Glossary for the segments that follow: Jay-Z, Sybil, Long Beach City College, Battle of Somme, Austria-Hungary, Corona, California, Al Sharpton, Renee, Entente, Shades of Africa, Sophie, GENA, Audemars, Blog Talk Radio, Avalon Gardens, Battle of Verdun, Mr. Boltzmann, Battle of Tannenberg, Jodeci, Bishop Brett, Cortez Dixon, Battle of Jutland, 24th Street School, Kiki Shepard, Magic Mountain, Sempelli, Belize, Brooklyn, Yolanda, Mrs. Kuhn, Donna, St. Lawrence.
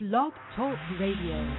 Blog Talk Radio.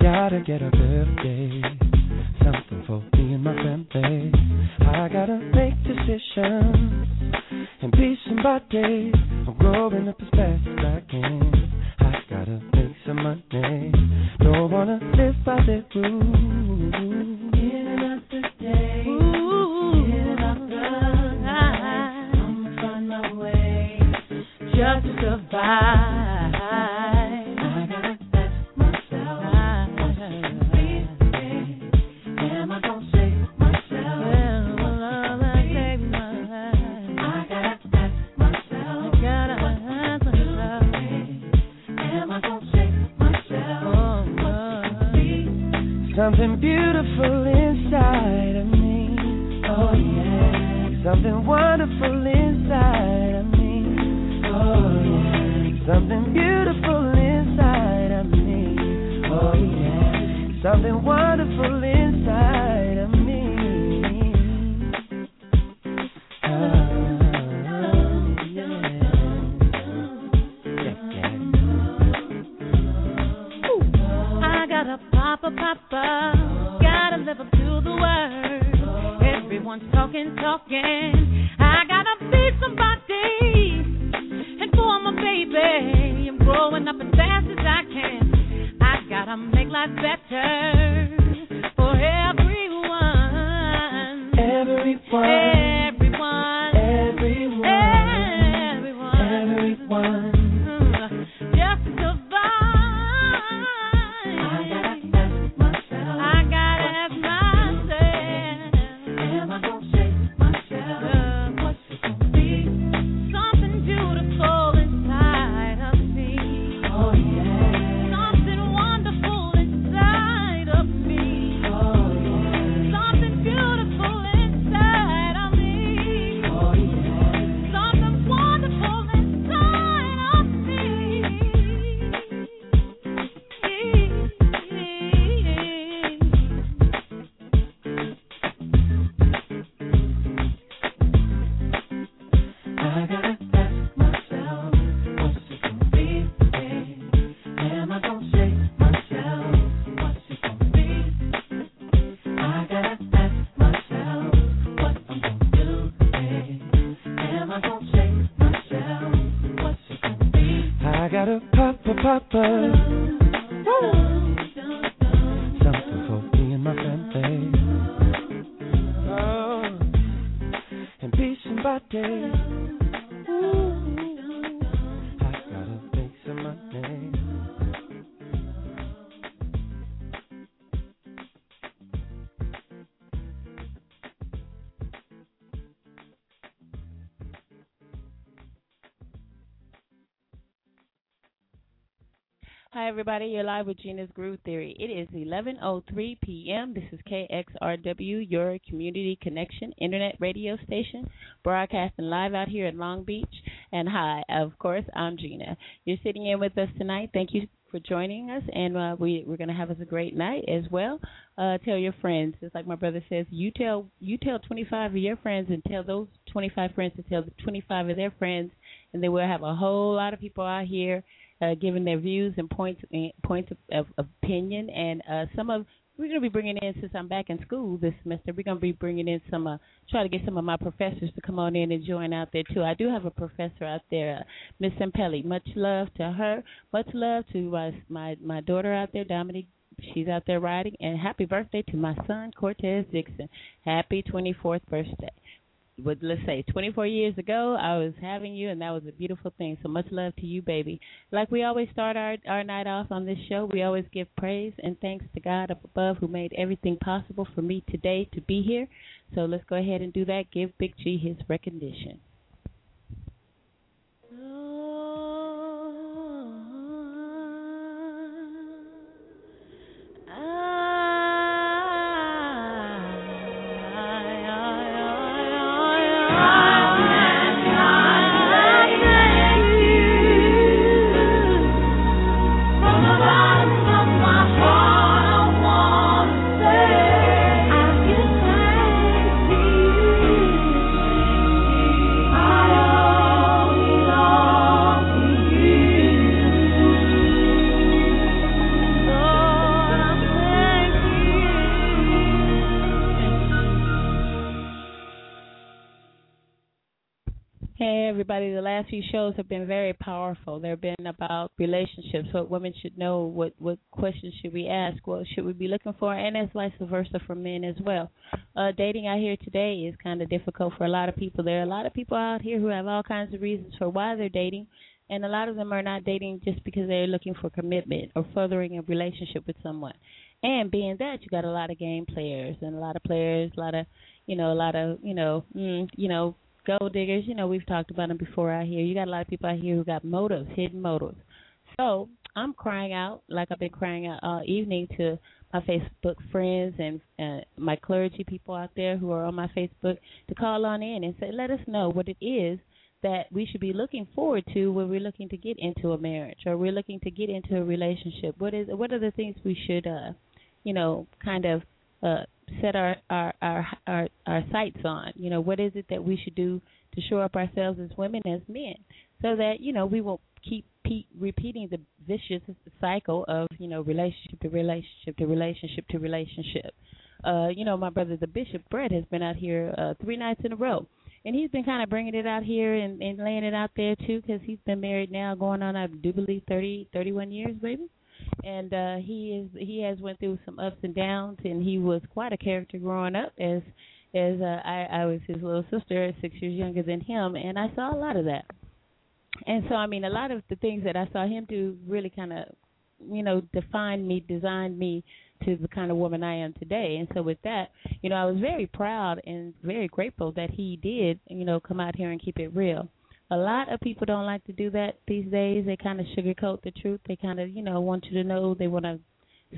Gotta get up every day, something for me and my family. I gotta make decisions and be somebody. I'm growing up as fast as I can. I gotta make some money. Don't wanna live by the rules. In another day, in another night, I'ma find my way just to survive. Something beautiful inside of me, oh yeah. Something wonderful inside of me, oh yeah. Something beautiful inside of me, oh yeah. Something wonderful inside of me, oh yeah. I got a Papa, gotta live up to the word. Everyone's talking. I gotta be somebody, and for my baby, I'm growing up as fast as I can. I gotta make life better for everyone. Everybody, you're live with Gina's Groove Theory. It is 11:03 p.m. This is KXRW, your community connection internet radio station, broadcasting live out here in Long Beach. And hi, of course, I'm Gina. You're sitting in with us tonight. Thank you for joining us, and we're going to have us a great night as well. Tell your friends. Just like my brother says, you tell 25 of your friends, and tell those 25 friends to tell the 25 of their friends, and then we'll have a whole lot of people out here giving their views and points of opinion, and some of we're going to be bringing in, since I'm back in school this semester, we're going to be bringing in some, try to get some of my professors to come on in and join out there, too. I do have a professor out there, Miss Sempelli. Much love to her. Much love to my daughter out there, Dominique. She's out there riding. And happy birthday to my son, Cortez Dixon. Happy 24th birthday. But let's say 24 years ago, I was having you, and that was a beautiful thing. So much love to you, baby. Like we always start our night off on this show, we always give praise and thanks to God up above who made everything possible for me today to be here. So let's go ahead and do that. Give Big G his recognition. Everybody, the last few shows have been very powerful. They've been about relationships, what women should know, what questions should we ask, what should we be looking for, and as vice versa for men as well. Dating out here today is kind of difficult for a lot of people. There are a lot of people out here who have all kinds of reasons for why they're dating, and a lot of them are not dating just because they're looking for commitment or furthering a relationship with someone. And being that, you got a lot of game players and a lot of gold diggers. You know, we've talked about them before out here. You got a lot of people out here who got motives, hidden motives. So I'm crying out, like I've been crying out all evening, to my Facebook friends and my clergy people out there who are on my Facebook to call on in and say, let us know what it is that we should be looking forward to when we're looking to get into a marriage or we're looking to get into a relationship. What are the things we should, set our sights on? You know, what is it that we should do to shore up ourselves as women, as men, so that, you know, we won't keep repeating the vicious cycle of, you know, relationship to relationship to relationship to relationship. You know, my brother, the Bishop Brett, has been out here 3 nights in a row, and he's been kind of bringing it out here and laying it out there, too, because he's been married now going on, I do believe, 31 years, baby. And he has went through some ups and downs, and he was quite a character growing up. As I was his little sister, 6 years younger than him, and I saw a lot of that. And so, I mean, a lot of the things that I saw him do really kind of, you know, designed me to the kind of woman I am today. And so with that, you know, I was very proud and very grateful that he did, you know, come out here and keep it real. A lot of people don't like to do that these days. They kind of sugarcoat the truth. They kind of, you know, want you to know. They want to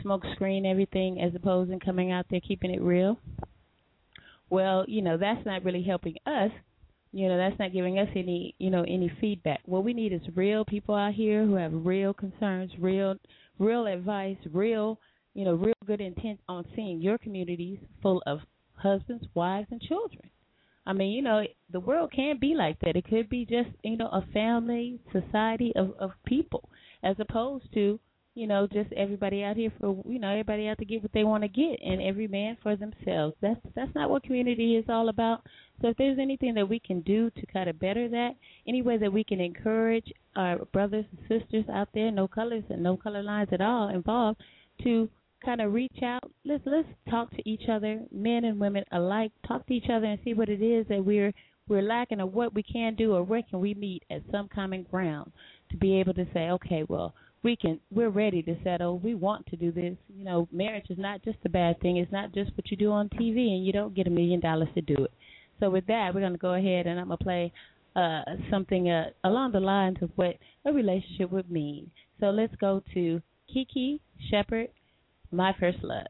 smoke screen everything as opposed to coming out there keeping it real. Well, you know, that's not really helping us. You know, that's not giving us any, you know, any feedback. What we need is real people out here who have real concerns, real advice, real good intent on seeing your communities full of husbands, wives, and children. I mean, you know, the world can't be like that. It could be just, you know, a family, society of people, as opposed to, you know, just everybody out here for, you know, everybody out to get what they want to get, and every man for themselves. That's not what community is all about. So if there's anything that we can do to kind of better that, any way that we can encourage our brothers and sisters out there, no colors and no color lines at all involved, to kind of reach out, let's talk to each other, men and women alike, talk to each other and see what it is that we're lacking, or what we can do, or where can we meet at some common ground to be able to say, okay, well, we're ready to settle, we want to do this. You know, marriage is not just a bad thing, it's not just what you do on TV and you don't get $1 million to do it. So with that, we're going to go ahead and I'm going to play something along the lines of what a relationship would mean. So let's go to Kiki Shepard, My First Love.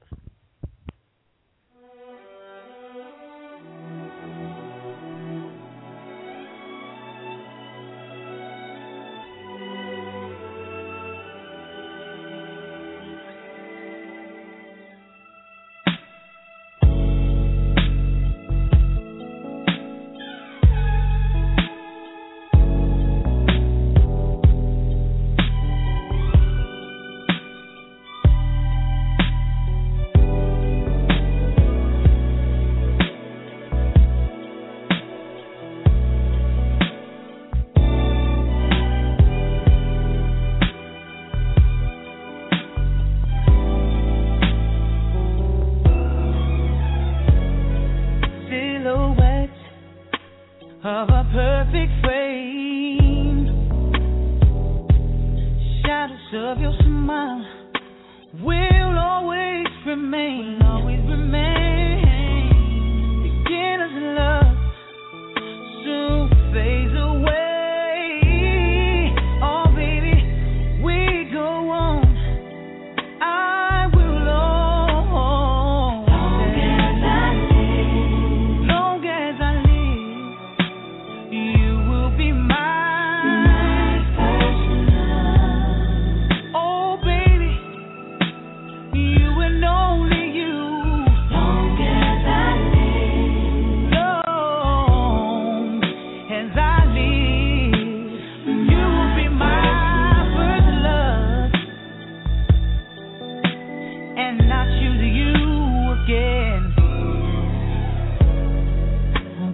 of a perfect frame. Shadows of your smile will always remain, will always remain. Beginner's love soon fades away.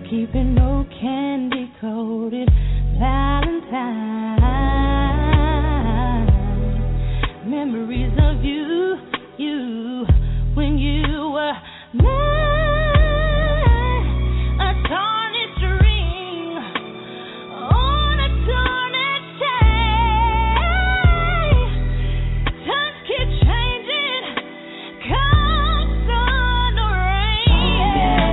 Keeping no candy coated Valentine. Memories of you, when you were mine. A tarnished ring on a tarnished chain. Times keep changing, come sun or rain.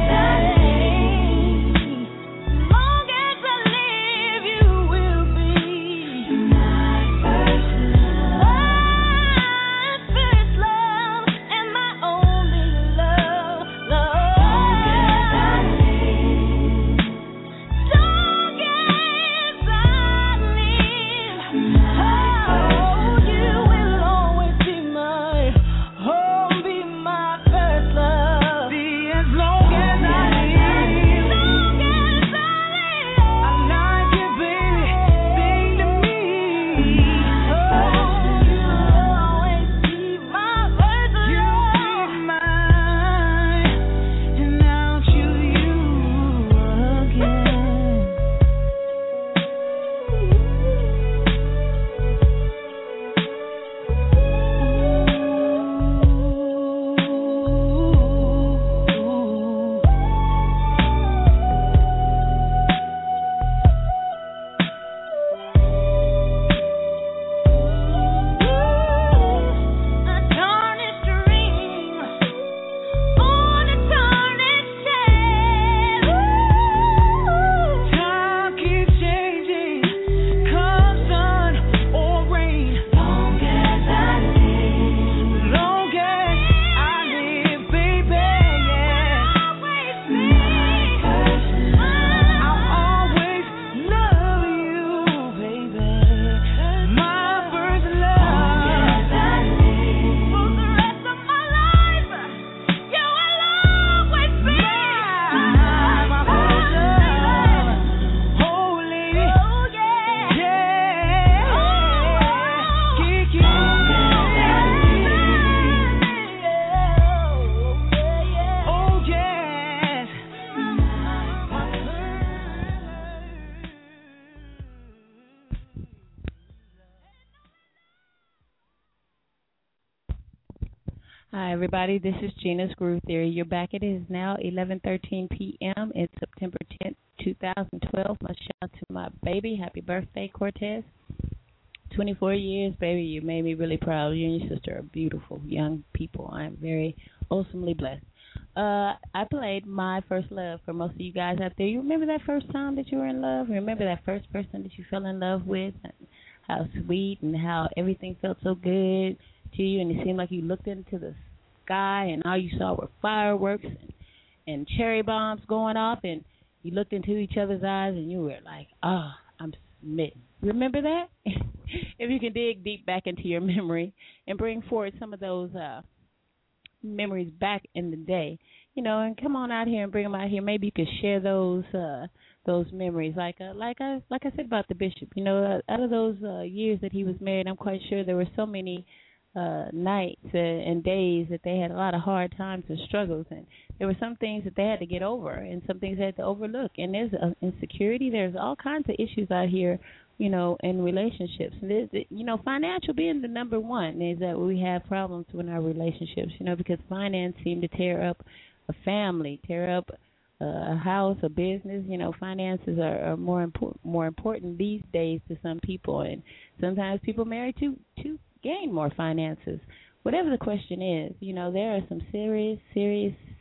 Yeah, everybody, this is Gina's Groove Theory. You're back. It is now 11:13 p.m. It's September 10th, 2012. My shout out to my baby. Happy birthday, Cortez. 24 years, baby. You made me really proud. You and your sister are beautiful young people. I am very awesomely blessed. I played My First Love for most of you guys out there. You remember that first time that you were in love? Remember that first person that you fell in love with? How sweet and how everything felt so good to you, and it seemed like you looked into the sky and all you saw were fireworks and cherry bombs going off, and you looked into each other's eyes and you were like, oh, I'm smitten. Remember that? If you can dig deep back into your memory and bring forward some of those memories back in the day, you know, and come on out here and bring them out here. Maybe you could share those memories, like I said about the bishop. You know, out of those years that he was married, I'm quite sure there were so many nights and days that they had a lot of hard times and struggles, and there were some things that they had to get over and some things they had to overlook, and there's insecurity, there's all kinds of issues out here, you know, in relationships. You know, financial being the number one is that we have problems in our relationships, you know, because finance seemed to tear up a family, tear up a house, a business, you know, finances are more important these days to some people. And sometimes people marry to gain more finances. Whatever the question is, you know, there are some serious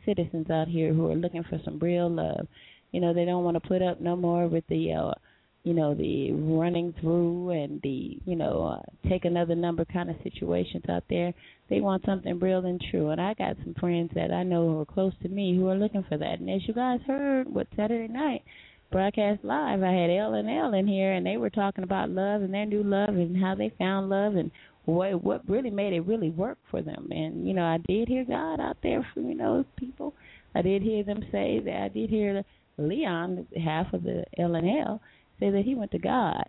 citizens out here who are looking for some real love. You know, they don't want to put up no more with the, you know, the running through and the, you know, take another number kind of situations out there. They want something real and true. And I got some friends that I know who are close to me who are looking for that. And as you guys heard, what Saturday night broadcast live, I had L&L in here, and they were talking about love and their new love and how they found love and what really made it really work for them. And, you know, I did hear God out there for, you know, people. I did hear them say that. I did hear Leon, half of the L&L, say that he went to God.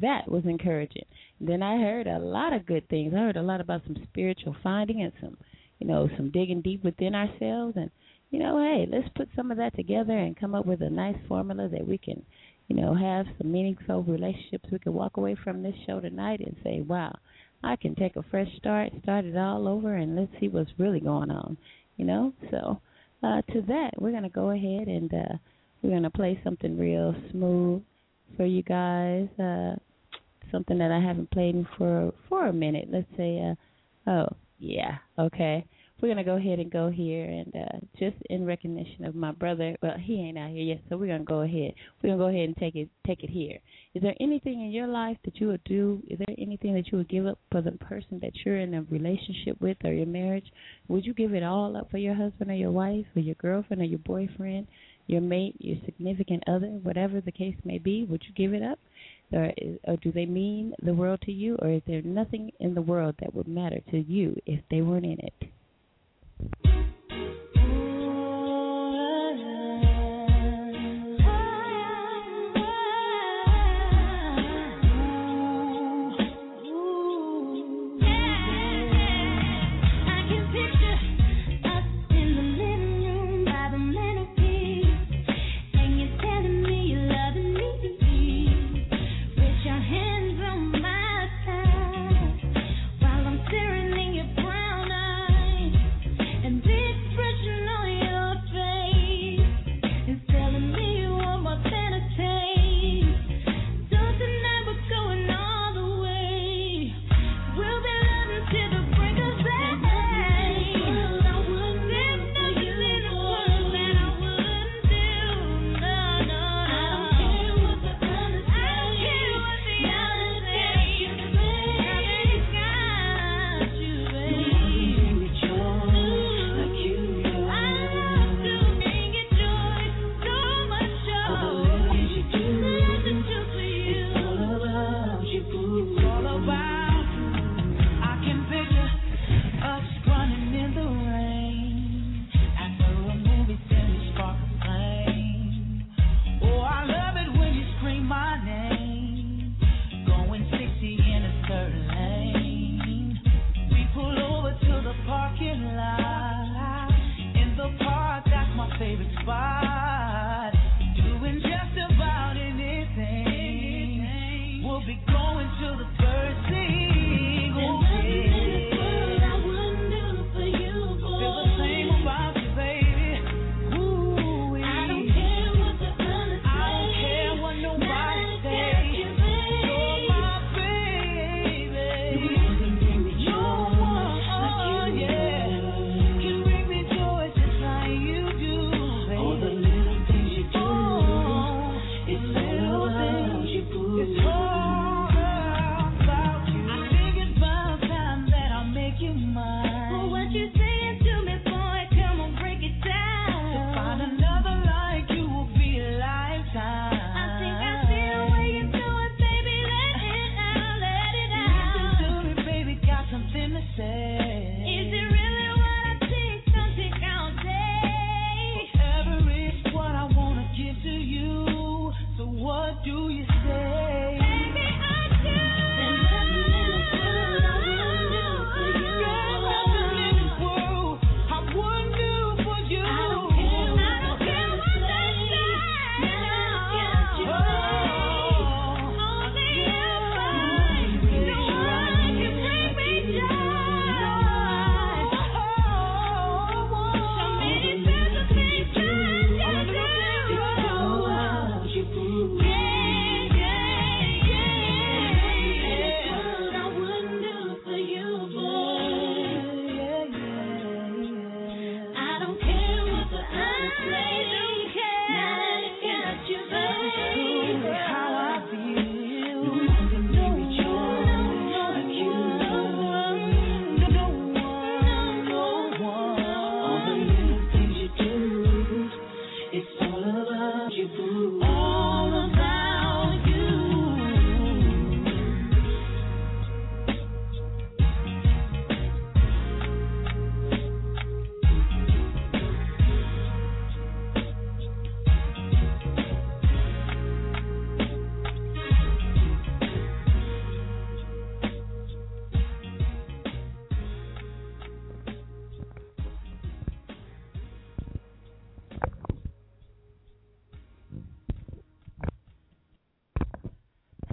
That was encouraging. Then I heard a lot of good things. I heard a lot about some spiritual finding and some, you know, some digging deep within ourselves. And, you know, hey, let's put some of that together and come up with a nice formula that we can, you know, have some meaningful relationships. We can walk away from this show tonight and say, wow, I can take a fresh start, start it all over, and let's see what's really going on, you know. So to that, we're going to go ahead and we're going to play something real smooth for you guys, something that I haven't played in for a minute. Let's say, okay. We're going to go ahead and go here, and just in recognition of my brother, well, he ain't out here yet, so we're going to go ahead. We're going to go ahead and take it here. Is there anything in your life that you would do? Is there anything that you would give up for the person that you're in a relationship with or your marriage? Would you give it all up for your husband or your wife or your girlfriend or your boyfriend, your mate, your significant other, whatever the case may be? Would you give it up? Or do they mean the world to you, or is there nothing in the world that would matter to you if they weren't in it? And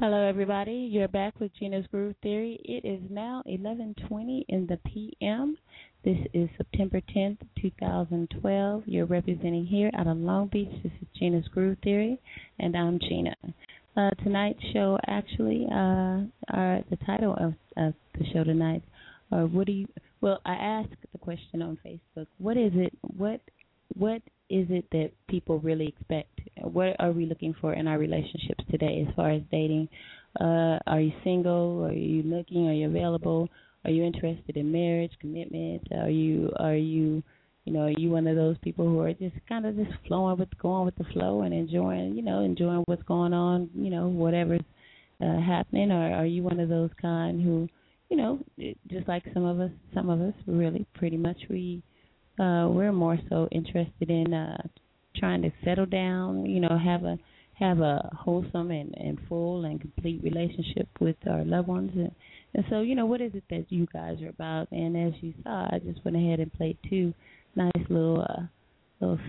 Hello, everybody. You're back with Gina's Groove Theory. It is now 11:20 in the p.m. This is September 10th, 2012. You're representing here out of Long Beach. This is Gina's Groove Theory, and I'm Gina. Tonight's show, actually, the title of the show tonight, or I asked the question on Facebook. What is it that people really expect? What are we looking for in our relationships today as far as dating? Are you single? Are you looking? Are you available? Are you interested in marriage, commitment? Are you one of those people who are just kind of just going with the flow and enjoying what's going on, whatever's happening? Or are you one of those kind who, just like some of us really pretty much we're more so interested in trying to settle down, have a wholesome and full and complete relationship with our loved ones. And so, what is it that you guys are about? And as you saw, I just went ahead and played two nice little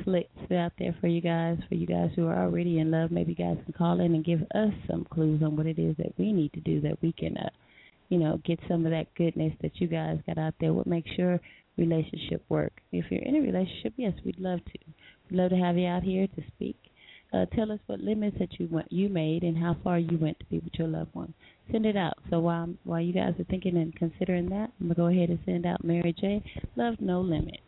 slicks out there for you guys who are already in love. Maybe you guys can call in and give us some clues on what it is that we need to do that we can, get some of that goodness that you guys got out there. What makes your relationship work? If you're in a relationship, yes, we'd love to. We'd love to have you out here to speak. Tell us what limits that you made and how far you went to be with your loved one. Send it out. So while you guys are thinking and considering that, I'm going to go ahead and send out Mary J, Love No Limit.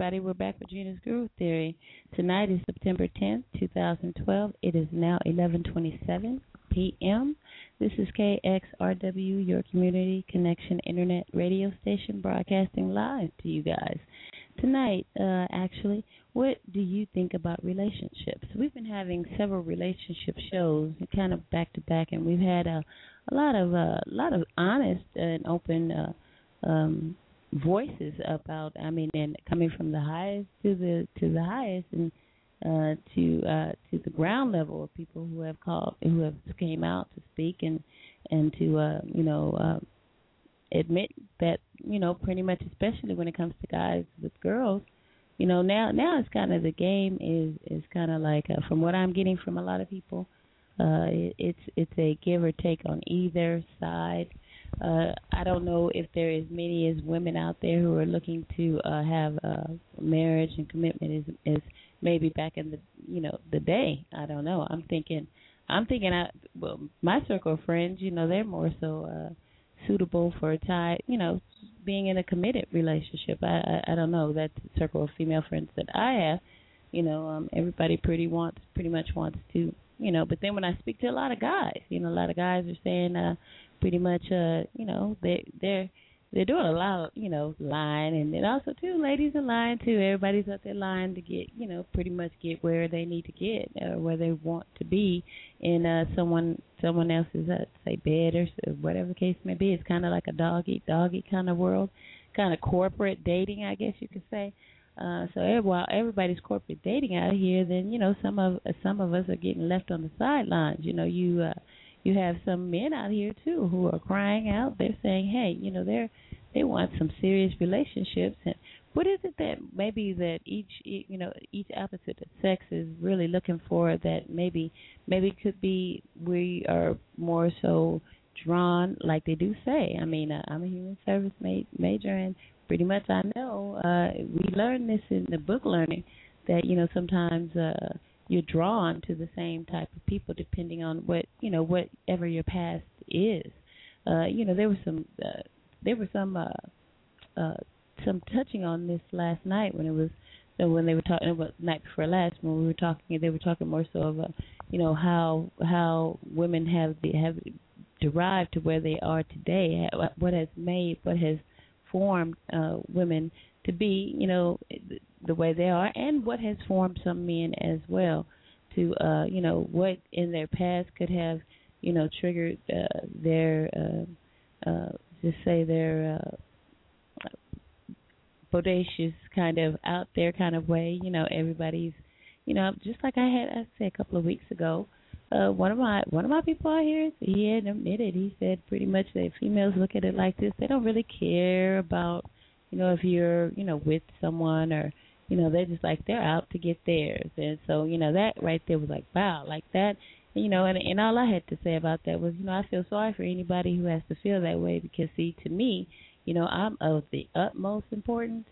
everybody. We're back with Gina's Groove Theory. Tonight is September 10th, 2012. It is now 11:27 p.m. This is KXRW, your community connection internet radio station, broadcasting live to you guys. Tonight, actually, what do you think about relationships? We've been having several relationship shows, kind of back to back, and we've had a lot of honest and open voices about. I mean, and coming from the highest to the highest, and to the ground level of people who have called, who have came out to speak and to admit that, you know, pretty much, especially when it comes to guys with girls, you know, now it's kind of, the game is kind of like, from what I'm getting from a lot of people, it's a give or take on either side. I don't know if there are as many as women out there who are looking to have marriage and commitment as maybe back in the, you know, the day. I don't know. I'm thinking. Well, my circle of friends, you know, they're more so suitable for a tie, you know, being in a committed relationship. I don't know. That's the circle of female friends that I have. You know, everybody pretty much wants to, you know. But then when I speak to a lot of guys, you know, a lot of guys are saying pretty much, you know, they're doing a lot of, you know, lying. And then also, too, ladies are lying, too. Everybody's out there lying to get, you know, pretty much get where they need to get or where they want to be in someone else's, say, bed or whatever the case may be. It's kind of like a dog-eat-dog-eat kind of world, kind of corporate dating, I guess you could say. So while everybody's corporate dating out here, then, you know, some of us are getting left on the sidelines. You know, you have some men out here, too, who are crying out. They're saying, hey, you know, they want some serious relationships. And what is it that maybe that each opposite sex is really looking for, that maybe could be we are more so drawn, like they do say. I mean, I'm a human service major, and pretty much I know we learn this in the book learning that, you know, sometimes you're drawn to the same type of people depending on what, you know, whatever your past is. You know, there was some touching on this last night when they were talking about night before last, when we were talking, they were talking more so of you know, how women have derived to where they are today, what has formed women to be, you know, the way they are, and what has formed some men as well to, you know, what in their past could have, you know, triggered their bodacious kind of out there kind of way. You know, everybody's, you know, just like I said a couple of weeks ago, one of my people out here, he had admitted, he said pretty much that females look at it like this. They don't really care about, you know, if you're, you know, with someone or, you know, they're just like, they're out to get theirs. And so, you know, that right there was like, wow, like that. And, you know, and all I had to say about that was, you know, I feel sorry for anybody who has to feel that way because, see, to me, you know, I'm of the utmost importance.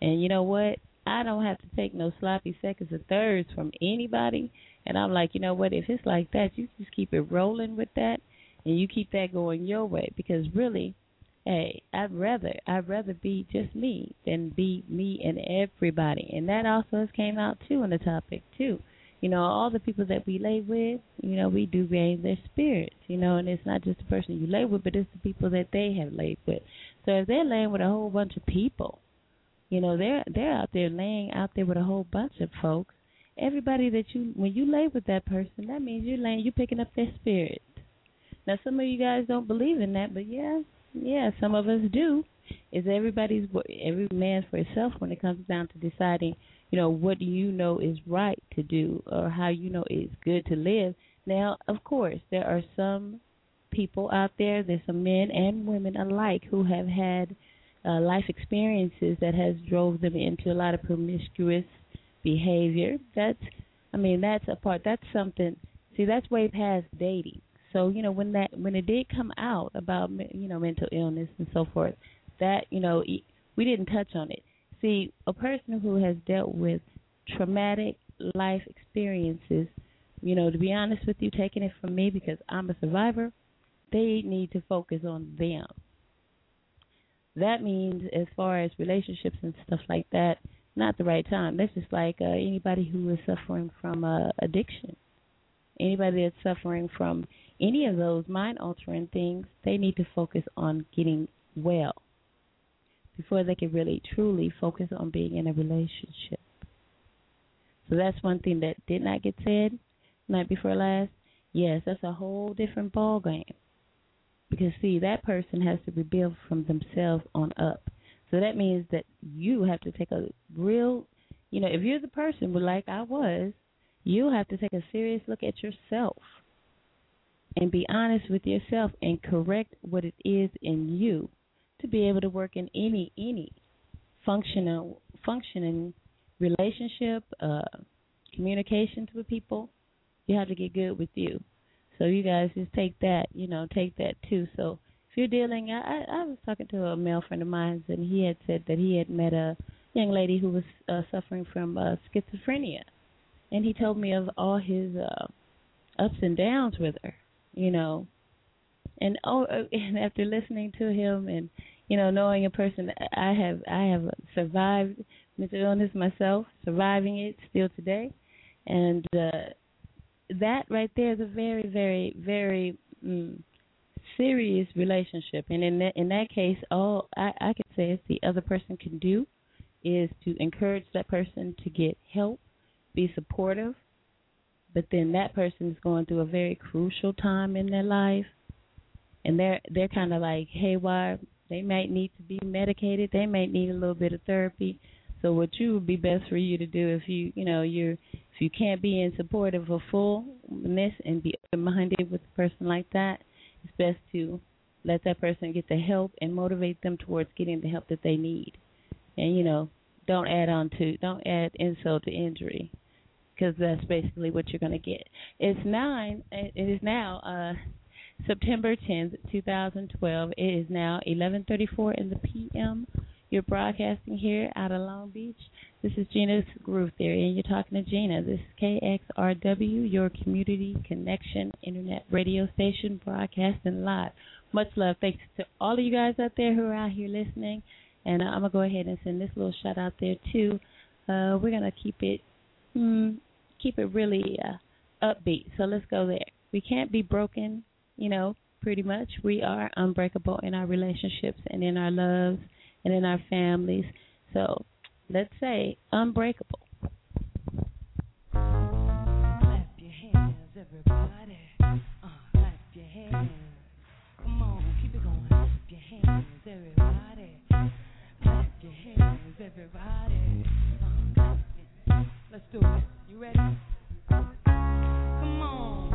And you know what? I don't have to take no sloppy seconds or thirds from anybody. And I'm like, you know what? If it's like that, you just keep it rolling with that and you keep that going your way because really, hey, I'd rather be just me than be me and everybody. And that also came out, too, in the topic, too. You know, all the people that we lay with, you know, we do gain their spirits, you know, and it's not just the person you lay with, but it's the people that they have laid with. So if they're laying with a whole bunch of people, you know, they're out there laying out there with a whole bunch of folks. Everybody that you, when you lay with that person, that means you're picking up their spirit. Now, some of you guys don't believe in that, but yeah, some of us do. It's every man for himself when it comes down to deciding, you know, what you know is right to do or how you know it's good to live. Now, of course, there are some people out there, there's some men and women alike who have had life experiences that has drove them into a lot of promiscuous behavior. That's a part. That's something. See, that's way past dating. So, you know, when it did come out about, you know, mental illness and so forth, that, you know, we didn't touch on it. See, a person who has dealt with traumatic life experiences, you know, to be honest with you, taking it from me because I'm a survivor, they need to focus on them. That means as far as relationships and stuff like that, not the right time. That's just like anybody who is suffering from addiction. Anybody that's suffering from any of those mind-altering things, they need to focus on getting well before they can really, truly focus on being in a relationship. So that's one thing that did not get said night before last. Yes, that's a whole different ball game. Because, see, that person has to rebuild from themselves on up. So that means that you have to take a real, you know, if you're the person like I was, you have to take a serious look at yourself and be honest with yourself and correct what it is in you to be able to work in any functioning relationship, communications with people. You have to get good with you. So you guys just take that, you know, take that too. So if you're dealing, I was talking to a male friend of mine, and he had said that he had met a young lady who was suffering from schizophrenia. And he told me of all his ups and downs with her, you know. And and after listening to him and, you know, knowing a person, I have survived mental illness myself, surviving it still today. And that right there is a very, very, very serious relationship. And in that case, all I can say is the other person can do is to encourage that person to get help, be supportive, but then that person is going through a very crucial time in their life, and they're kind of like haywire. They might need to be medicated. They might need a little bit of therapy. So what you would be best for you to do if you can't be in support of a fullness and be open-minded with a person like that, it's best to let that person get the help and motivate them towards getting the help that they need. And, you know, don't add insult to injury, because that's basically what you're going to get. It is now September 10th, 2012. It is now 11:34 in the p.m. You're broadcasting here out of Long Beach. This is Gina's Groove Theory, and you're talking to Gina. This is KXRW, your community connection internet radio station, broadcasting live. Much love. Thanks to all of you guys out there who are out here listening. And I'm going to go ahead and send this little shout out there, too. We're going to keep it really upbeat. So let's go there. We can't be broken, you know, pretty much. We are unbreakable in our relationships and in our loves and in our families. So let's say unbreakable. Clap your hands, everybody. Clap your hands. Come on, keep it going. Clap your hands, everybody. Clap your hands, everybody. Let's do it. You ready? Come on.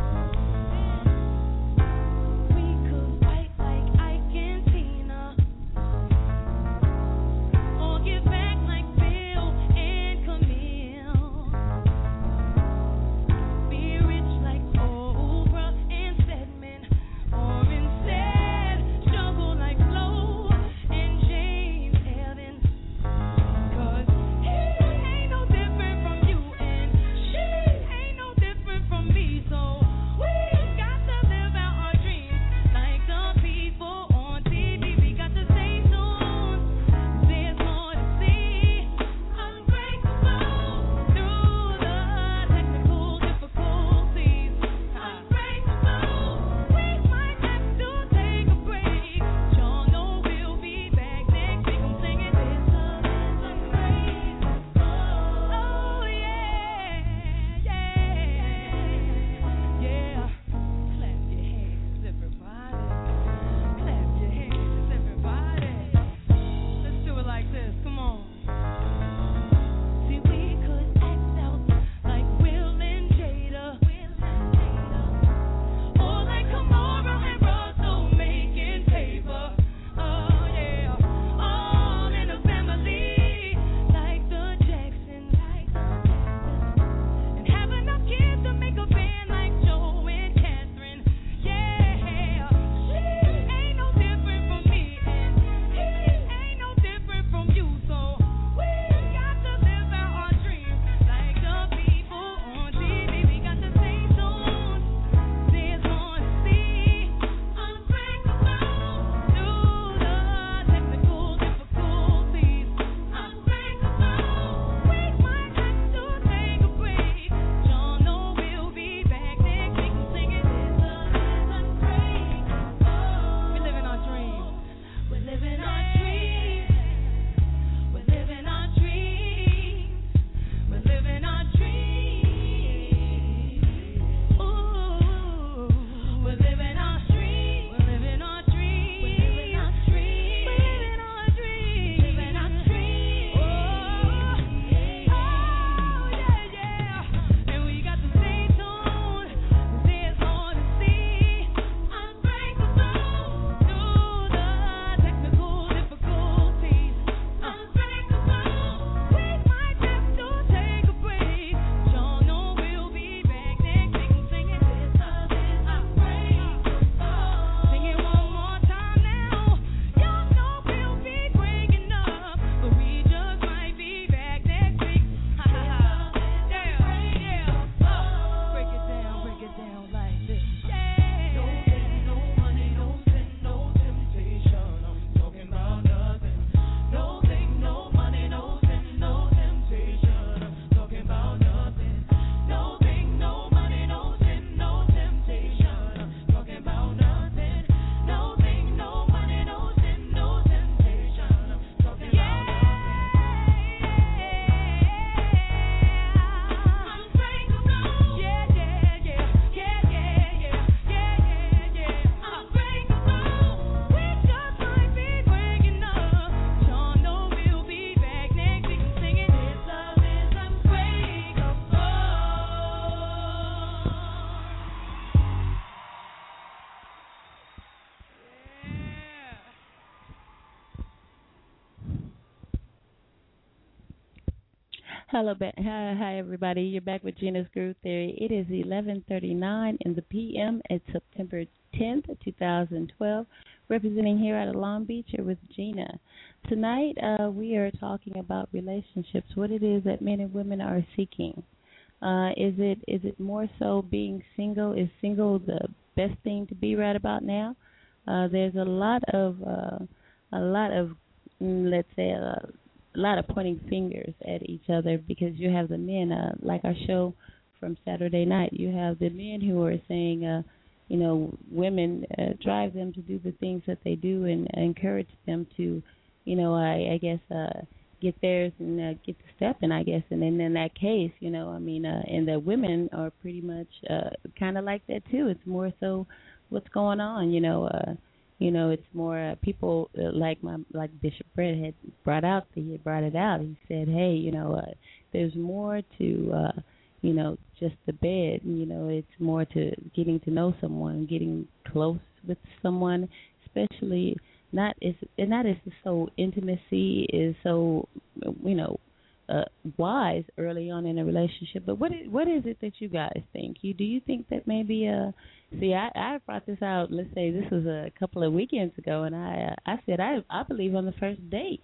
it down like this. Hello, hi everybody. You're back with Gina's Groove Theory. It is 11:39 in the p.m. at September 10th, 2012. Representing here out of Long Beach, here with Gina. Tonight, we are talking about relationships. What it is that men and women are seeking. Is it more so being single? Is single the best thing to be right about now? There's a lot of pointing fingers at each other, because you have the men, like our show from Saturday night, you have the men who are saying, women drive them to do the things that they do and encourage them to, get theirs and get the step in, I guess. And then in that case, and the women are pretty much kind of like that too. It's more so what's going on, it's more people like Bishop Brett had brought it out. He said, hey, there's more to, just the bed. It's more to getting to know someone, getting close with someone, especially not as so intimacy is so, wise early on in a relationship. But what is it that you guys think? Do you think that maybe I brought this out, let's say this was a couple of weekends ago, and I said I believe on the first date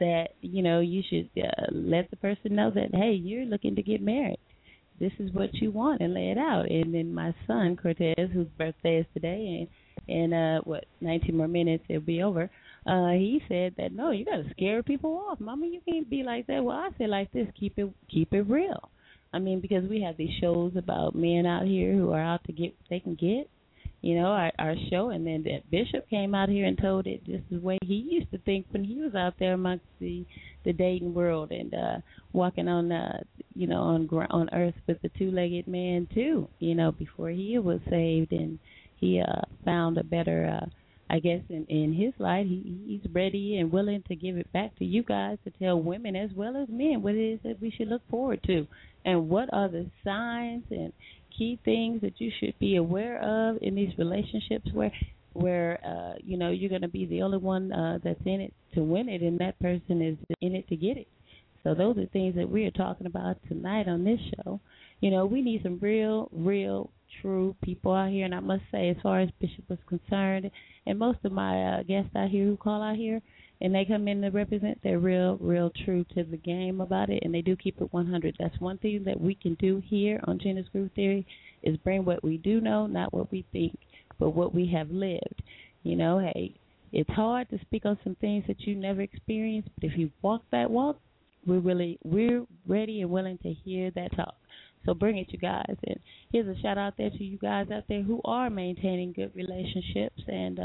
that you should let the person know that, hey, you're looking to get married, this is what you want, and lay it out. And then my son Cortez, whose birthday is today, and 19 more minutes it'll be over, he said that, no, you got to scare people off. Mama, you can't be like that. Well, I say like this, keep it real. I mean, because we have these shows about men out here who are out to get what they can get, our show. And then that Bishop came out here and told it just the way he used to think when he was out there amongst the dating world and walking on earth with the two-legged man too, before he was saved and he found a better I guess in his life, he's ready and willing to give it back to you guys, to tell women as well as men what it is that we should look forward to, and what are the signs and key things that you should be aware of in these relationships where you're going to be the only one that's in it to win it, and that person is in it to get it. So those are things that we are talking about tonight on this show. We need some real, true people out here. And I must say, as far as Bishop was concerned, and most of my guests out here who call out here and they come in to represent, they're real true to the game about it, and they do keep it 100. That's one thing that we can do here on Gina's Groove Theory, is bring what we do know, not what we think, but what we have lived. Hey, it's hard to speak on some things that you never experienced, but if you walk that walk, we're ready and willing to hear that talk. So bring it, you guys. And here's a shout out there to you guys out there who are maintaining good relationships and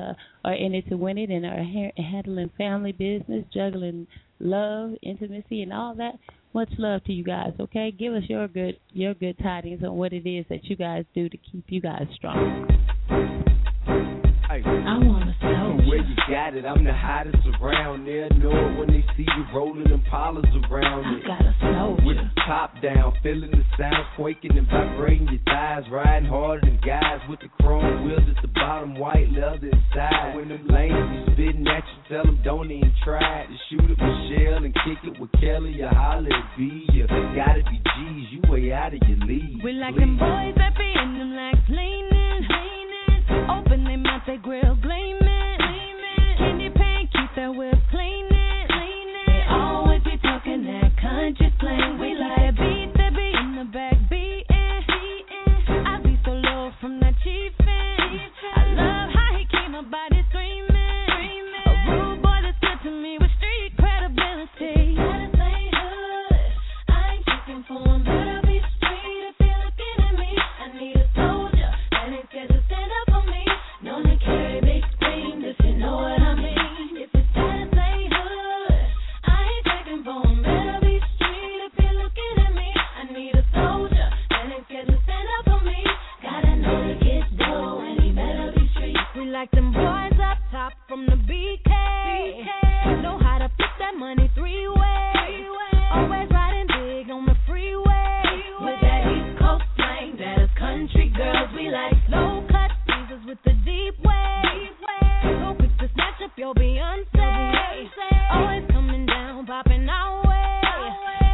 are in it to win it, and are handling family business, juggling love, intimacy, and all that. Much love to you guys. Okay, give us your good tidings on what it is that you guys do to keep you guys strong. I wanna know where you got it. I'm the hottest around. They'll know it when they see you rolling them pollas around it. I gotta know with the top down, feeling the sound, quaking and vibrating your thighs, riding harder than guys with the chrome wheels at the bottom, white leather inside. When them lanes be spitting at you, tell them don't even try to shoot it with Michelle and kick it with Kelly or holler at B. You gotta be G's, you way out of your league. We like them boys that be in them like leaning. Open their mouth, they grill gleaming. Candy paint, keep their whip cleaning. They always be talking that country slang. We like that beat, they be in the back beating. I be so low. country girls we like. Low cut teasers with the deep waves. So quick to snatch up your Beyonce. Always coming down, popping our way.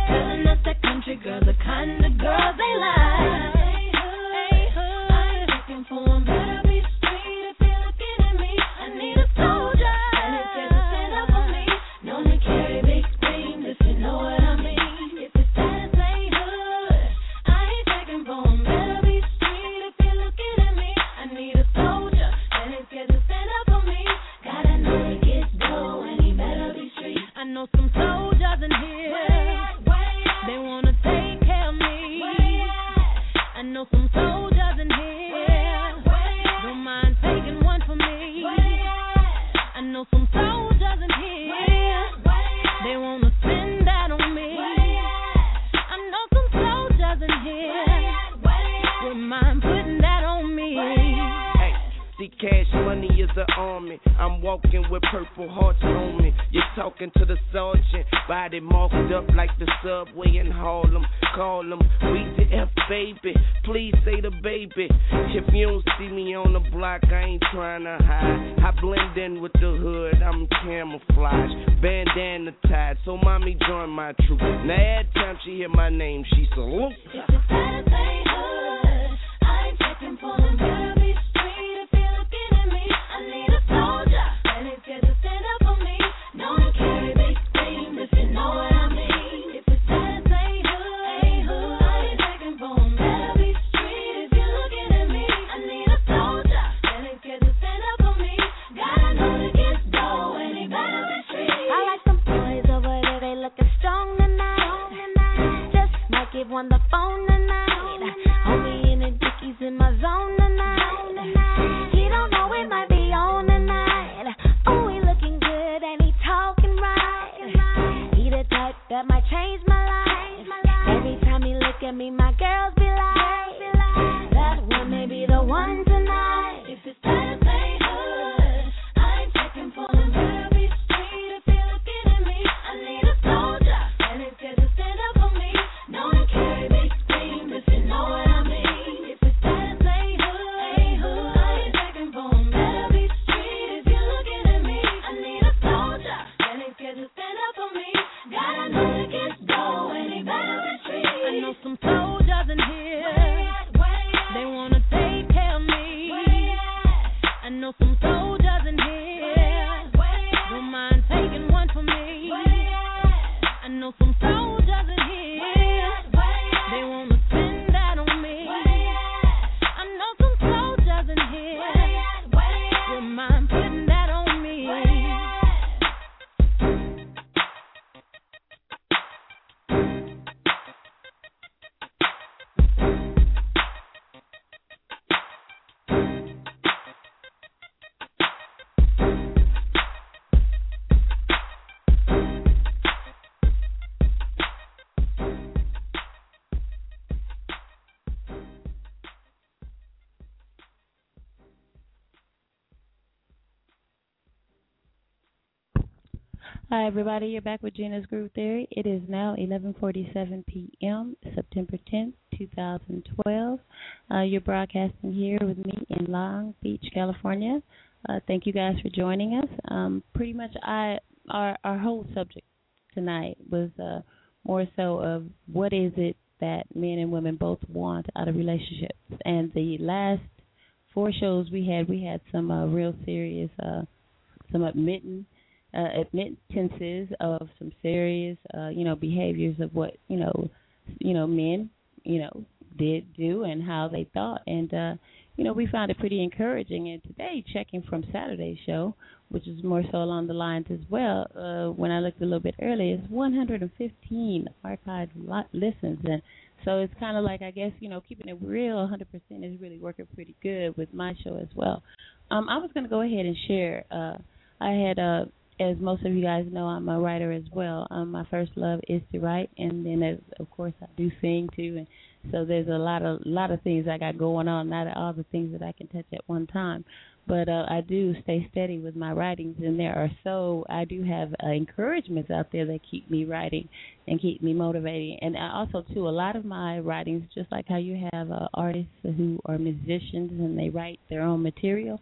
Telling us that country girls the kind of girls they like. I ain't looking for them, better be straight if you're looking at me. I need a soldier, and it's here to stand up for me. Known to carry big things, if you know what I mean. If it's that ain't hood, I ain't looking for them, better be straight if you're looking at me. I need a soldier, and it's here to stand up for me. Gotta know to get dough, and he better be straight. I know some soldiers in here. Some soldiers in here, don't mind taking one for me. I know some soldiers in here, they want to spend that on me. I know some soldiers in here, don't mind putting that on me. Hey, see, cash money is the army. I'm walking with purple hearts on me. You're talking to the sergeant, body marked up like the subway in Harlem. Call him, we the F baby, please say the baby. If you don't see me on the block, I ain't trying to hide. I blend in with the hood, I'm camouflage, bandana tied, so mommy join my troop. Now every time she hear my name, she salute. If it's Saturday hood, I ain't checking for them, better be straight if you're looking at me. I need a soldier, and it's here to stand up for me. Known to carry big things if you know what I mean. On the phone tonight, homie in the dickies in my zone tonight. He don't know it might be on tonight. Oh, he looking good and he talking right. He the type that might change my life. Every time he look at me, my girls be like, that one may be the one tonight. If it's that same hood, I ain't checking for them. Better be straight if you're looking at me. I need a soldier, and it's here to stand up for me. No one carry big things if you know what I mean. If it's that ain't hood, I ain't checking for them. Better be straight if you're looking at me. I need a soldier, and it's here to stand up for me. Gotta know to get dough, and he better be straight. I know some soldiers in here, they wanna take care of me. I know some soldiers in here, don't mind taking one for me. I know some soldiers in here. Hi, everybody. You're back with Gina's Groove Theory. It is now 11:47 p.m., September 10th, 2012. You're broadcasting here with me in Long Beach, California. Thank you guys for joining us. Pretty much our whole subject tonight was more so of what is it that men and women both want out of relationships. And the last four shows we had some real serious, some admittances of some serious, behaviors of what, men, did do and how they thought. And, we found it pretty encouraging. And today, checking from Saturday's show, which is more so along the lines as well, when I looked a little bit earlier, it's 115 archived listens. And so it's kind of like, I guess, keeping it real 100% is really working pretty good with my show as well. I was going to go ahead and share. As most of you guys know, I'm a writer as well. My first love is to write, and then, of course, I do sing, too, and So there's a lot of things I got going on, not all the things that I can touch at one time. But I do stay steady with my writings, and I do have encouragements out there that keep me writing and keep me motivating. And I also, too, a lot of my writings, just like how you have artists who are musicians and they write their own material,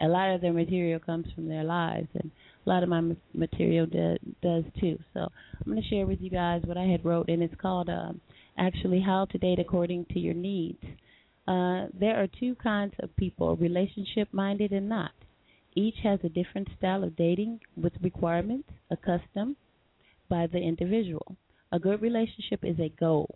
a lot of their material comes from their lives, and a lot of my material does too. So I'm going to share with you guys what I had wrote, and it's called How to Date According to Your Needs. There are two kinds of people, relationship-minded and not. Each has a different style of dating with requirements, a custom by the individual. A good relationship is a goal.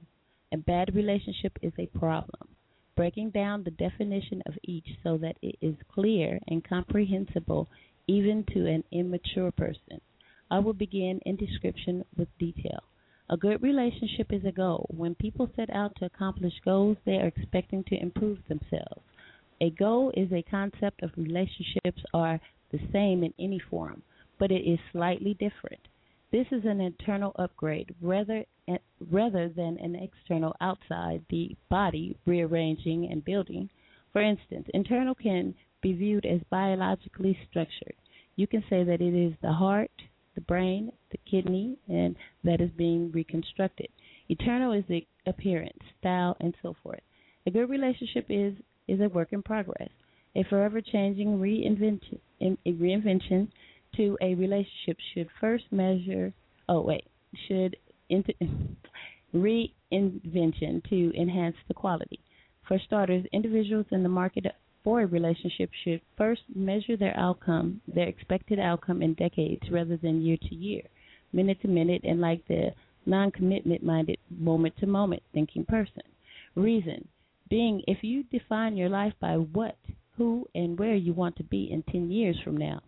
A bad relationship is a problem. Breaking down the definition of each so that it is clear and comprehensible even to an immature person. I will begin in description with detail. A good relationship is a goal. When people set out to accomplish goals, they are expecting to improve themselves. A goal is a concept of relationships are the same in any form, but it is slightly different. This is an internal upgrade rather than an external outside the body rearranging and building. For instance, internal can be viewed as biologically structured. You can say that it is the heart, the brain, the kidney, and that is being reconstructed. Eternal is the appearance, style, and so forth. A good relationship is a work in progress, a forever changing reinvention to a relationship should reinvention to enhance the quality. For starters, individuals in the market for a relationship should first measure their expected outcome in decades rather than year to year, minute to minute, and like the non-commitment minded moment to moment thinking person. Reason being, if you define your life by what, who, and where you want to be in 10 years from now,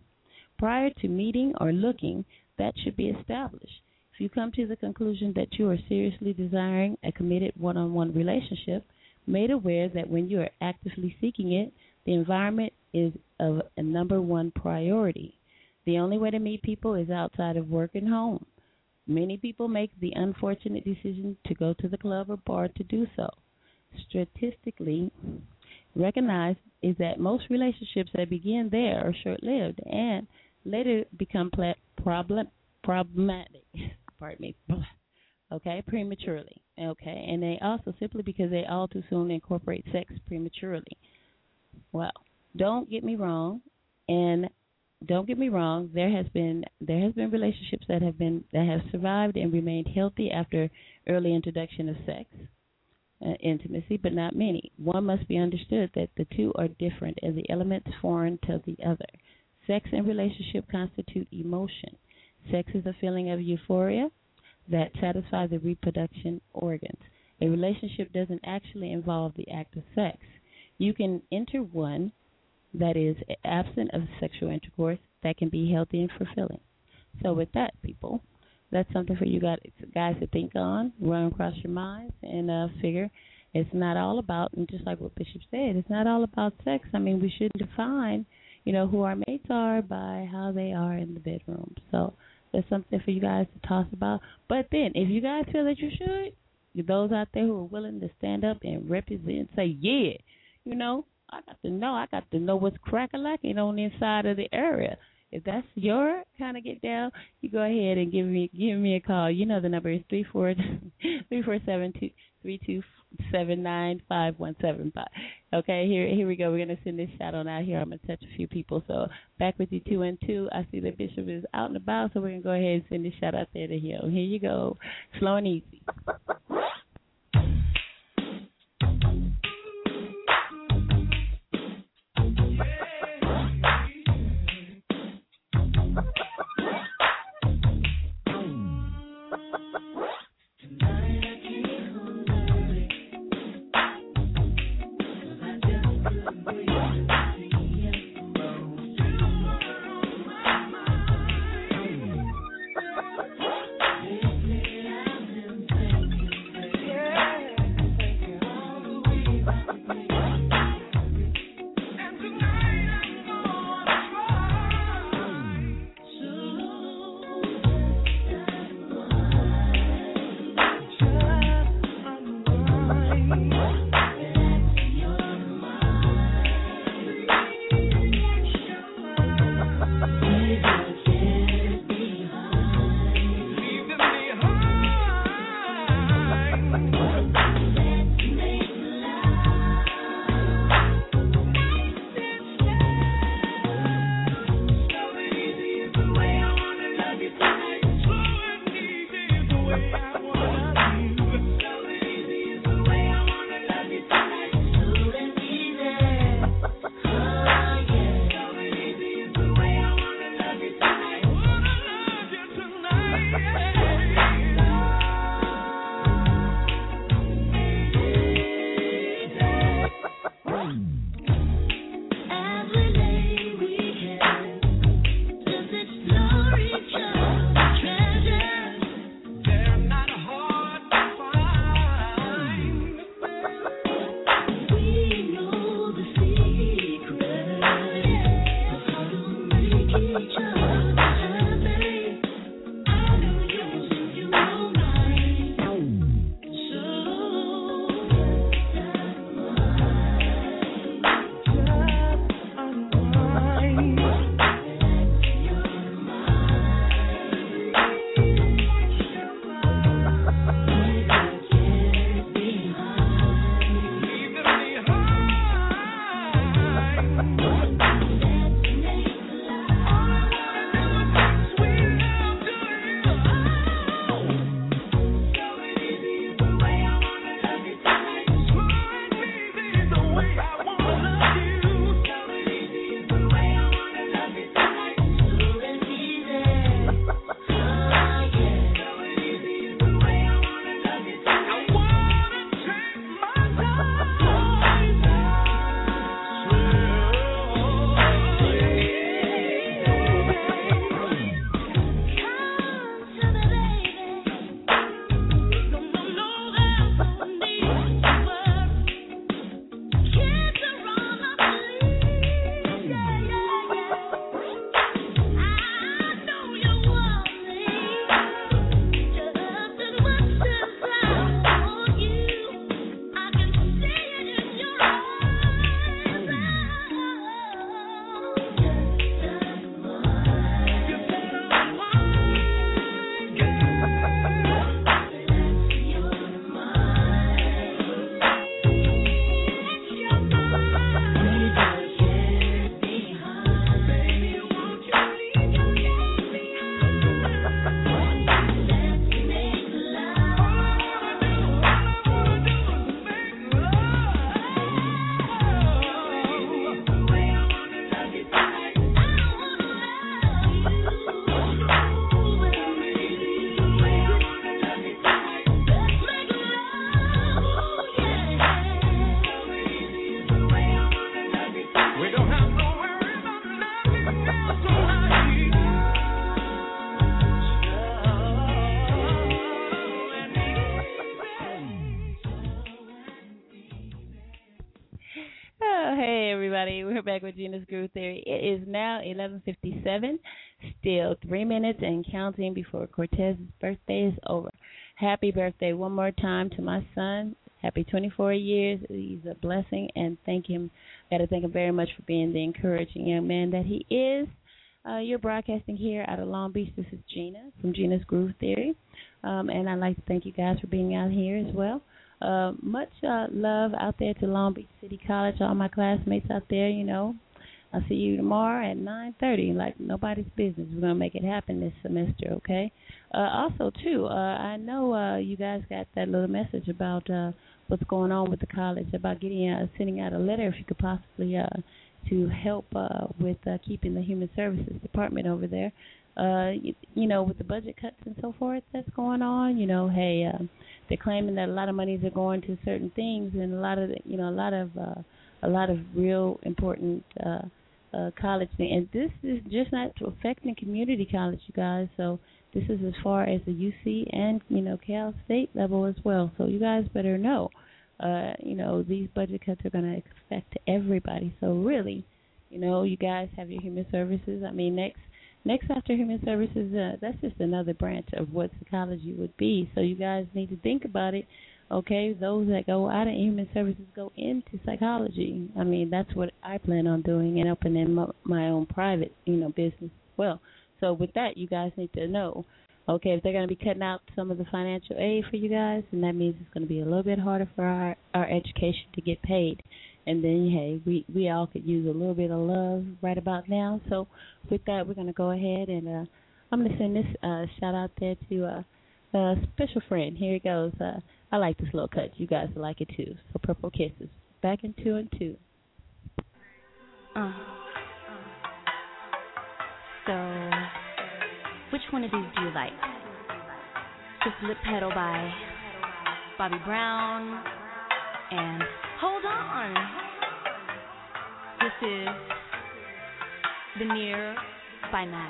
prior to meeting or looking, that should be established. If you come to the conclusion that you are seriously desiring a committed one-on-one relationship, made aware that when you are actively seeking it, the environment is of a number one priority. The only way to meet people is outside of work and home. Many people make the unfortunate decision to go to the club or bar to do so. Statistically recognized is that most relationships that begin there are short-lived and later become problematic. Pardon me. Okay, prematurely. Okay, and they also simply because they all too soon incorporate sex prematurely. Well, don't get me wrong. There has been relationships that have survived and remained healthy after early introduction of sex, intimacy, but not many. One must be understood that the two are different and the elements foreign to the other. Sex and relationship constitute emotion. Sex is a feeling of euphoria that satisfies the reproduction organs. A relationship doesn't actually involve the act of sex. You can enter one that is absent of sexual intercourse that can be healthy and fulfilling. So with that, people, that's something for you guys to think on, run across your minds, and figure it's not all about, and just like what Bishop said, it's not all about sex. I mean, we should define, who our mates are by how they are in the bedroom. So that's something for you guys to toss about. But then, if you guys feel that you should, those out there who are willing to stand up and represent, say, yeah, I got to know what's crack-a-lacking on the inside of the area. If that's your kind of get down, you go ahead and give me a call. You know the number is 347-232-795-175. Okay, here we go. We're gonna send this shout on out here. I'm gonna touch a few people. So back with you 2 and 2. I see that Bishop is out and about, so we're gonna go ahead and send this shout out there to him. Here you go, slow and easy. Back with Gina's Groove Theory. It is now 11:57, still 3 minutes and counting before Cortez's birthday is over. Happy birthday one more time to my son. Happy 24 years. He's a blessing, and thank him. Got to thank him very much for being the encouraging young man that he is. You're broadcasting here out of Long Beach. This is Gina from Gina's Groove Theory, and I'd like to thank you guys for being out here as well. Much love out there to Long Beach City College, all my classmates out there, you know. I'll see you tomorrow at 9:30, like nobody's business. We're going to make it happen this semester, okay? Also, too, I know you guys got that little message about what's going on with the college, about getting sending out a letter, if you could possibly, to help with keeping the Human Services Department over there. You know, with the budget cuts and so forth that's going on, you know, hey, they're claiming that a lot of monies are going to certain things, and a lot of real important college thing. And this is just not affecting community college, you guys. So this is as far as the UC and, you know, Cal State level as well. So you guys better know, you know, these budget cuts are going to affect everybody. So really, you know, you guys have your human services. I mean, Next after Human Services, that's just another branch of what psychology would be. So you guys need to think about it, okay? Those that go out of Human Services go into psychology. I mean, that's what I plan on doing, and opening my own private, you know, business as well. So with that, you guys need to know, okay, if they're going to be cutting out some of the financial aid for you guys, then that means it's going to be a little bit harder for our education to get paid. And then, hey, we all could use a little bit of love right about now. So with that, we're going to go ahead and I'm going to send this shout-out there to a special friend. Here it goes. I like this little cut. You guys will like it, too. So Purple Kisses. Back in 2 and 2. So which one of these do you like? Just Lip Pedal by Bobby Brown and... Hold on. is Veneer by Mac.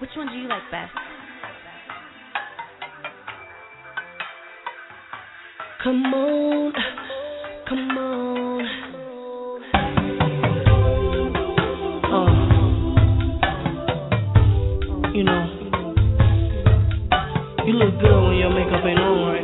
Which one do you like best? Come on, come on. You know, you look good when your makeup ain't on, right?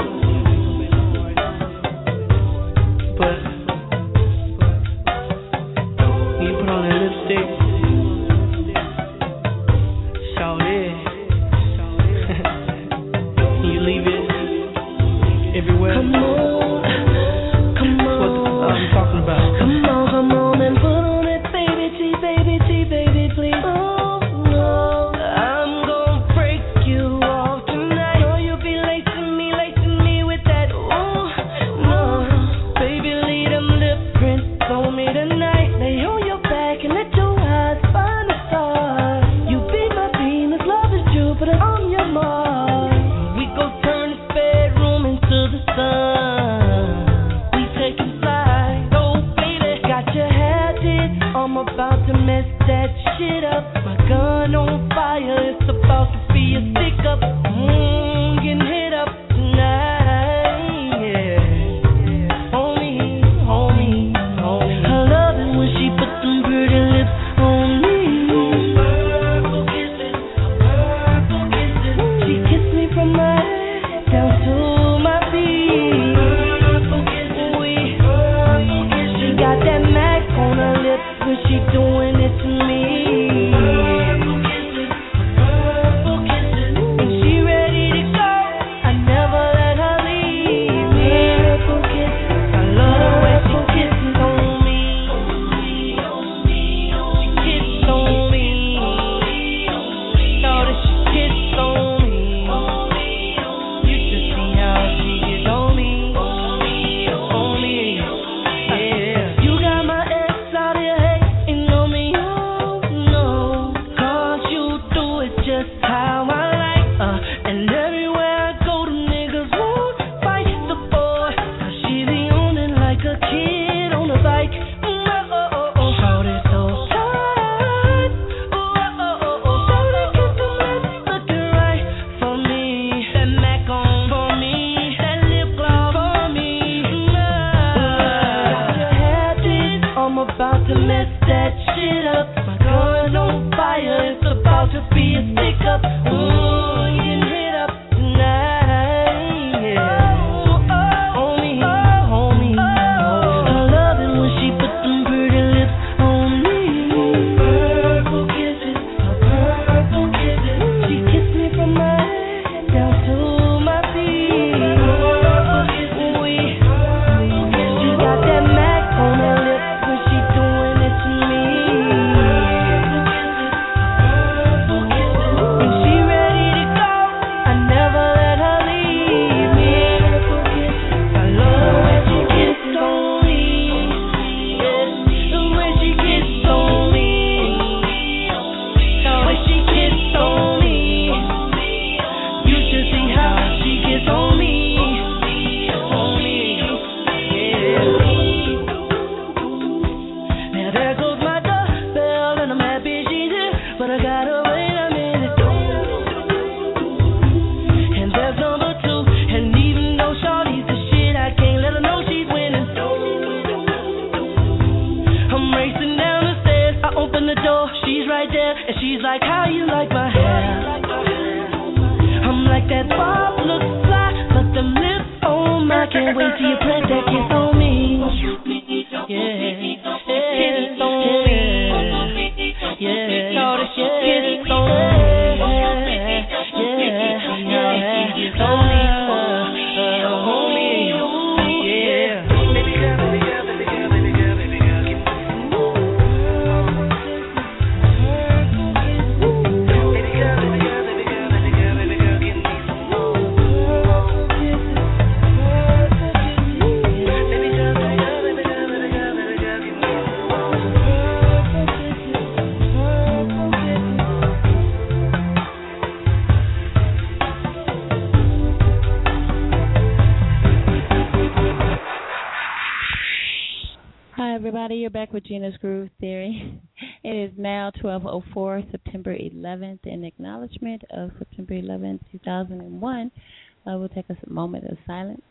Hi, everybody. You're back with Gina's Groove Theory. It is now 12:04, September 11th, in acknowledgement of September 11th, 2001. We'll take a moment of silence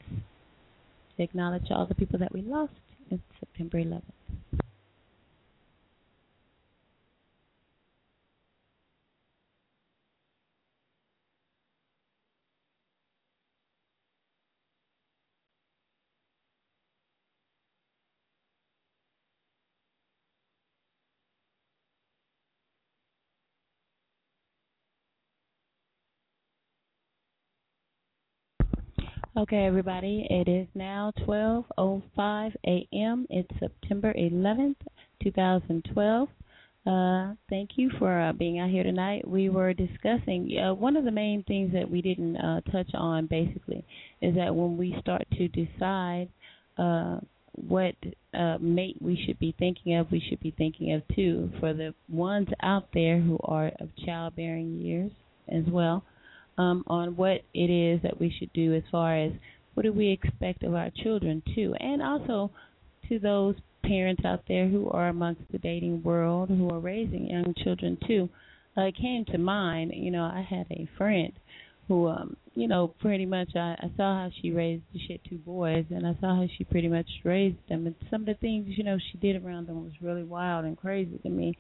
to acknowledge all the people that we lost on September 11th. Okay, everybody, it is now 12:05 a.m. It's September 11th, 2012. Thank you for being out here tonight. We were discussing, one of the main things that we didn't touch on, basically, is that when we start to decide what mate we should be thinking of, we should be thinking of, too, for the ones out there who are of childbearing years as well. On what it is that we should do as far as what do we expect of our children, too, and also to those parents out there who are amongst the dating world who are raising young children, too. It came to mind, I had a friend who, pretty much I saw how she raised – she had two boys, and I saw how she pretty much raised them. And some of the things, she did around them was really wild and crazy to me.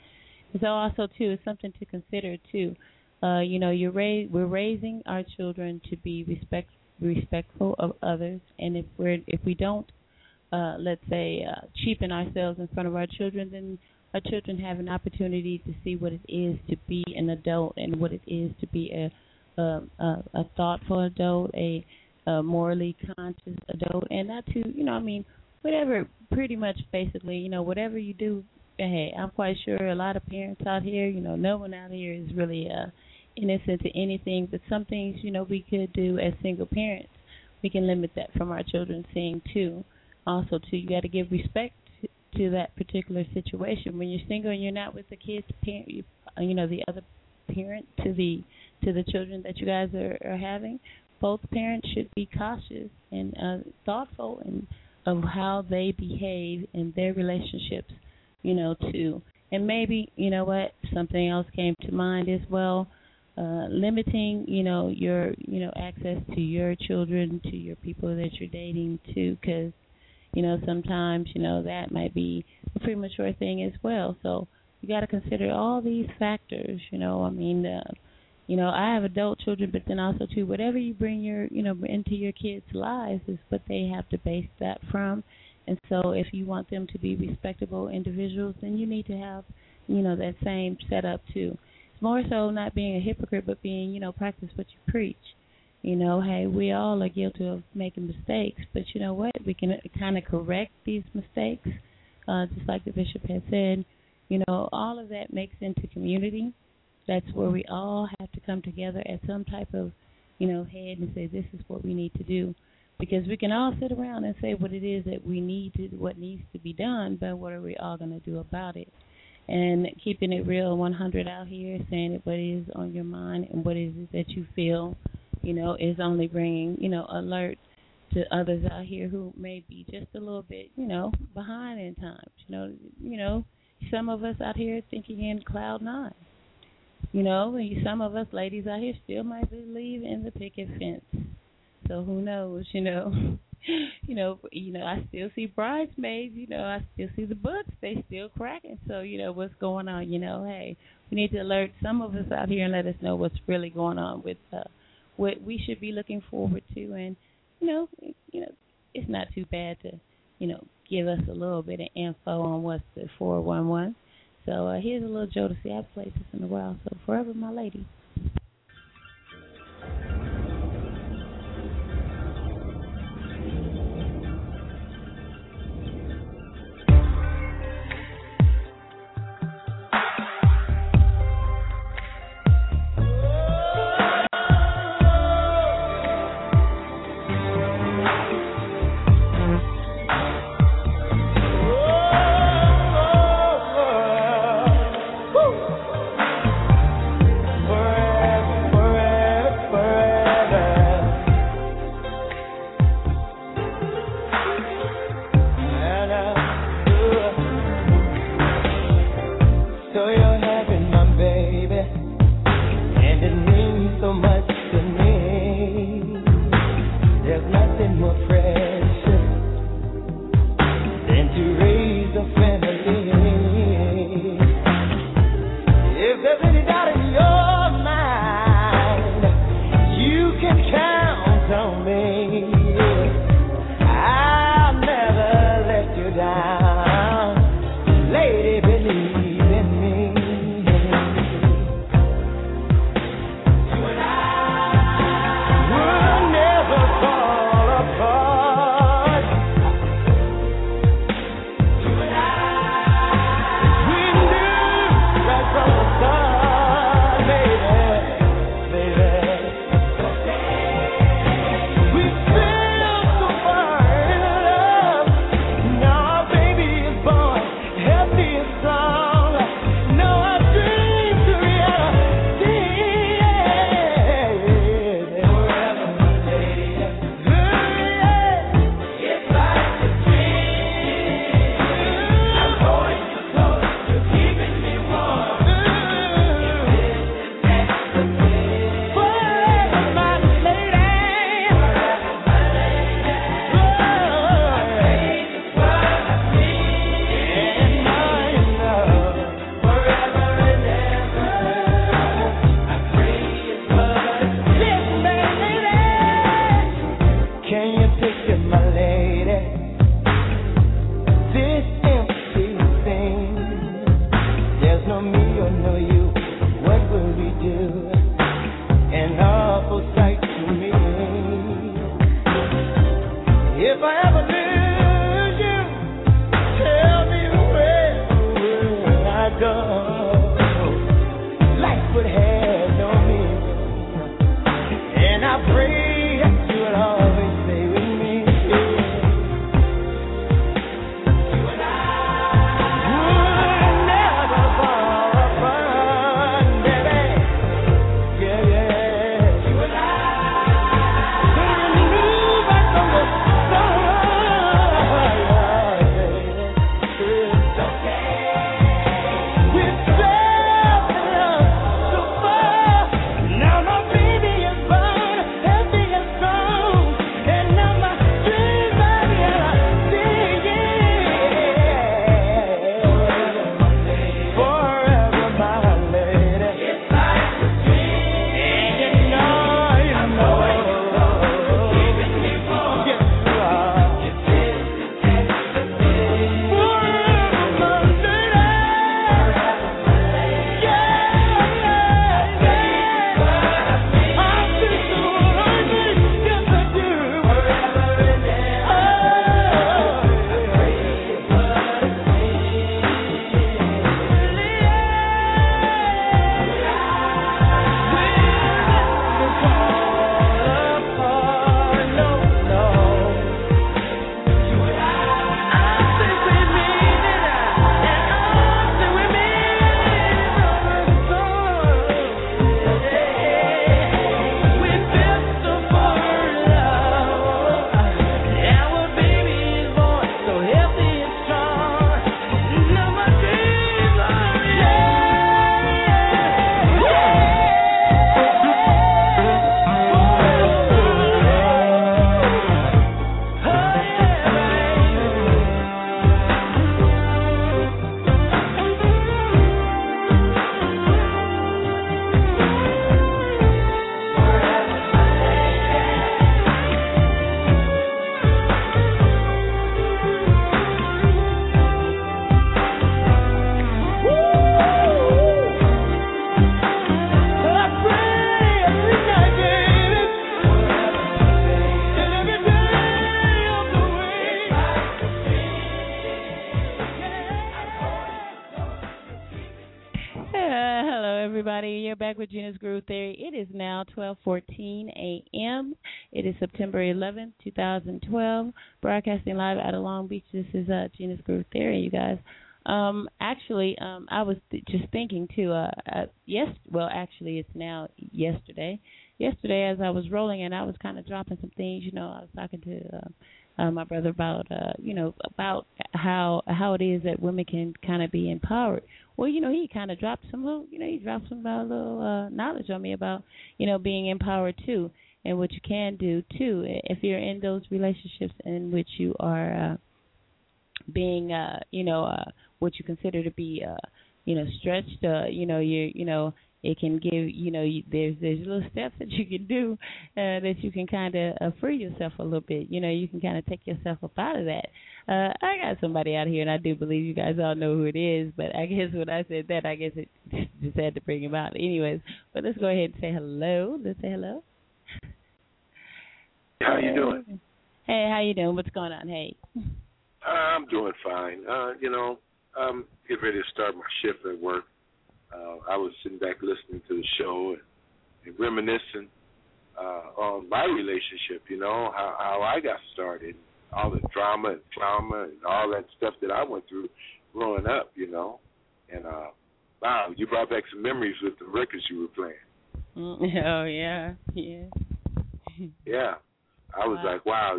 And so also, too, it's something to consider, too. We're raising our children to be respectful of others, and if we don't, let's say, cheapen ourselves in front of our children, then our children have an opportunity to see what it is to be an adult and what it is to be a thoughtful adult, a morally conscious adult, and not to, whatever, pretty much, basically, whatever you do. Hey, I'm quite sure a lot of parents out here, no one out here is really innocent to anything, but some things, we could do as single parents. We can limit that from our children seeing, too. Also, too, you got to give respect to that particular situation. When you're single and you're not with the kids, the other parent to the children that you guys are having, both parents should be cautious and thoughtful of how they behave in their relationships. Too. And maybe, something else came to mind as well, limiting, your, access to your children, to your people that you're dating, too, because, sometimes, that might be a premature thing as well. So you got to consider all these factors, I have adult children, but then also, too, whatever you bring into your kids' lives is what they have to base that from. And so if you want them to be respectable individuals, then you need to have, that same setup, too. It's more so not being a hypocrite, but being, practice what you preach. Hey, we all are guilty of making mistakes, but you know what? We can kind of correct these mistakes, just like the bishop has said. All of that makes into community. That's where we all have to come together at some type of, head and say, this is what we need to do. Because we can all sit around and say what it is that we need to, what needs to be done, but what are we all going to do about it? And keeping it real 100 out here, saying what is on your mind and what is it that you feel, is only bringing, alert to others out here who may be just a little bit, behind in times. Some of us out here thinking in cloud nine. Some of us ladies out here still might believe in the picket fence. So who knows, I still see bridesmaids, I still see the books, they still cracking. So, what's going on, hey, we need to alert some of us out here and let us know what's really going on with what we should be looking forward to. And, it's not too bad to, give us a little bit of info on what's the 411. So here's a little Jodeci. I haven't played this in a while, so forever my lady. Word. everybody. You're back with Gina's Groove Theory. It is now 12:14 a.m. It is September 11, 2012. Broadcasting live out of Long Beach. This is Gina's Groove Theory, you guys. Actually, I was just thinking, too, it's now yesterday. Yesterday, as I was rolling and I was kind of dropping some things, you know, I was talking to my brother about, about how it is that women can kind of be empowered. Well, you know, he kind of dropped some little, knowledge on me about, you know, being empowered, too, and what you can do, too, if you're in those relationships in which you are being what you consider to be, stretched, it can give, there's little steps that you can do that you can kind of free yourself a little bit. You know, you can kind of take yourself up out of that. I got somebody out here, and I do believe you guys all know who it is, but I guess when I said that, I guess it just had to bring him out. Anyways, but let's go ahead and say hello. Let's say hello. How you doing? Hey, how you doing? What's going on? Hey. I'm doing fine. I'm getting ready to start my shift at work. I was sitting back listening to the show and reminiscing on my relationship, how I got started, all the drama and trauma and all that stuff that I went through growing up, And, wow, you brought back some memories with the records you were playing. Oh, yeah. Yeah. Yeah. I was like, wow,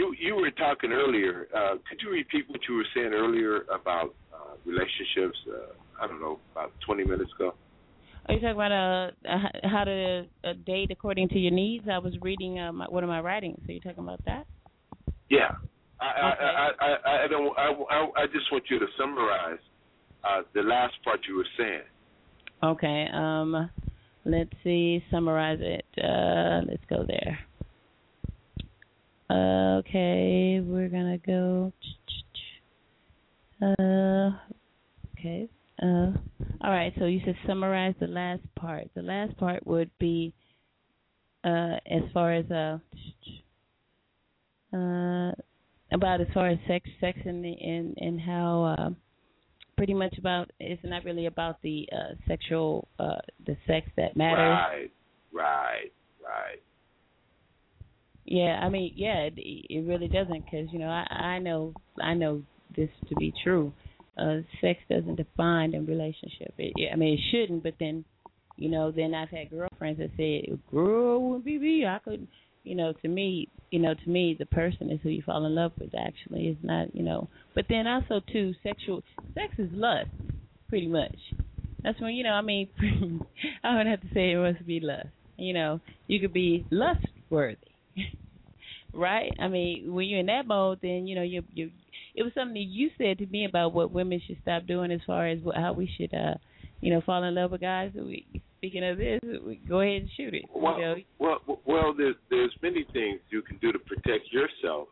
You were talking earlier. Could you repeat what you were saying earlier about relationships? About 20 minutes ago. Are you talking about how to date according to your needs? I was reading one of my writings. Are you talking about that? Yeah. I just want you to summarize the last part you were saying. Okay. Let's see. Summarize it. Let's go there. Okay, we're going to go. Okay. All right, so you said summarize the last part. The last part would be as far as sex and how pretty much about it's not really about the sexual the sex that matters. Right. Yeah, I mean, yeah, it really doesn't because, I know this to be true. Sex doesn't define a relationship. It shouldn't, but then, then I've had girlfriends that said, girl, wouldn't be me. I couldn't, to me, the person is who you fall in love with, actually. It's not, But then also, too, sex is lust, pretty much. That's when, I would have to say it must be lust. You could be lustworthy. Right? I mean, when you're in that mode, then, it was something that you said to me about what women should stop doing as far as how we should, fall in love with guys. Speaking of this, we go ahead and shoot it. Well, there's many things you can do to protect yourself.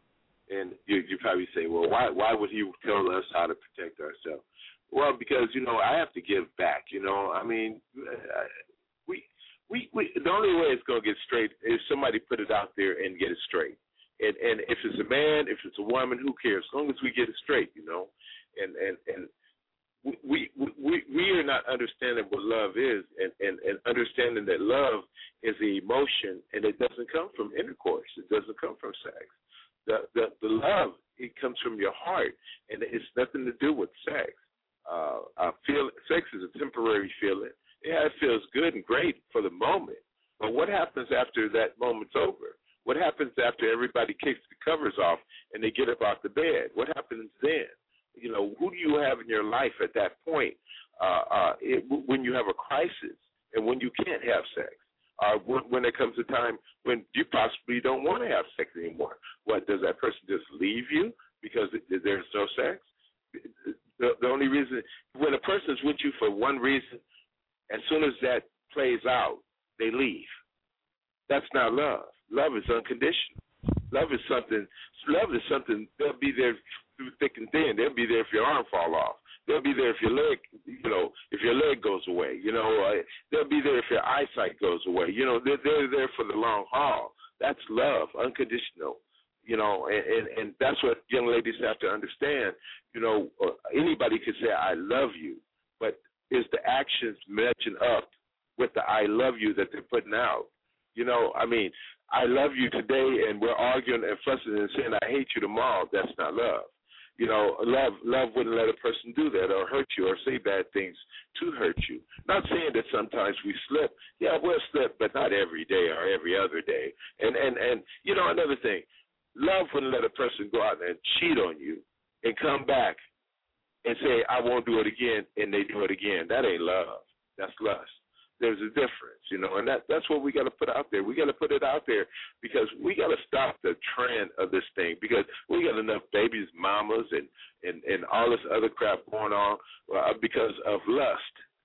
And you probably say, well, why would he tell us how to protect ourselves? Well, because, I have to give back, We the only way it's going to get straight is somebody put it out there and get it straight. And if it's a man, if it's a woman, who cares? As long as we get it straight, And we are not understanding what love is and understanding that love is an emotion and it doesn't come from intercourse. It doesn't come from sex. The love, it comes from your heart and it's nothing to do with sex. Sex is a temporary feeling. Yeah, it feels good and great for the moment, but what happens after that moment's over? What happens after everybody kicks the covers off and they get up out the bed? What happens then? Who do you have in your life at that point when you have a crisis and when you can't have sex? When it comes a time when you possibly don't want to have sex anymore? What, does that person just leave you because there's no sex? The only reason, when a person's with you for one reason, as soon as that plays out, they leave. That's not love. Love is unconditional. Love is something. They'll be there through thick and thin. They'll be there if your arm fall off. They'll be there if your leg, if your leg goes away. They'll be there if your eyesight goes away. They're there for the long haul. That's love, unconditional. And that's what young ladies have to understand. Anybody can say I love you, but is the actions matching up with the I love you that they're putting out. You know, I mean, I love you today and we're arguing and fussing and saying I hate you tomorrow. That's not love. You know, love wouldn't let a person do that or hurt you or say bad things to hurt you. Not saying that sometimes we slip. Yeah, we'll slip, but not every day or every other day. And you know, another thing, love wouldn't let a person go out and cheat on you and come back and say, I won't do it again, and they do it again. That ain't love. That's lust. There's a difference, you know, and that's what we got to put out there. We got to put it out there because we got to stop the trend of this thing because we got enough babies, mamas, and all this other crap going on because of lust.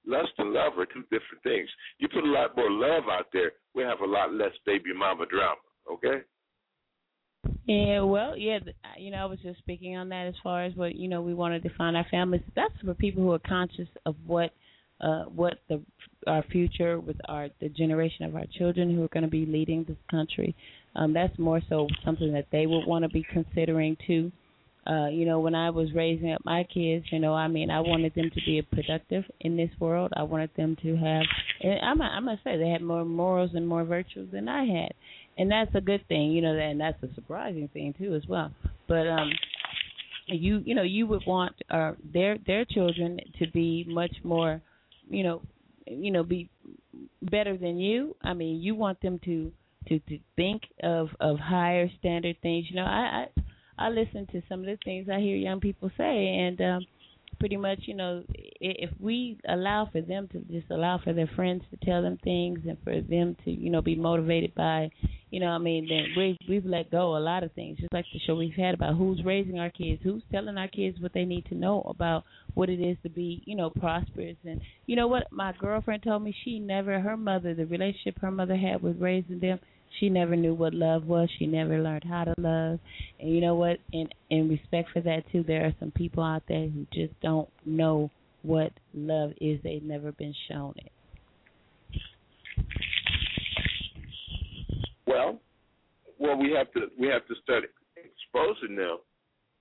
Lust and love are two different things. You put a lot more love out there, we have a lot less baby mama drama, okay? Yeah, well, yeah, you know, I was just speaking on that as far as what, you know, we want to define our families. That's for people who are conscious of what our future with the generation of our children who are going to be leading this country. That's more so something that they would want to be considering too. You know, when I was raising up my kids, you know, I mean, I wanted them to be productive in this world. I wanted them to have, and I must say, they had more morals and more virtues than I had. And that's a good thing, you know, and that's a surprising thing too as well. But you know, you would want their children to be much more, you know, be better than you. I mean, you want them to think of higher standard things. You know, I listen to some of the things I hear young people say, and pretty much, you know, if we allow for them to just allow for their friends to tell them things and for them to, you know, be motivated by, you know, I mean, then we've let go a lot of things, just like the show we've had about who's raising our kids, who's telling our kids what they need to know about what it is to be, you know, prosperous. And you know what? My girlfriend told me the relationship her mother had with raising them, she never knew what love was. She never learned how to love. And you know what? In respect for that, too, there are some people out there who just don't know what love is. They've never been shown it. Well, we have to start exposing them.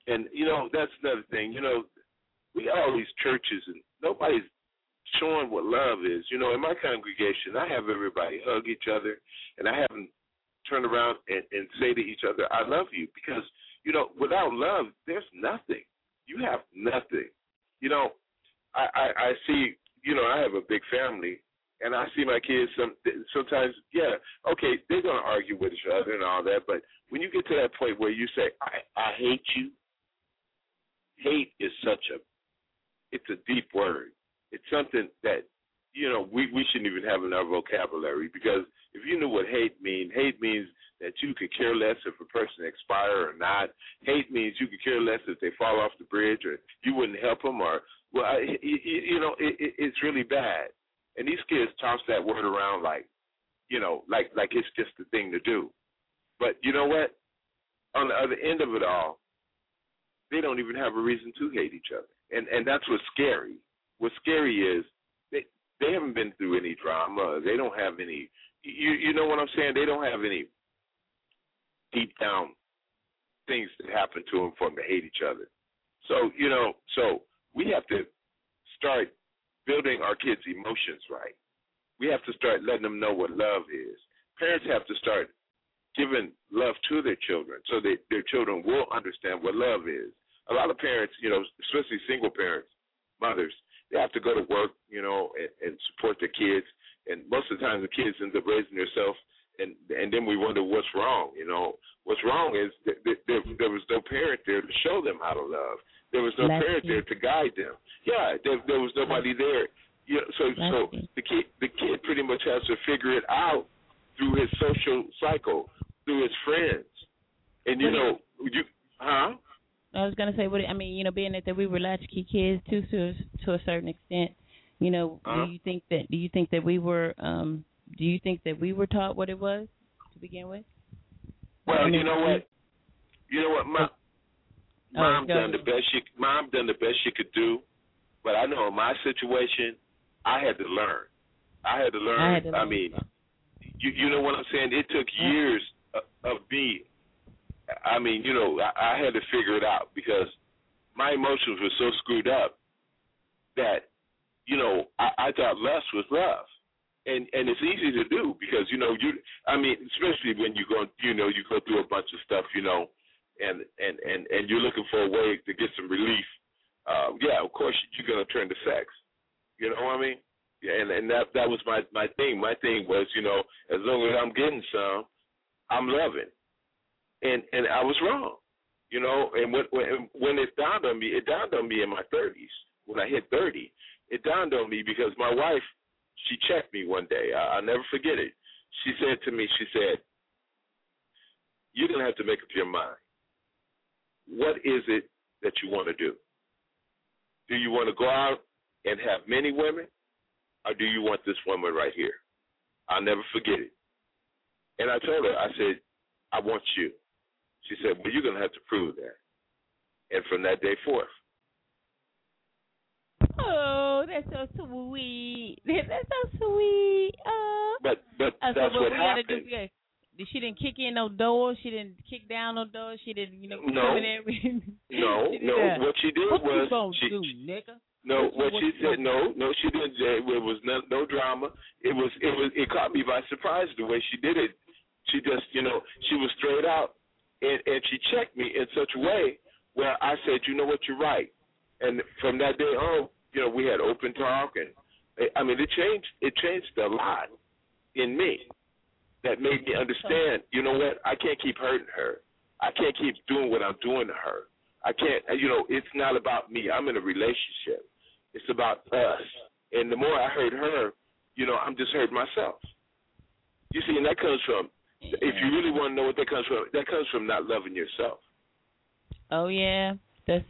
And, you know, that's another thing. You know, we got all these churches and nobody's showing what love is. You know, in my congregation, I have everybody hug each other, and I have them turn around and say to each other, I love you, because, you know, without love, there's nothing. You have nothing. You know, I see, you know, I have a big family, and I see my kids sometimes, yeah, okay, they're going to argue with each other and all that, but when you get to that point where you say, I hate you, hate is it's a deep word. It's something that, you know, we shouldn't even have in our vocabulary, because if you knew what hate means that you could care less if a person expire or not. Hate means you could care less if they fall off the bridge or you wouldn't help them or, well, you know, it's really bad. And these kids toss that word around like, you know, like it's just the thing to do. But you know what? On the other end of it all, they don't even have a reason to hate each other. And that's what's scary. What's scary is they haven't been through any drama. They don't have any, you know what I'm saying? They don't have any deep down things that happen to them for them to hate each other. So, you know, we have to start building our kids' emotions right. We have to start letting them know what love is. Parents have to start giving love to their children so that their children will understand what love is. A lot of parents, you know, especially single parents, mothers, they have to go to work, you know, and support their kids. And most of the time the kids end up raising themselves, and then we wonder what's wrong, you know. What's wrong is there was no parent there to show them how to love. There was no parent there to guide them. Yeah, there was nobody there. You know, so the kid pretty much has to figure it out through his social cycle, through his friends. And, you know, huh? I was going to say, you know, being that we were latchkey kids too, to a certain extent, you know, do you think that we were taught what it was to begin with? Well, you know what, Mom done the best she could do, but I know in my situation, I had to learn. I mean, you know what I'm saying? It took years of being. I mean, you know, I had to figure it out because my emotions were so screwed up that, you know, I thought lust was love. And it's easy to do because, you know, especially when you go, you know, you go through a bunch of stuff, you know, and you're looking for a way to get some relief. Yeah, of course you're going to turn to sex. You know what I mean? Yeah, and that was my thing. My thing was, you know, as long as I'm getting some, I'm loving. And I was wrong, you know. And when it dawned on me in my 30s. When I hit 30, it dawned on me because my wife, she checked me one day. I'll never forget it. She said to me, she said, you're going to have to make up your mind. What is it that you want to do? Do you want to go out and have many women, or do you want this woman right here? I'll never forget it. And I told her, I said, I want you. She said, well, you're going to have to prove that. And from that day forth. Oh, that's so sweet. That's so sweet. But that's what happened. She didn't kick in no door. She didn't kick down no door. She didn't, you know, come in there. No. What she did was she didn't. It was no drama. It caught me by surprise the way she did it. She just, you know, she was straight out, and she checked me in such a way where I said, you know what, you're right. And from that day on, you know, we had open talk, and I mean, it changed a lot in me. That made me understand, you know what, I can't keep hurting her. I can't keep doing what I'm doing to her. I can't, you know, it's not about me. I'm in a relationship. It's about us. And the more I hurt her, you know, I'm just hurting myself. You see, and that comes from, if you really want to know what that comes from not loving yourself. Oh, yeah. That's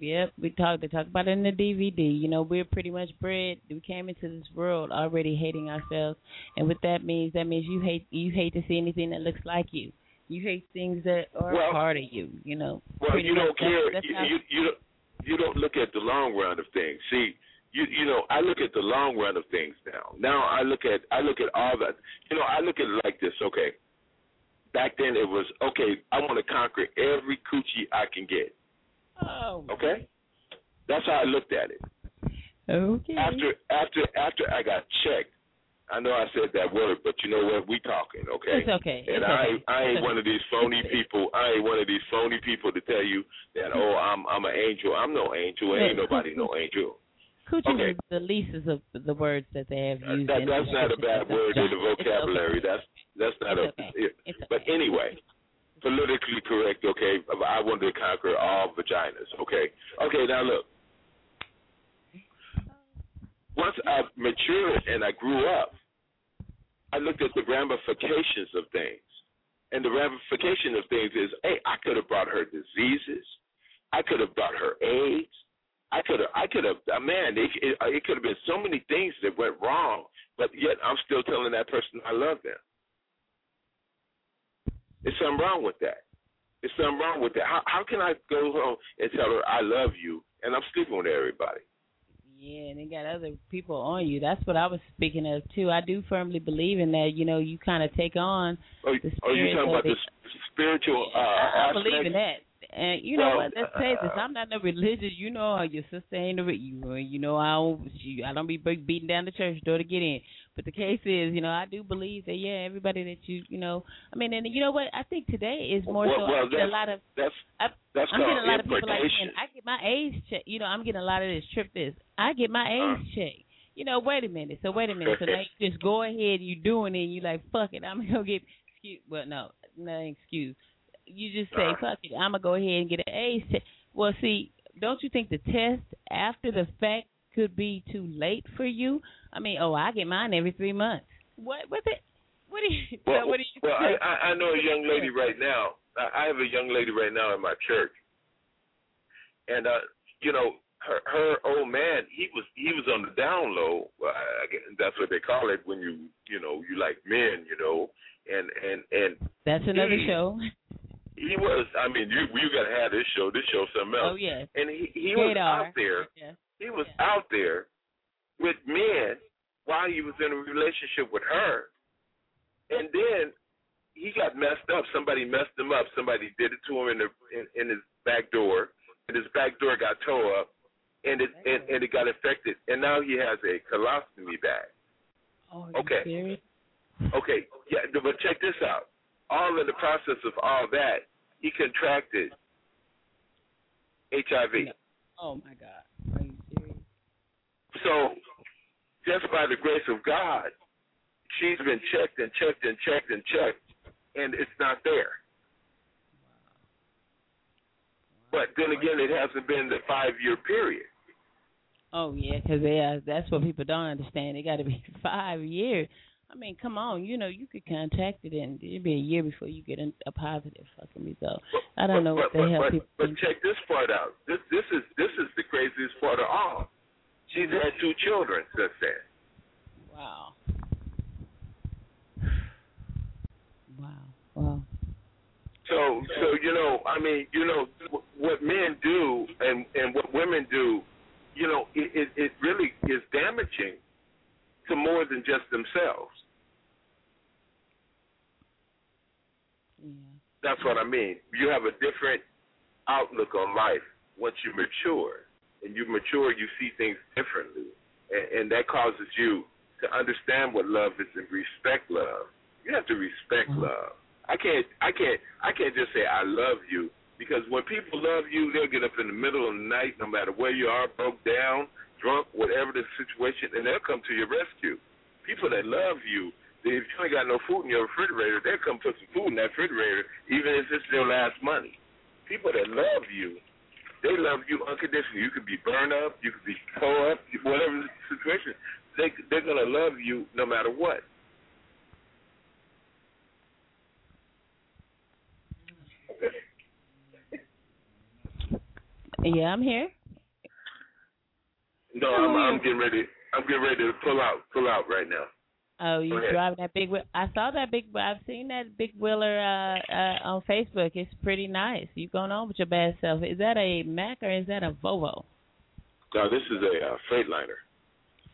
yep, they talk about it in the DVD. You know, we're pretty much bred. We came into this world already hating ourselves, and what that means you hate to see anything that looks like you. You hate things that are part of you. You know. Well, you don't care. You don't look at the long run of things. See, you know, I look at the long run of things now. Now I look at all that. You know, I look at it like this. Okay, back then it was okay. I want to conquer every coochie I can get. Oh. Okay, that's how I looked at it. Okay. After I got checked, I know I said that word, but you know what? We talking, okay? It's okay. And I ain't one of these phony people. I ain't one of these phony people to tell you that I'm an angel. I'm no angel. Ain't nobody no angel. Coochie is the least of the words that they have used. That's not a bad word in the vocabulary. Okay. That's not it's a. Okay. It, but okay. Anyway. Politically correct, okay? I wanted to conquer all vaginas, okay? Okay, now look. Once I matured and I grew up, I looked at the ramifications of things. And the ramification of things is, hey, I could have brought her diseases. I could have brought her AIDS. It could have been so many things that went wrong, but yet I'm still telling that person I love them. There's something wrong with that. How can I go home and tell her I love you and I'm sleeping with everybody? Yeah, and they got other people on you. That's what I was speaking of, too. I do firmly believe in that. You know, you kind of take on the spirit. Are you talking about the spiritual aspect? I believe in that. And you know what? Let's say this. I'm not no religious. You know, your sister ain't a you know, I don't be beating down the church door to get in. But the case is, you know, I do believe that, yeah, everybody that you know, I mean, and you know what? I think today is more I'm getting a lot of people like, man, I get my age check. You know, I'm getting a lot of this trip. I get my age check. You know, wait a minute. So now you just go ahead, you doing it, and you like, fuck it, I'm gonna get excuse. Well, no, nothing excuse. You just say, fuck it, I'm going to go ahead and get an A test. Well, see, don't you think the test after the fact could be too late for you? I mean, I get mine every 3 months. I know a young lady right now. I have a young lady right now in my church. And, you know, her old man, he was on the down low. I guess that's what they call it when you like men, you know. And that's another show. He was. I mean, you gotta have this show. This show's something else. Oh yeah. And he was out there. Yeah. He was out there with men while he was in a relationship with her. And then he got messed up. Somebody messed him up. Somebody did it to him in his back door, and his back door got tore up. and it got infected, and now he has a colostomy bag. Oh, okay. Serious? Okay. Yeah, but check this out. All in the process of all that, he contracted HIV. No. Oh my God. Are you serious? So, just by the grace of God, she's been checked and checked and checked and checked, and it's not there. Wow. But then again, it hasn't been the 5-year period. Oh, yeah, because that's what people don't understand. It got to be 5 years. I mean, come on. You know, you could contact it, and it'd be a year before you get a positive fucking result. I don't know what the hell people think. But check this part out. This is the craziest part of all. She's had 2 children since then. Wow. Wow. So you know, I mean, you know, what men do and what women do, you know, it really is damaging to more than just themselves. Yeah. That's what I mean. You have a different outlook on life once you mature. And you mature, you see things differently. And that causes you to understand what love is and respect love. You have to respect love. I can't just say I love you, because when people love you, they'll get up in the middle of the night, no matter where you are, broke down, drunk, whatever the situation, and they'll come to your rescue. People that love you, if you ain't got no food in your refrigerator, they'll come put some food in that refrigerator, even if it's their last money. People that love you, they love you unconditionally. You could be burned up, you could be tore up, whatever the situation. They're going to love you no matter what. Yeah, I'm here. No, I'm getting ready. I'm getting ready to pull out right now. Oh, you driving that big wheel? I saw that big. I've seen that big wheeler on Facebook. It's pretty nice. You going on with your bad self? Is that a Mac or is that a Volvo? No, this is a Freightliner.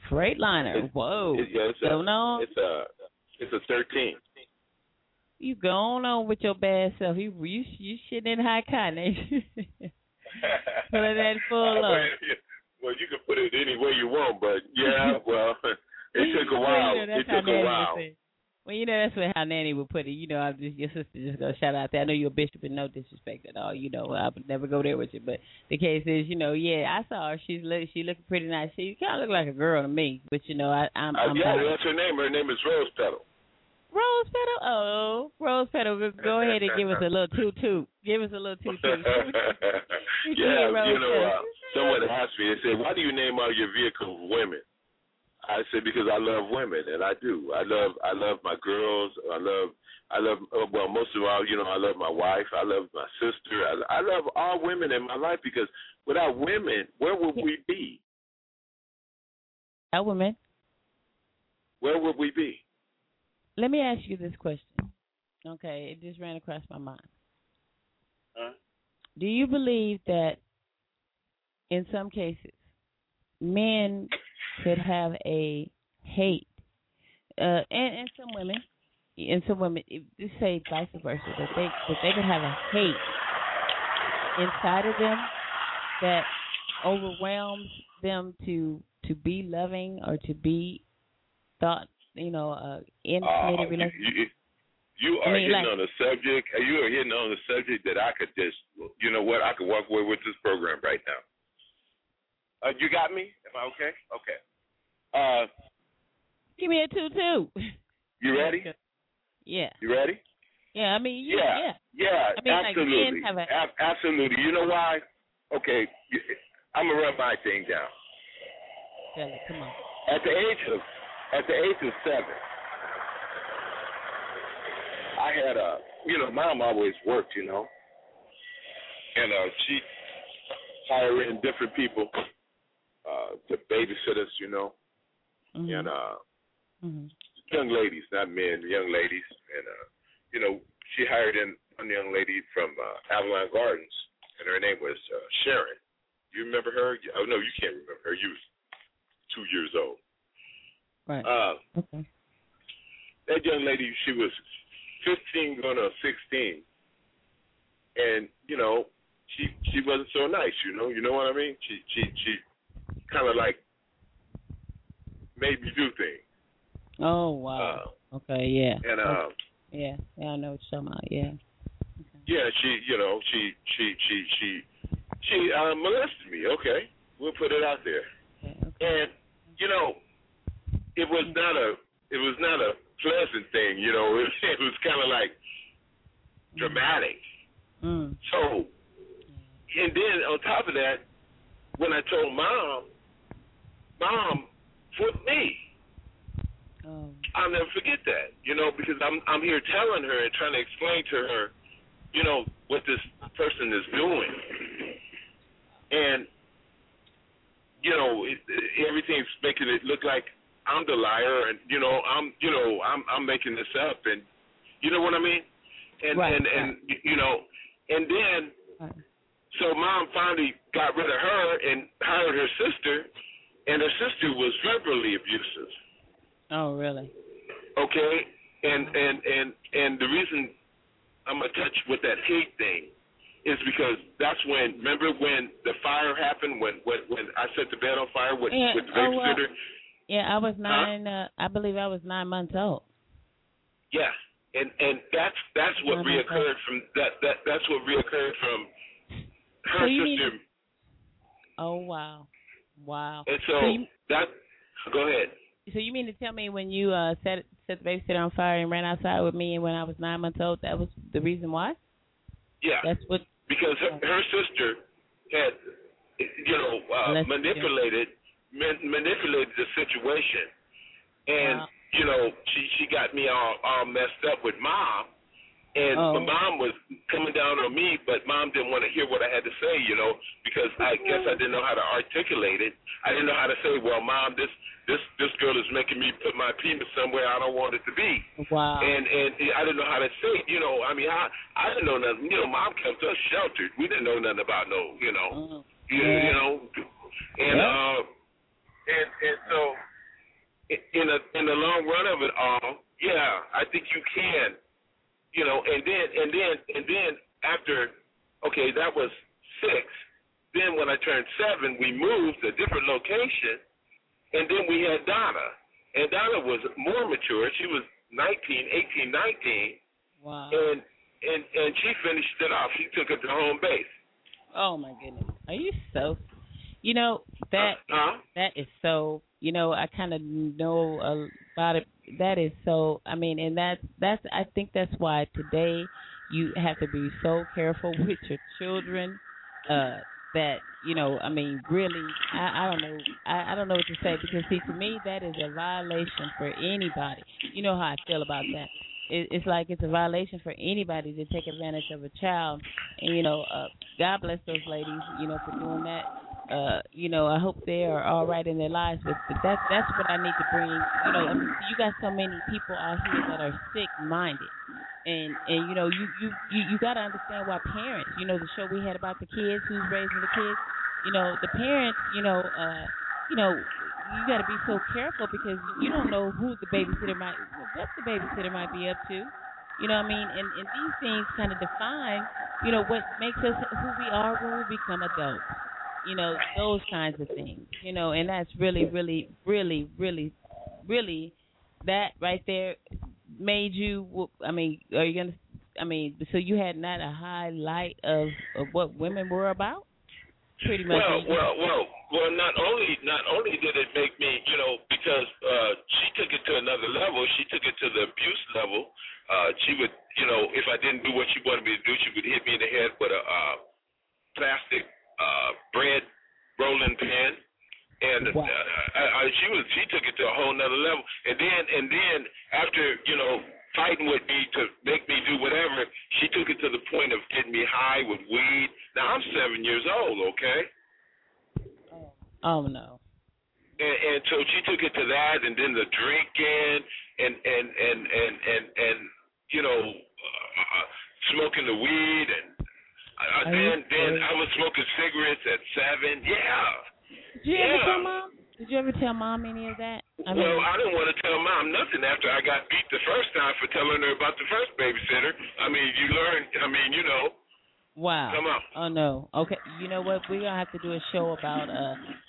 Freightliner. Whoa. It's a 13. You going on with your bad self? You shitting in high cotton. Pulling that full up. Well, you can put it any way you want, but yeah, well, it took a while. Well, you know, it took a while. Well, you know, that's what how Nanny would put it. You know, your sister just going to shout out there. I know you're a bishop and no disrespect at all. You know, I would never go there with you. But the case is, you know, yeah, I saw her. She looking pretty nice. She kind of look like a girl to me, but, you know, I'm yeah, that's her name. Her name is Rose Petal. Rose Petal? Oh, Rose Petal, go ahead and give us a little toot-toot. Give us a little toot-toot. Yeah, you know, someone asked me, they said, why do you name all your vehicles women? I said, because I love women, and I do. I love my girls. I love. Well, most of all, you know, I love my wife. I love my sister. I love all women in my life, because without women, where would we be? Without women? Where would we be? Let me ask you this question. Okay, it just ran across my mind. Huh? Do you believe that in some cases men could have a hate, and some women, just say vice versa, that they could have a hate inside of them that overwhelms them to be loving or to be thought? You know, intimate relationship. You are hitting on a subject. You are hitting on a subject that I could just, you know what? I could walk away with this program right now. You got me? Am I okay? Okay. Give me a 2-2. You ready? Yeah. You ready? Yeah. I mean, yeah. I mean, absolutely. Like absolutely. You know why? Okay. I'm gonna run my thing down. Yeah, come on. At the age of 7, I had a, you know, mom always worked, you know, and she hired in different people to babysit us, you know, mm-hmm. and young ladies, not men, young ladies, and, you know, she hired in one young lady from Avalon Gardens, and her name was Sharon. You remember her? Oh, no, you can't remember her. You was 2 years old. Right. Okay. That young lady, she was 15 going on 16, and you know, she wasn't so nice. You know what I mean. She kind of like made me do things. Oh, wow. Okay, yeah. And yeah, I know what you're talking about, yeah. Okay. Yeah, she molested me, okay. We'll put it out there. Okay. And, you know, it was not a pleasant thing, you know. It was kind of like dramatic. Mm. So, and then on top of that, when I told Mom flipped me. Oh. I'll never forget that, you know, because I'm here telling her and trying to explain to her, you know, what this person is doing. And, you know, everything's making it look like I'm the liar, and I'm making this up, and you know what I mean. And right, and you know, and then right. So Mom finally got rid of her and hired her sister, and her sister was verbally abusive. Oh, really? Okay, and the reason I'm gonna touch with that hate thing is because that's when, remember when the fire happened, when I set the bed on fire with the babysitter. Yeah, I was 9. I believe I was 9 months old. Yeah, and that's what reoccurred from that. That's what reoccurred from her sister. Oh wow. And so that. Go ahead. So you mean to tell me when you set the babysitter on fire and ran outside with me, and when I was 9 months old, that was the reason why? Yeah. That's what. Because her sister had, manipulated the situation, and wow. You know, she got me all messed up with Mom, and my mom was coming down on me, but Mom didn't want to hear what I had to say, you know, because I guess I didn't know how to articulate it. I didn't know how to say, well, Mom, this girl is making me put my penis somewhere I don't want it to be. Wow. And I didn't know how to say it, you know. I mean, I didn't know nothing. You know, Mom kept us sheltered. We didn't know nothing about no, you know, you know, and yeah. And so, in the long run of it all, yeah, I think you can, you know. And then after, okay, that was 6. Then when I turned 7, we moved to a different location, and then we had Donna. And Donna was more mature. She was 19. Wow. And she finished it off. She took it to home base. Oh my goodness, are you so? You know, that is so, you know, I kind of know about it. That is so, I mean, and that's I think that's why today you have to be so careful with your children that, you know, I mean, really, I don't know. I don't know what to say because, see, to me, that is a violation for anybody. You know how I feel about that. It's like it's a violation for anybody to take advantage of a child. And, you know, God bless those ladies, you know, for doing that. You know, I hope they are all right in their lives, but that's what I need to bring. You know, I mean, you got so many people out here that are sick-minded, and you know, you got to understand why parents. You know, the show we had about the kids, who's raising the kids. You know, the parents. You know, you got to be so careful because you don't know who the babysitter might, what the babysitter might be up to. You know what I mean? And these things kind of define, you know, what makes us who we are when we become adults. You know, those kinds of things, you know, and that's really, really, really, really, really, that right there made you, I mean, are you going to, I mean, so you had not a highlight of what women were about? Pretty much. Well, not only did it make me, you know, because she took it to another level. She took it to the abuse level. She would, you know, if I didn't do what she wanted me to do, she would hit me in the head with a plastic bread rolling pin, and wow. She took it to a whole nother level. And then after, you know, fighting with me to make me do whatever, she took it to the point of getting me high with weed. Now I'm 7 years old, okay? Oh no. And so she took it to that, and then the drinking, and you know, smoking the weed and. Then I was smoking cigarettes at 7. Yeah. Did you ever tell Mom any of that? Well, I didn't want to tell Mom nothing after I got beat the first time for telling her about the first babysitter. I mean, you learn. I mean, you know. Wow. Come on. Oh, no. Okay. You know what? We're going to have to do a show about,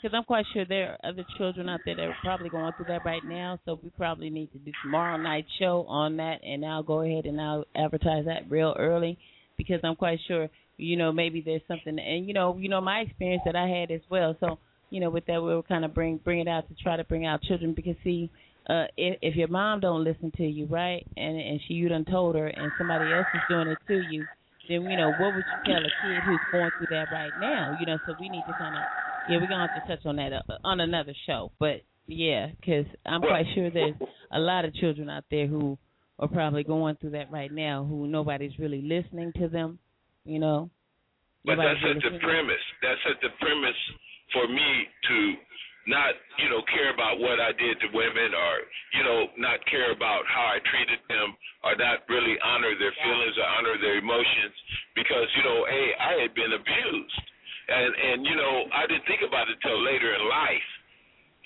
because I'm quite sure there are other children out there that are probably going through that right now, so we probably need to do tomorrow night's show on that, and I'll go ahead and I'll advertise that real early, because I'm quite sure, you know, maybe there's something, and, you know, my experience that I had as well, so, you know, with that, we'll kind of bring it out to try to bring out children, because, see, if your mom don't listen to you, right, and you done told her, and somebody else is doing it to you, then, you know, what would you tell a kid who's going through that right now? You know, so we need to kind of, we're going to have to touch on that on another show. But, yeah, because I'm quite sure there's a lot of children out there who are probably going through that right now who nobody's really listening to them, you know. But that's at the premise. That's at the premise for me to not, you know, care about what I did to women or, you know, not care about how I treated them or not really honor their feelings or honor their emotions because, you know, hey, I had been abused. And you know, I didn't think about it till later in life.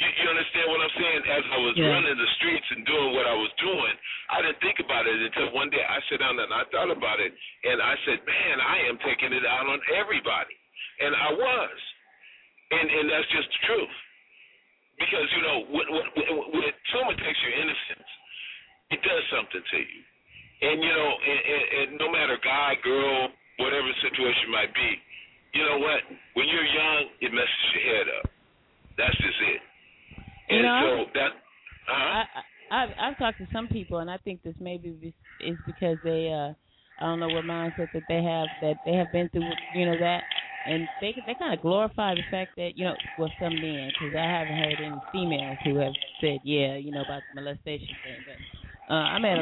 You understand what I'm saying? As I was running the streets and doing what I was doing, I didn't think about it until one day I sat down and I thought about it. And I said, man, I am taking it out on everybody. And I was. And that's just the truth. Because, you know, when someone takes your innocence, it does something to you. And, you know, and no matter guy, girl, whatever situation might be, you know what? When you're young, it messes your head up. That's just it. And you know, I've talked to some people, and I think this maybe is because they, I don't know what mindset that they have been through, you know, that. And they kind of glorify the fact that, you know, well, some men, because I haven't heard any females who have said, yeah, you know, about the molestation thing. But I met a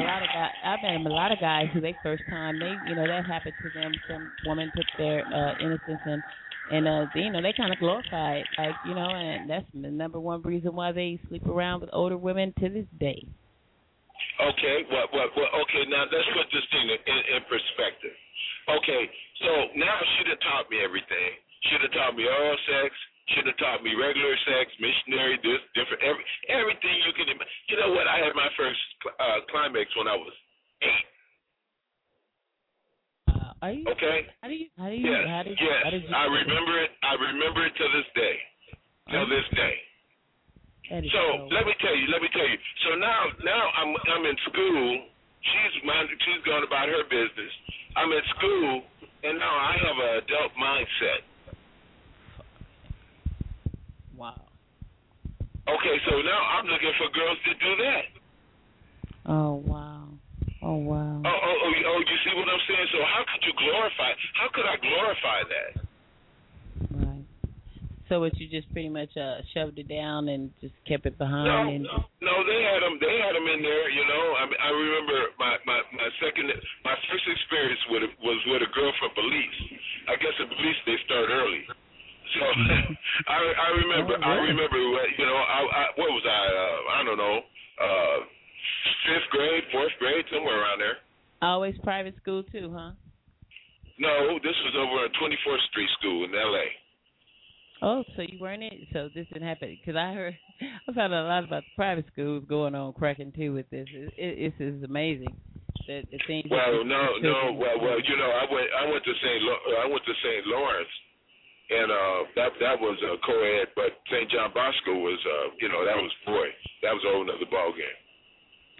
lot of guys who they first time, that happened to them. Some woman took their innocence and they kind of glorify it. Like, you know, and that's the number one reason why they sleep around with older women to this day. Okay, well, okay, now let's put this thing in perspective. Okay, so now she'd have taught me everything. She'd have taught me oral sex. She'd have taught me regular sex, missionary, this, different, everything you can imagine. You know what? I had my first climax when I was 8. Are you? Okay. How do you? Yes. Yes. I remember it. I remember it to this day. Till this day. So let me tell you. So now I'm in school. She's going about her business. I'm in school, and now I have an adult mindset. Wow. Okay, so now I'm looking for girls to do that. Oh wow. Oh, you see what I'm saying? So how could you glorify? How could I glorify that? So what you just pretty much shoved it down and just kept it behind? No, they had them in there, you know. I remember my first experience was with a girl from Belize. I guess in Belize they start early. So I remember, you know, what was I? I don't know, 5th grade, 4th grade, somewhere around there. Always private school too, huh? No, this was over at 24th Street School in L.A. Oh, so you weren't in? So this didn't happen? Because I found out a lot about the private schools going on, cracking too with this. It is amazing that the things. Well, you know, I went to St. Lawrence, and that was a co-ed, but St. John Bosco was, you know, that was boy, that was a whole nother ball game.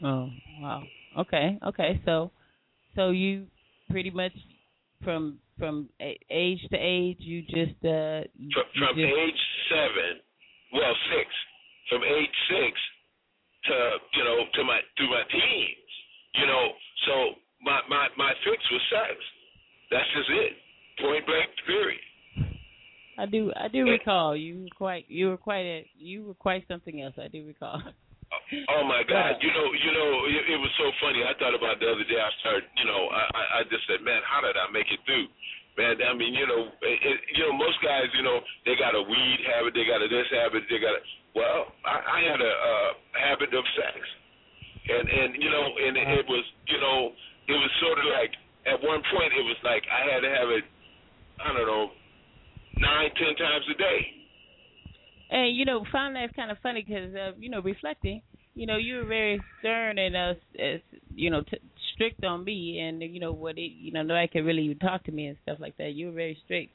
Oh wow. Okay. So you pretty much from age to age, you just... age 7, well, 6. From age 6 to, you know, through my teens, you know. So my fix was sex. That's just it. Point blank, period. I do recall. You were quite something else. I do recall. Oh my God! You know, it was so funny. I thought about it the other day. I started, you know, I just said, man, how did I make it through? Man, I mean, you know, most guys, you know, they got a weed habit, they got a this habit, they got a. Well, I had a habit of sex, and you know, and it was, you know, it was sort of like at one point it was like I had to have it, I don't know, 9-10 times a day. And, you know, found that kind of funny because, you know, reflecting, you know, you were very stern and, you know, strict on me, and you know what? Nobody can really even talk to me and stuff like that. You were very strict.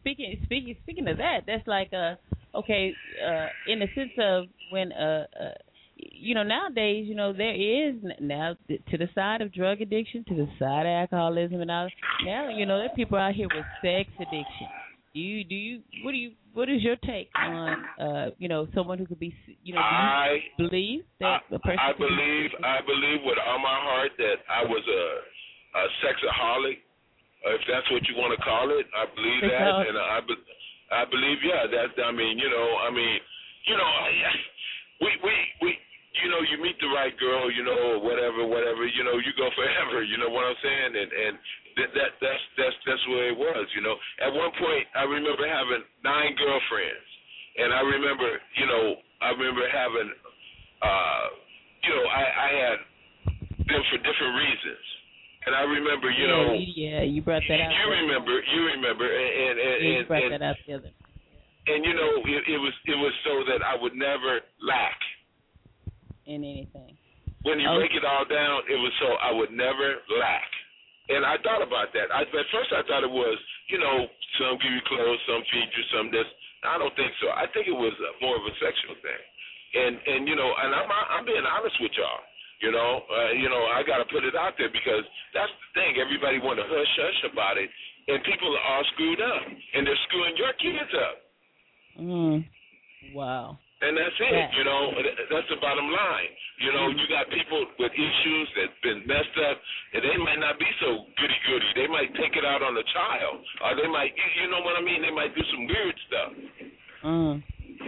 Speaking of that, that's like in the sense of when nowadays, there is now to the side of drug addiction, to the side of alcoholism, and all. Now, there are people out here with sex addiction. What is your take on someone who could be do you believe that the person? I believe with all my heart that I was a sexaholic, if that's what you want to call it. I believe that, and I believe that. We you meet the right girl, whatever, you go forever. You know what I'm saying? And That's where it was, At one point, I remember having 9 girlfriends, and I remember having, I had them for different reasons, and I remember, you brought that up. You remember, and you brought that up together. And it was so that I would never lack in anything. When you break it all down, it was so I would never lack. And I thought about that. At first I thought it was, some give you clothes, some feed you, some this. I don't think so. I think it was more of a sexual thing. And and I'm being honest with y'all. I got to put it out there because that's the thing. Everybody want to hush about it, and people are all screwed up, and they're screwing your kids up. Wow. And that's it. That's the bottom line. You got people with issues that's been messed up, and they might not be so goody-goody. They might take it out on the child, or they might, you know what I mean? They might do some weird stuff.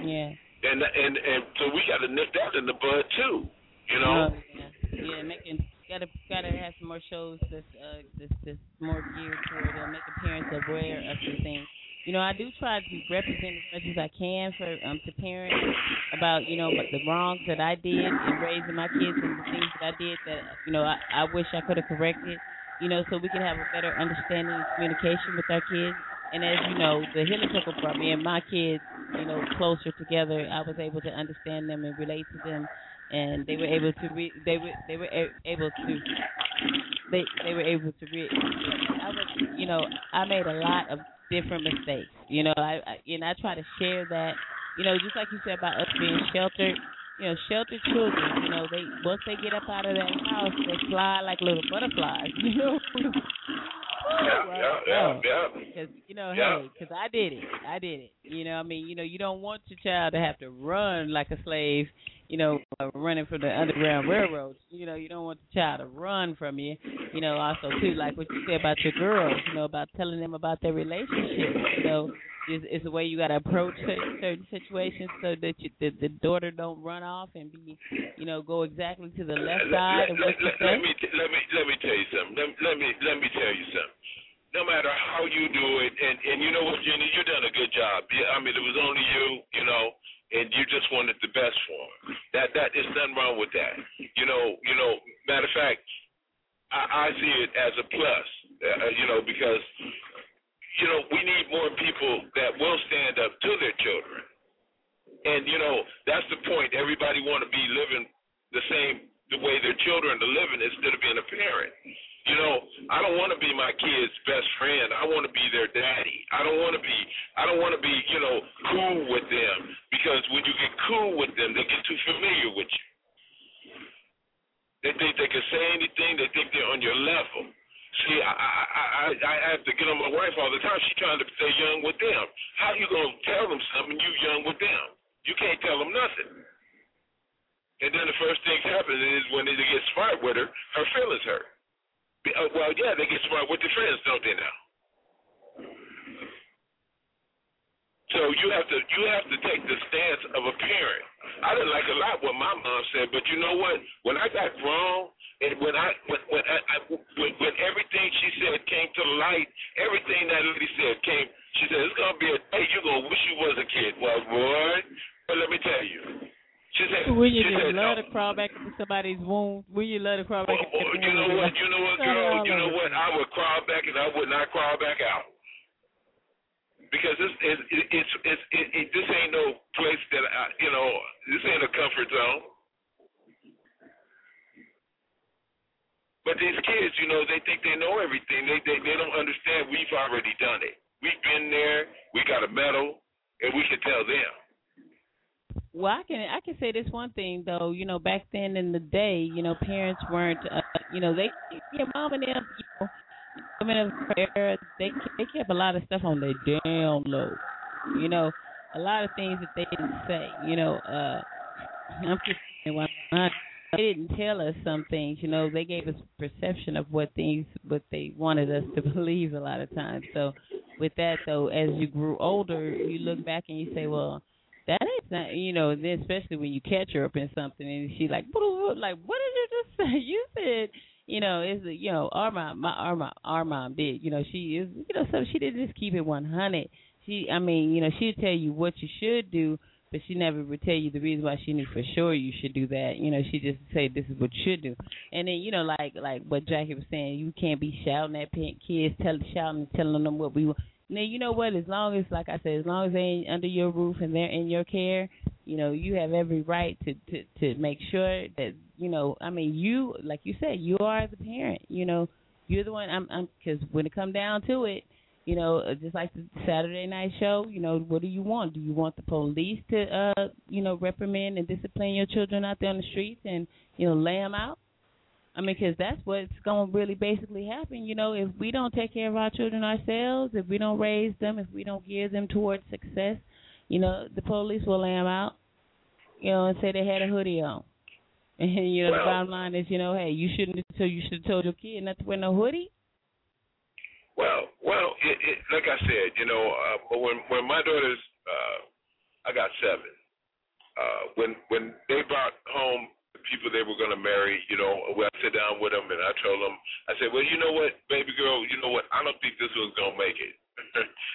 Yeah. And so we got to nip that in the bud too. Gotta have some more shows that's more geared toward make parents aware of some things. I do try to represent as much as I can to parents about, the wrongs that I did in raising my kids and the things that I did that, I wish I could have corrected, so we can have a better understanding and communication with our kids. And as you know, the healing circle brought me and my kids, closer together. I was able to understand them and relate to them, and they were able to I made a lot of different mistakes, I try to share that, just like you said about us being sheltered, sheltered children, they once they get up out of that house, they fly like little butterflies, Because because I did it. You don't want your child to have to run like a slave, running from the Underground Railroad. You don't want the child to run from you. Also too, like what you said about your girls, about telling them about their relationship. It's the way you got to approach certain situations so that the daughter don't run off and be, go exactly to the left side. Let me tell you something. Let me tell you something. No matter how you do it, and you know what, Jenny, you done a good job. It was only you, and you just wanted the best for them. That is nothing wrong with that. Matter of fact, I see it as a plus. Because. We need more people that will stand up to their children. And, that's the point. Everybody want to be living the way their children are living instead of being a parent. I don't want to be my kid's best friend. I want to be their daddy. I don't want to be, cool with them, because when you get cool with them, they get too familiar with you. They think they can say anything. They think they're on your level. See, I have to get on my wife all the time. She's trying to stay young with them. How you going to tell them something you young with them? You can't tell them nothing. And then the first thing that happens is when they get smart with her feelings hurt. Well, yeah, they get smart with their friends, don't they now? So you have to take the stance of a parent. I didn't like a lot what my mom said, but you know what? When I got grown, and when everything she said came to light, everything that lady said came. She said, "It's gonna be a day you're gonna wish you was a kid." Well, boy, but let me tell you, she said, "Wouldn't you love to crawl back into somebody's womb? Wouldn't you love to crawl back into somebody's womb?" You know what, girl? You know what? I would crawl back and I would not crawl back out. Because this ain't no place that this ain't a comfort zone. But these kids, you know, they think they know everything. They don't understand we've already done it. We've been there. We got a medal, and we can tell them. Well, I can say this one thing, though. You know, back then in the day, you know, parents weren't, you know, they, your mom and them, you know, they kept a lot of stuff on their down low. You know, a lot of things that they didn't say. You know, I'm just saying why not. They didn't tell us some things, you know. They gave us perception of what they wanted us to believe a lot of times. So with that, though, as you grew older, you look back and you say, well, that ain't not, you know, especially when you catch her up in something and she's like, what did you just say? You said, you know, it's, you know, our mom did. You know, she is, you know, so she didn't just keep it 100. She, I mean, you know, she'd tell you what you should do, but she never would tell you the reason why she knew for sure you should do that. You know, she just say this is what you should do. And then, you know, like what Jackie was saying, you can't be shouting at kids, telling them what we want. Now, you know what, as long as, like I said, as long as they ain't under your roof and they're in your care, you know, you have every right to make sure that, you know, I mean, you, like you said, you are the parent, you know. You're the one, because when it comes down to it, you know, just like the Saturday night show, you know, what do you want? Do you want the police to, you know, reprimand and discipline your children out there on the streets and, you know, lay them out? I mean, because that's what's going to really basically happen. You know, if we don't take care of our children ourselves, if we don't raise them, if we don't gear them towards success, you know, the police will lay them out, you know, and say they had a hoodie on. And, you know, the bottom line is, you know, hey, you should have told your kid not to wear no hoodie. Well, it, like I said, you know, when my daughters, I got seven. When they brought home the people they were going to marry, you know, I sat down with them and I told them, I said, well, you know what, baby girl, you know what, I don't think this one's going to make it.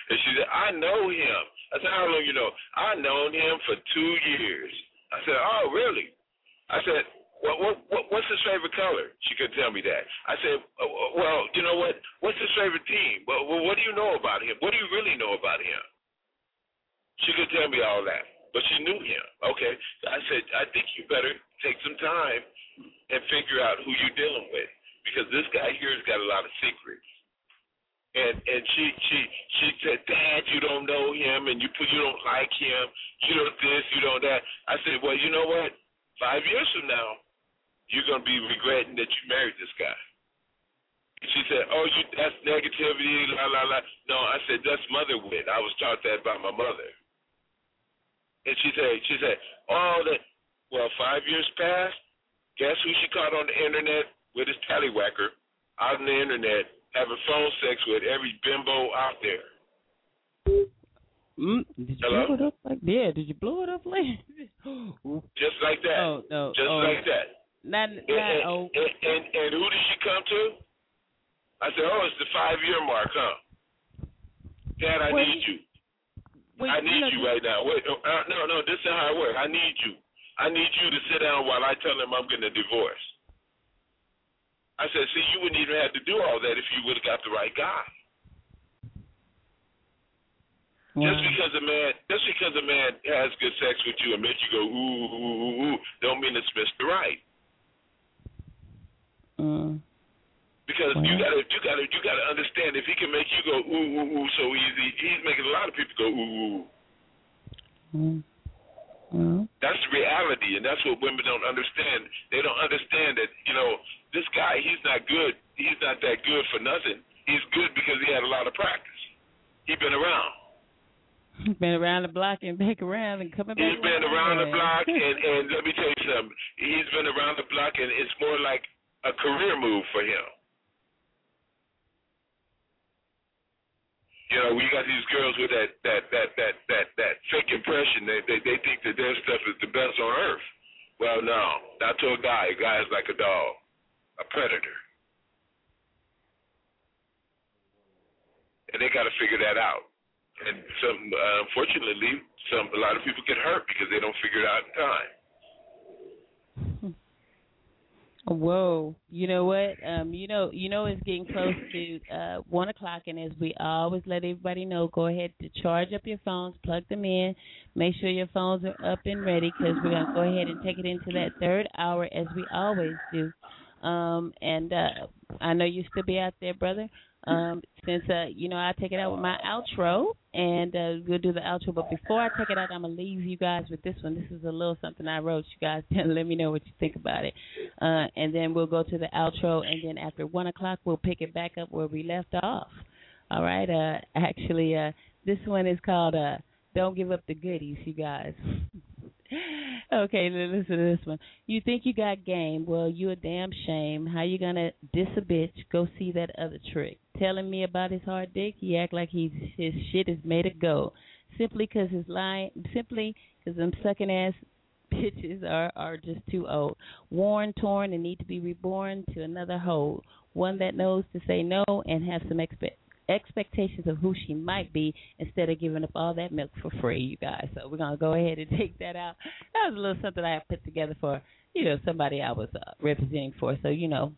And she said, I know him. I said, how long you know? I known him for 2 years. I said, oh, really? I said, What's his favorite color? She couldn't tell me that. I said, well, you know what? What's his favorite team? Well, what do you know about him? What do you really know about him? She could tell me all that, but she knew him. Okay. So I said, I think you better take some time and figure out who you're dealing with because this guy here has got a lot of secrets. And she said, Dad, you don't know him, and you don't like him. You don't this, you don't that. I said, well, you know what? 5 years from now, you're going to be regretting that you married this guy. She said, oh, that's negativity, la, la, la. No, I said, that's mother wit. I was taught that by my mother. And she said, oh, that. Well, 5 years passed. Guess who she caught on the Internet with his tallywhacker out on the Internet having phone sex with every bimbo out there? Did you blow it up like that? Yeah, did you blow it up like just like that. Oh, no. Just like that. And who did she come to? I said, oh, it's the 5-year mark, huh? Dad, I need you right now. Wait, no, this is how it works. I need you to sit down while I tell him I'm getting a divorce. I said, see, you wouldn't even have to do all that if you would have got the right guy. Wow. Just because a man has good sex with you and makes you go ooh, ooh, ooh, don't mean it's Mr. Right. Because you gotta understand if he can make you go ooh ooh ooh so easy, he's making a lot of people go ooh ooh. Mm-hmm. That's the reality, and that's what women don't understand. They don't understand that you know this guy he's not good. He's not that good for nothing. He's good because he had a lot of practice. He's been around. He's been around the block and back around and coming back. He's been around the block and let me tell you something. He's been around the block and it's more like a career move for him. You know, we got these girls with that fake impression. They think that their stuff is the best on earth. Well, no, not to a guy. A guy is like a dog, a predator. And they got to figure that out. And unfortunately, a lot of people get hurt because they don't figure it out in time. Whoa! You know what? You know it's getting close to 1 o'clock, and as we always let everybody know, go ahead to charge up your phones, plug them in, make sure your phones are up and ready because we're gonna go ahead and take it into that third hour as we always do. And I know you still be out there, brother. Since, you know, I take it out with my outro, and we'll do the outro. But before I take it out, I'm going to leave you guys with this one. This is a little something I wrote. You guys can let me know what you think about it. And then we'll go to the outro, and then after 1 o'clock, we'll pick it back up where we left off. All right. Actually, this one is called Don't Give Up the Goodies, you guys. Okay, listen to this one. You think you got game. Well, you a damn shame. How you going to diss a bitch? Go see that other trick. Telling me about his hard dick, he act like his shit is made of gold. Simply because his lying, simply because them sucking ass bitches are just too old. Worn, torn, and need to be reborn to another hole. One that knows to say no and have some expectations of who she might be instead of giving up all that milk for free, you guys. So we're going to go ahead and take that out. That was a little something I put together for, you know, somebody I was representing for. So, you know,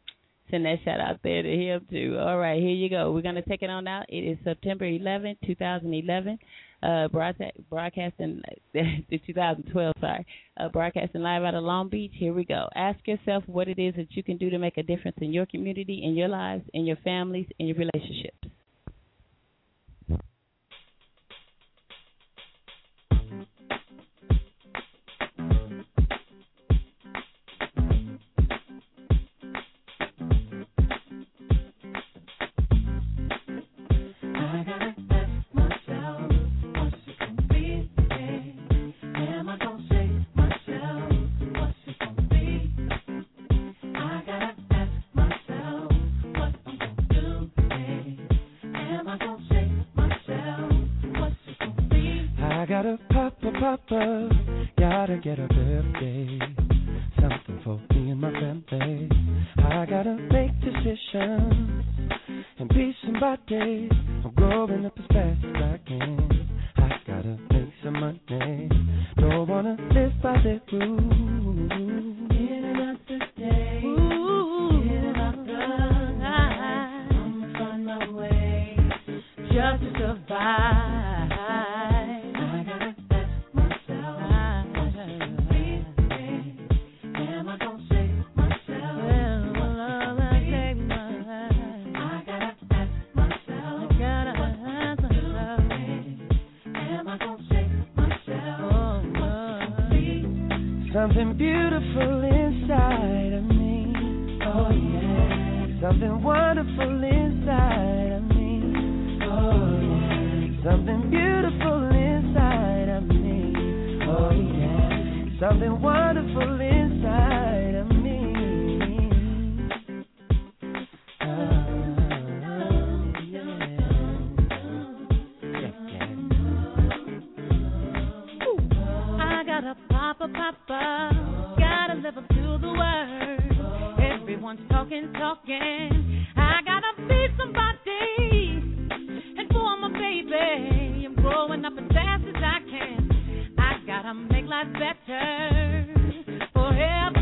send that shout out there to him too. All right, here you go. We're going to take it on out. It is September 11, 2011, broadcasting, 2012, sorry, broadcasting live out of Long Beach. Here we go. Ask yourself what it is that you can do to make a difference in your community, in your lives, in your families, in your relationships. Gotta get a birthday, something for me and my family. I gotta make decisions and be somebody. I'm growing up as fast as I can. I gotta make some money. Don't wanna live by the rules. In and out the day, in and out the night. I'ma find my way just to survive. Something beautiful inside of me. Oh yeah. Something wonderful inside of me. Oh yeah. Something beautiful inside of me. Oh yeah. Something wonderful inside of me. Oh yeah. I got a Papa, gotta live up to the word. Everyone's talking. I gotta be somebody, and for my baby, I'm growing up as fast as I can. I gotta make life better for everyone.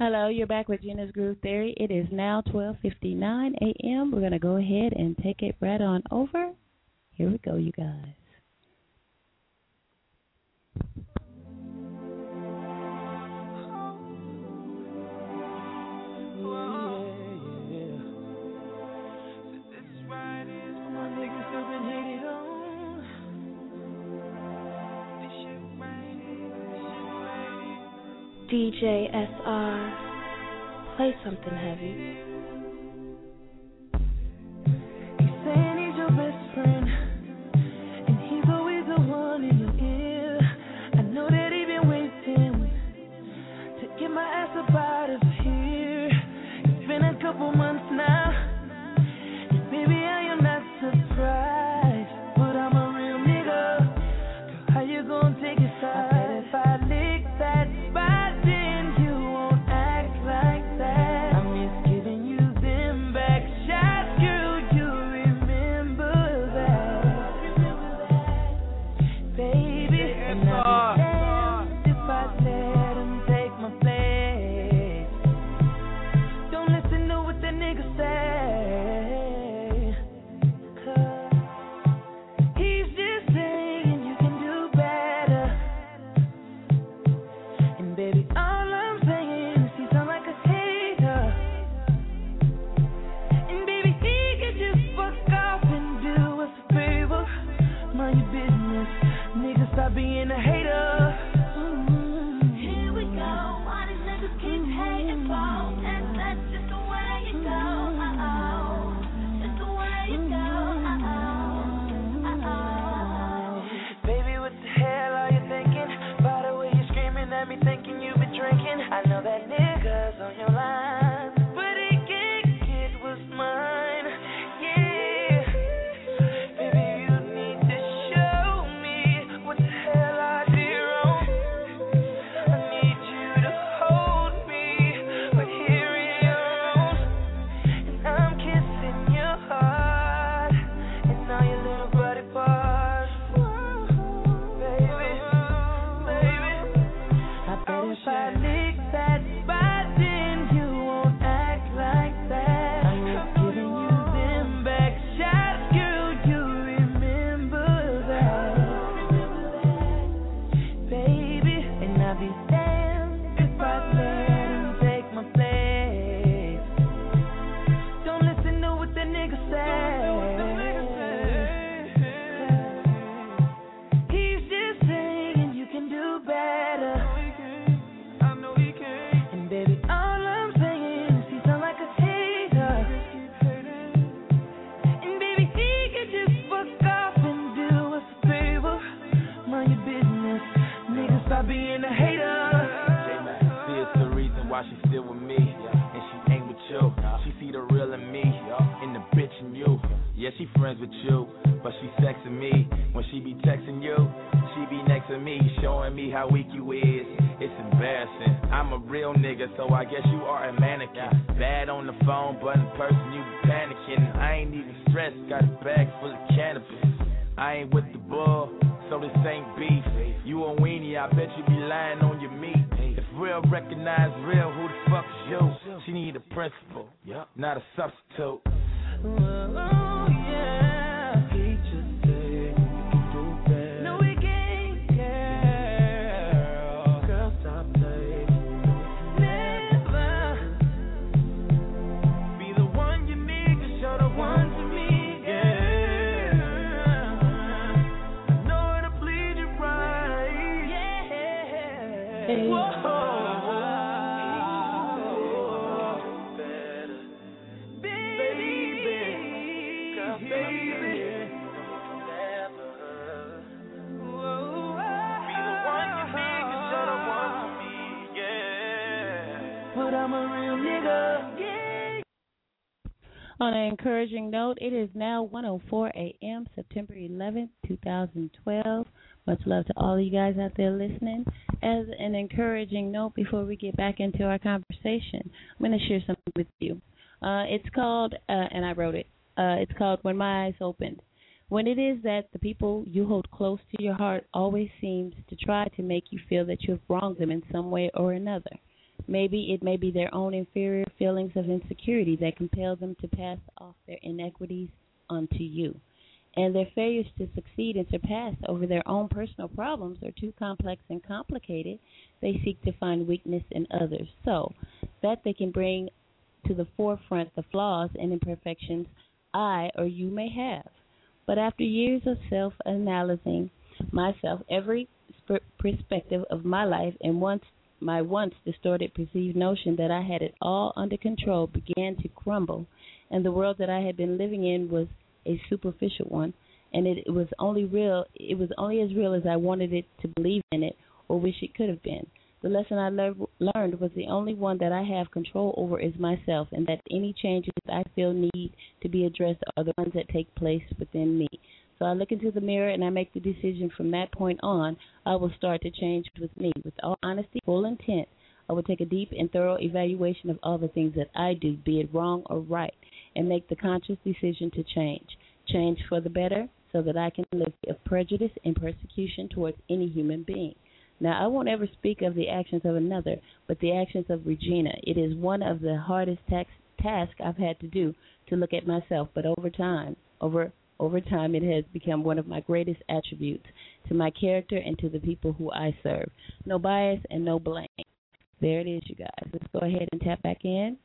Hello, you're back with Gina's Groove Theory. It is now 12:59 a.m. We're going to go ahead and take it right on over. Here we go, you guys. DJ SR, play something heavy. On an encouraging note, it is now 1:04 a.m., September 11th, 2012. Much love to all of you guys out there listening. As an encouraging note, before we get back into our conversation, I'm going to share something with you. It's called, and I wrote it, it's called When My Eyes Opened. When it is that the people you hold close to your heart always seems to try to make you feel that you have wronged them in some way or another. Maybe it may be their own inferior feelings of insecurity that compel them to pass off their inequities onto you. And their failures to succeed and surpass over their own personal problems are too complex and complicated. They seek to find weakness in others, so that they can bring to the forefront the flaws and imperfections I or you may have. But after years of self-analyzing myself, every perspective of my life, and my once distorted perceived notion that I had it all under control began to crumble, and the world that I had been living in was a superficial one, and it was only as real as I wanted it to believe in it or wish it could have been. The lesson I learned was the only one that I have control over is myself, and that any changes I feel need to be addressed are the ones that take place within me. So I look into the mirror and I make the decision from that point on, I will start to change with me. With all honesty, full intent, I will take a deep and thorough evaluation of all the things that I do, be it wrong or right, and make the conscious decision to change. Change for the better so that I can live free of prejudice and persecution towards any human being. Now, I won't ever speak of the actions of another, but the actions of Regina. It is one of the hardest tasks I've had to do, to look at myself, but over time, it has become one of my greatest attributes to my character and to the people who I serve. No bias and no blame. There it is, you guys. Let's go ahead and tap back in.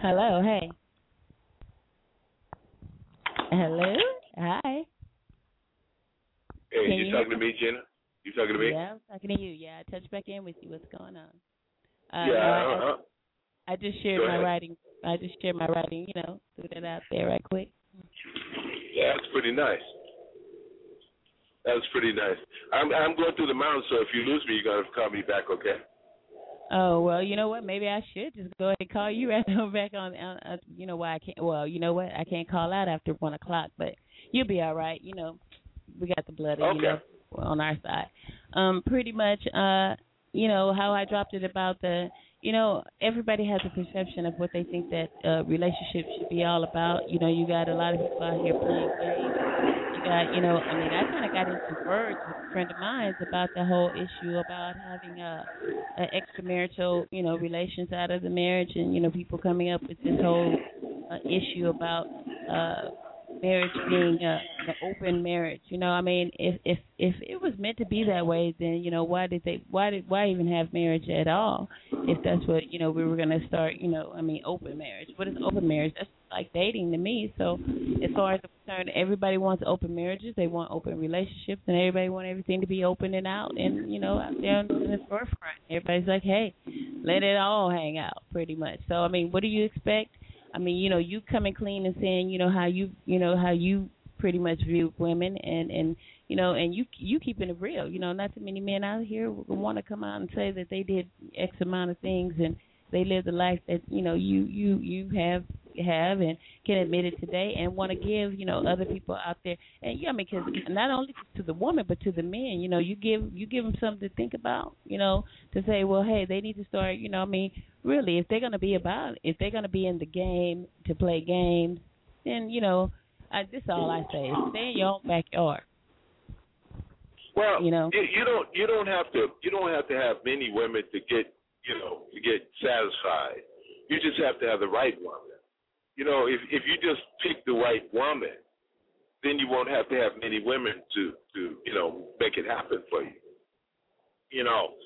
Hello, hey. Hello, hi. Hey, you talking to me, Gina? You talking to me? Yeah, I'm talking to you. Yeah, I touched back in with you. What's going on? I just shared my writing. You know, threw that out there right quick. Yeah, that's pretty nice. I'm going through the mountains, so if you lose me, you're going to call me back, okay? Oh, well, you know what? Maybe I should just go ahead and call you right back on you know why I can't. Well, you know what? I can't call out after 1 o'clock, but you'll be all right. You know, we got the blood okay. You know, on our side. Pretty much, you know, how I dropped it about the, you know, everybody has a perception of what they think that relationships should be all about. You know, you got a lot of people out here playing games. You know, I mean, I kind of got into words with a friend of mine about the whole issue about having a extramarital, you know, relations out of the marriage, and, you know, people coming up with this whole issue about marriage being an open marriage. You know, I mean, if it was meant to be that way, then, you know, why even have marriage at all? If that's what, you know, we were going to start, you know, I mean, open marriage. What is open marriage? That's like dating to me. So as far as I'm concerned, everybody wants open marriages. They want open relationships, and everybody wants everything to be open and out and, you know, out there in the forefront. Everybody's like, hey, let it all hang out pretty much. So, I mean, what do you expect? I mean, you know, you coming clean and saying, you know how you pretty much view women, and you know, and you keeping it real. You know, not too many men out here want to come out and say that they did X amount of things and they lived the life that, you know, you have and can admit it today, and want to give, you know, other people out there. And yeah, I mean, because not only to the woman but to the men, you know, you give them something to think about, you know, to say, well, hey, they need to start, you know, I mean, really, if they're gonna be in the game to play games, then, you know, this is all I say: stay in your own backyard. Well, you know, you don't have to have many women to get, you know, to get satisfied. You just have to have the right one. You know, if you just pick the right woman, then you won't have to have many women to you know, make it happen for you. You know,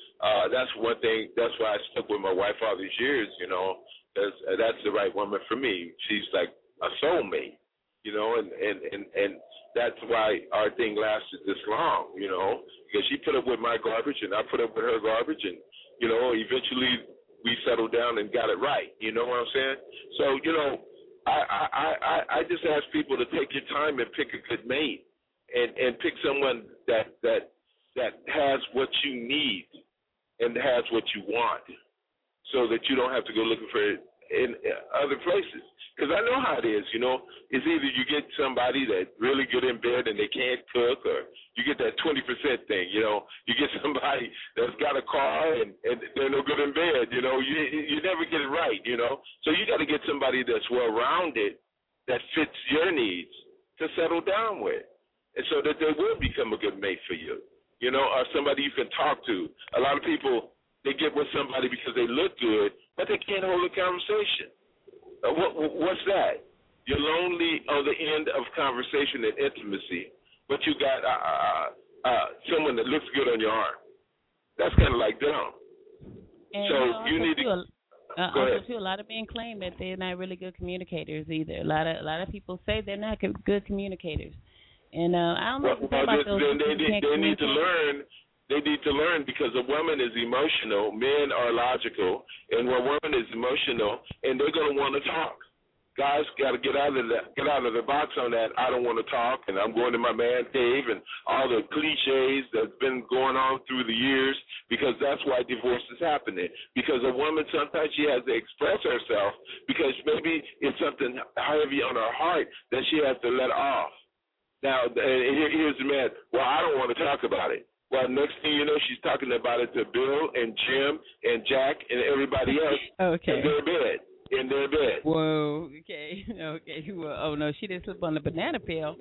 that's one thing. That's why I stuck with my wife all these years, you know. That's the right woman for me. She's like a soulmate, you know, and that's why our thing lasted this long, you know, because she put up with my garbage and I put up with her garbage, and, you know, eventually we settled down and got it right. You know what I'm saying? So, you know, I just ask people to take your time and pick a good mate, and pick someone that has what you need and has what you want, so that you don't have to go looking for it in other places. Because I know how it is, you know. It's either you get somebody that really good in bed and they can't cook, or you get that 20% thing, you know. You get somebody that's got a car and they're no good in bed, you know. You never get it right, you know. So you got to get somebody that's well-rounded, that fits your needs to settle down with, and so that they will become a good mate for you, you know, or somebody you can talk to. A lot of people, They get with somebody because they look good, but they can't hold a conversation. What's that? You're lonely on the end of conversation and intimacy, but you got someone that looks good on your arm. That's kind of like dumb. And so I also feel a lot of men claim that they're not really good communicators either. A lot of people say they're not good communicators, and I don't know. They need to learn. They need to learn because a woman is emotional, men are logical, and when a woman is emotional, and they're going to want to talk. Guys got to get out of the box on that. I don't want to talk, and I'm going to my man cave, and all the cliches that's been going on through the years, because that's why divorce is happening. Because a woman, sometimes she has to express herself because maybe it's something heavy on her heart that she has to let off. Now, here's the man, well, I don't want to talk about it. Well, next thing you know, she's talking about it to Bill and Jim and Jack and everybody else. Okay. In their bed. Whoa. Okay. Well, oh, no, she didn't slip on the banana peel.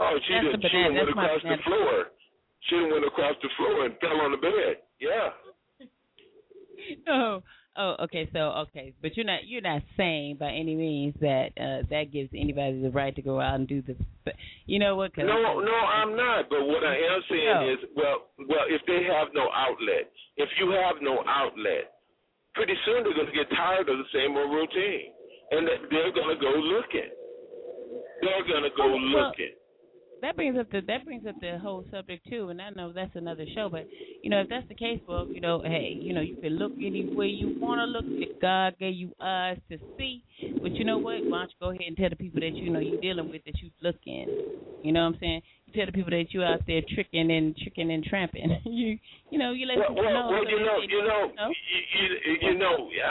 Oh, she didn't. She went across the floor. She went across the floor and fell on the bed. Yeah. Oh. Okay. So. But you're not saying by any means that that gives anybody the right to go out and do this. But you know what? No, I'm not. But what I am saying is, well, if they have no outlet, if you have no outlet, pretty soon they're going to get tired of the same old routine, and they're going to go looking. They're going to go looking. That brings up the whole subject too, and I know that's another show. But you know, if that's the case, well, you know, hey, you know, you can look anywhere you want to look. God gave you eyes to see, but you know what? Why don't you go ahead and tell the people that you know you're dealing with that you looking? You know what I'm saying? You tell the people that you out there tricking and tramping. You know. I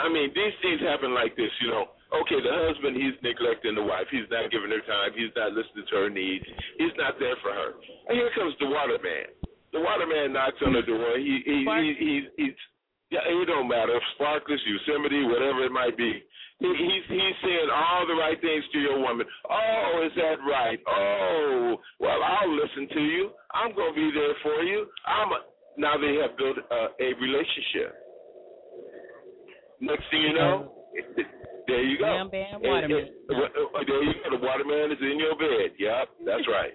mean, these things happen like this, you know. Okay, the husband, he's neglecting the wife. He's not giving her time. He's not listening to her needs. He's not there for her. And here comes the waterman. The waterman knocks on the door. He it don't matter. Sparklers, Yosemite, whatever it might be. He's saying all the right things to your woman. Oh, is that right? Oh, well, I'll listen to you. I'm going to be there for you. Now they have built a relationship. Next thing you know, there you go. Bam, bam, waterman. There you go. The waterman is in your bed. Yep, that's right.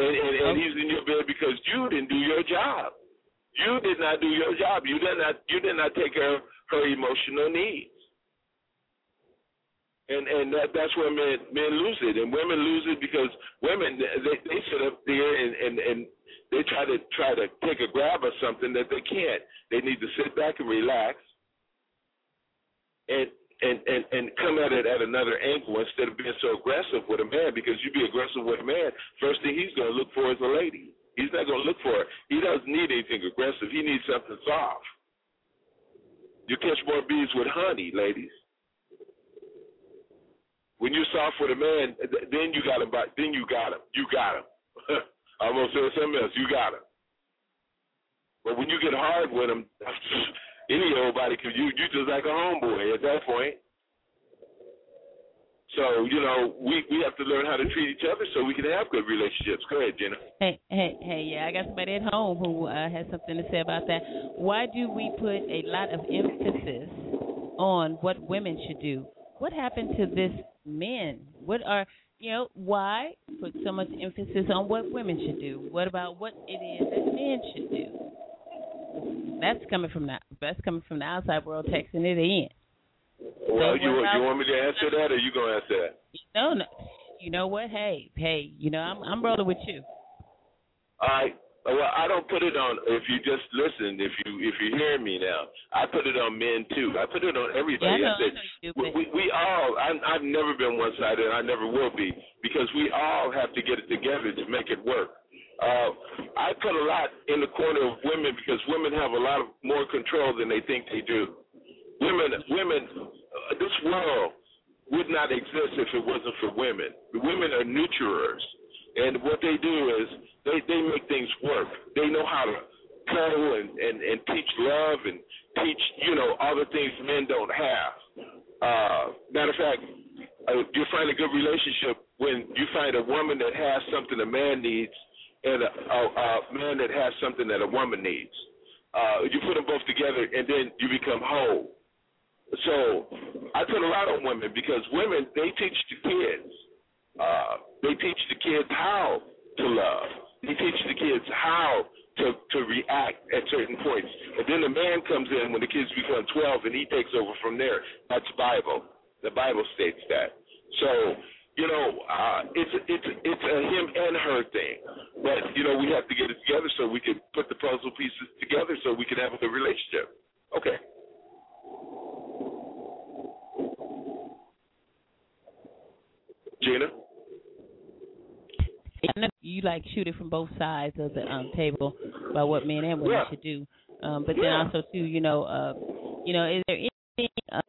And he's in your bed because you didn't do your job. You did not do your job. You did not take care of her emotional needs. And that's where men lose it, and women lose it because women they sit up there and they try to take a grab of something that they can't. They need to sit back and relax. And come at it at another angle instead of being so aggressive with a man, because you be aggressive with a man, first thing he's going to look for is a lady. He's not going to look for her. He doesn't need anything aggressive. He needs something soft. You catch more bees with honey, ladies. When you're soft with a man, then you got him. You got him. I almost said something else. You got him. But when you get hard with him, any old body, because you just like a homeboy at that point. So, you know, we have to learn how to treat each other so we can have good relationships. Go ahead, Gina. Hey, yeah, I got somebody at home who has something to say about that. Why do we put a lot of emphasis on what women should do? What happened to this men? Why put so much emphasis on what women should do? What about what it is that men should do? That's coming from the outside world texting it in. Well, you want me to answer that, or you gonna answer that? No. You know what? Hey. You know, I'm rolling with you. All right. Well, I don't put it on. If you just listen, if you hear me now, I put it on men too. I put it on everybody. Yeah, we all. I've never been one sided. I never will be, because we all have to get it together to make it work. I put a lot in the corner of women because women have a lot of more control than they think they do. Women, this world would not exist if it wasn't for women. Women are nurturers, and what they do is they make things work. They know how to cuddle and teach love and teach, you know, all the things men don't have. Matter of fact, you find a good relationship when you find a woman that has something a man needs, and a man that has something that a woman needs. You put them both together, and then you become whole. So I put a lot on women because women, they teach the kids. They teach the kids how to love. They teach the kids how to react at certain points. And then the man comes in when the kids become 12, and he takes over from there. That's Bible. The Bible states that. So, you know, it's a him and her thing. But, you know, we have to get it together so we can put the puzzle pieces together so we can have a good relationship. Okay. Gina? I know you like shoot it from both sides of the table about what men and women should do. But then also, too, you know, is there anything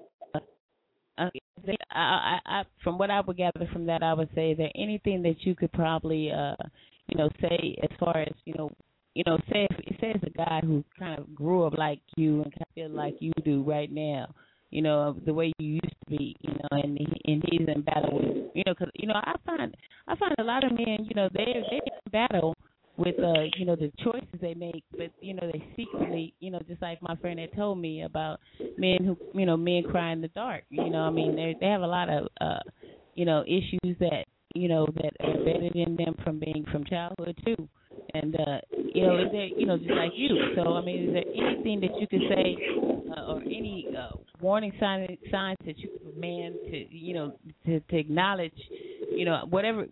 I from what I would gather from that, I would say, is there anything that you could probably, you know, say as far as, you know, say it's a guy who kind of grew up like you and kind of feel like you do right now, you know, the way you used to be, you know, and he's in battle with, you know, because, you know, I find a lot of men, you know, they're in battle with, you know, the choices they make, but, you know, they secretly, you know, just like my friend had told me about men who, you know, men cry in the dark, you know, I mean, they have a lot of, you know, issues that, you know, that are embedded in them from childhood, too. And, you know, is there, you know, just like you. So, I mean, is there anything that you could say or any warning signs that you could command to, you know, to acknowledge, you know, whatever it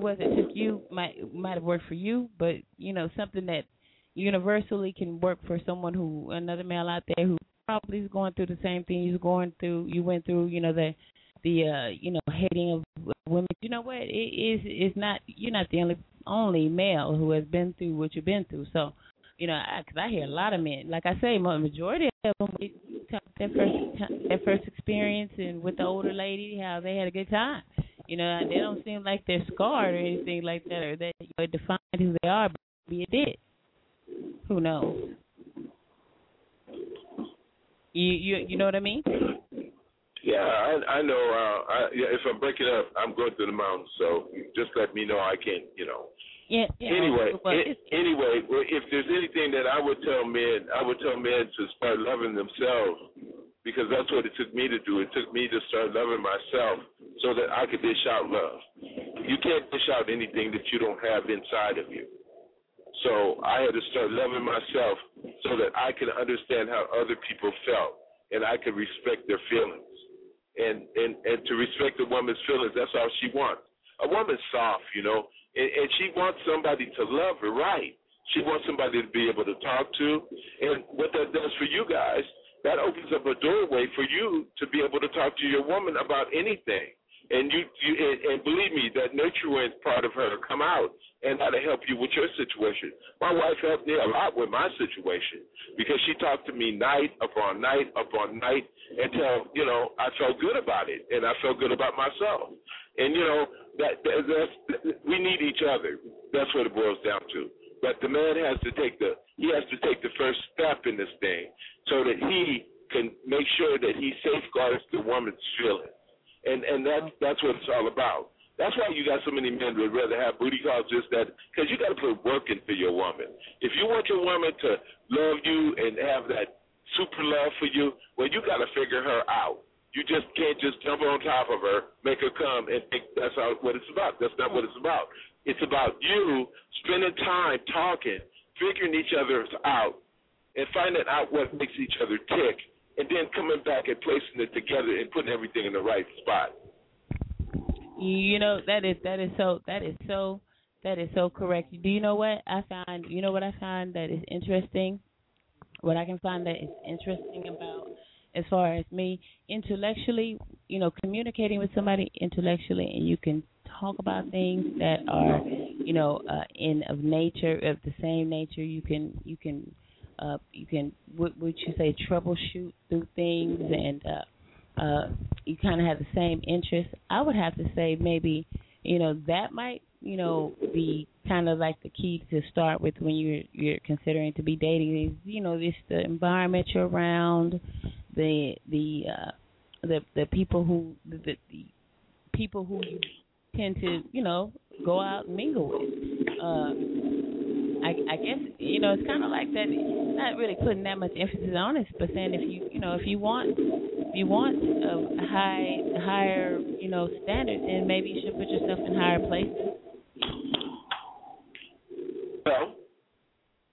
was that took you might have worked for you, but, you know, something that universally can work for someone who, another male out there who probably is going through the same thing you went through, you know, the you know, hating of women. You know what? It's not, you're not the only male who has been through what you've been through. So, you know, because I hear a lot of men, like I say, majority of them, their first experience and with the older lady, how they had a good time. You know, they don't seem like they're scarred or anything like that, or that, you know, it defined who they are, but maybe it did. Who knows? You know what I mean? Yeah, I know. If I break it up, I'm going through the mountains, so just let me know. I can't, you know. Yeah. Anyway, if there's anything that I would tell men to start loving themselves, because that's what it took me to do. It took me to start loving myself so that I could dish out love. You can't dish out anything that you don't have inside of you. So I had to start loving myself so that I could understand how other people felt and I could respect their feelings. And to respect a woman's feelings, that's all she wants. A woman's soft, you know, and she wants somebody to love her right. She wants somebody to be able to talk to. And what that does for you guys, that opens up a doorway for you to be able to talk to your woman about anything. And you believe me, that nurturing part of her will come out, and that'll help you with your situation. My wife helped me a lot with my situation because she talked to me night upon night upon night until, you know, I felt good about it and I felt good about myself. And, you know, that's we need each other. That's what it boils down to. But the man has to take the first step in this thing so that he can make sure that he safeguards the woman's feelings. And that's what it's all about. That's why you got so many men would rather have booty calls just that, because you got to put work into your woman. If you want your woman to love you and have that super love for you, well, you got to figure her out. You just can't just jump on top of her, make her come, and think that's all what it's about. That's not what it's about. It's about you spending time talking, figuring each other out, and finding out what makes each other tick, and then coming back and placing it together and putting everything in the right spot. You know, that is so correct. Do you know what I find? You know what I find that is interesting? What I can find that is interesting about, as far as me intellectually, you know, communicating with somebody intellectually, and you can talk about things that are, you know, of the same nature. You can would you say troubleshoot through things, and you kind of have the same interests. I would have to say maybe, you know, that might, you know, be kind of like the key to start with when you're considering to be dating. Is, you know, just the environment you're around, the people who you tend to, you know, go out and mingle with. I guess, you know, it's kind of like that. Not really putting that much emphasis on it, but saying if you want a higher, you know, standard, then maybe you should put yourself in higher places. Well,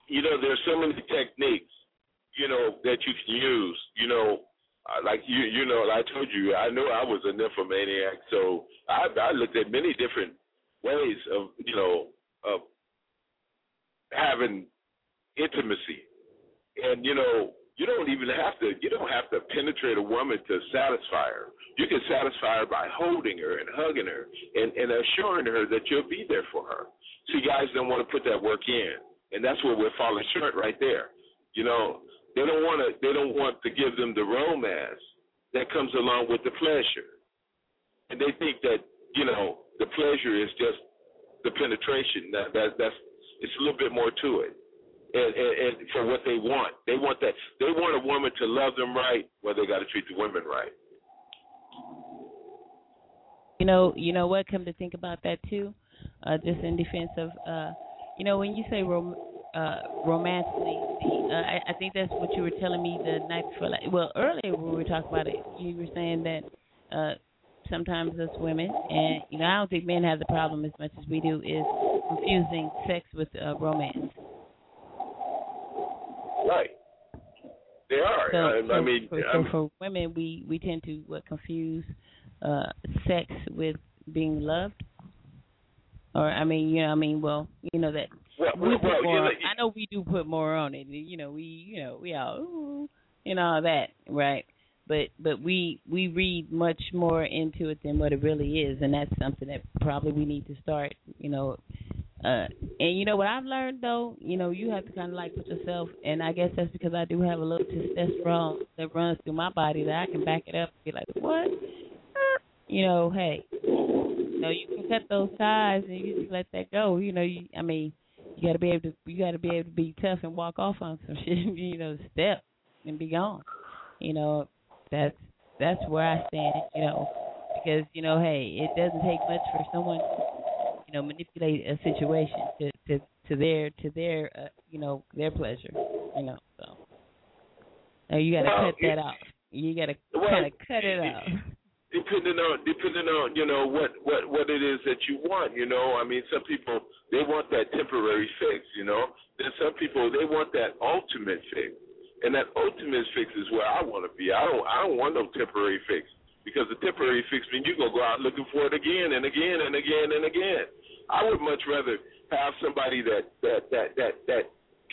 you know, there's so many techniques, you know, that you can use. You know, like you know, I told you, I knew I was a nymphomaniac, so I looked at many different ways of, you know, of having intimacy. And, you know, you don't have to penetrate a woman to satisfy her. You can satisfy her by holding her and hugging her and assuring her that you'll be there for her. See, guys don't want to put that work in, and that's where we're falling short right there. You know, they don't want to give them the romance that comes along with the pleasure. And they think that, you know, the pleasure is just the penetration. That's it's a little bit more to it. And for what they want. They want that. They want a woman to love them right. Well, they got to treat the women right. You know what? Come to think about that too, just in defense of, you know, when you say romantically, I think that's what you were telling me the night before. Well, earlier when we were talking about it, you were saying that sometimes us women, and you know, I don't think men have the problem as much as we do, is confusing sex with romance. Right. They are. For women, we tend to confuse sex with being loved. Or that. I know we do put more on it. You know, we all ooh, and all that, right? But we read much more into it than what it really is, and that's something that probably we need to start. You know. And you know what I've learned though, you know, you have to kind of like put yourself, and I guess that's because I do have a little testosterone that runs through my body that I can back it up and be like, what? You know, hey, you know, you can cut those ties and you just let that go. You know, you got to be able to be tough and walk off on some shit. You know, step and be gone. You know, that's where I stand. You know, because you know, hey, it doesn't take much for someone to, you know, manipulate a situation to their you know, their pleasure, you know. So you got to cut that off. You got to kind of cut it off. Depending on you know what it is that you want, you know. I mean, some people they want that temporary fix, you know. Then some people they want that ultimate fix, and that ultimate fix is where I want to be. I don't want no temporary fix. Because the temporary fix means you're going to go out looking for it again and again and again and again. I would much rather have somebody that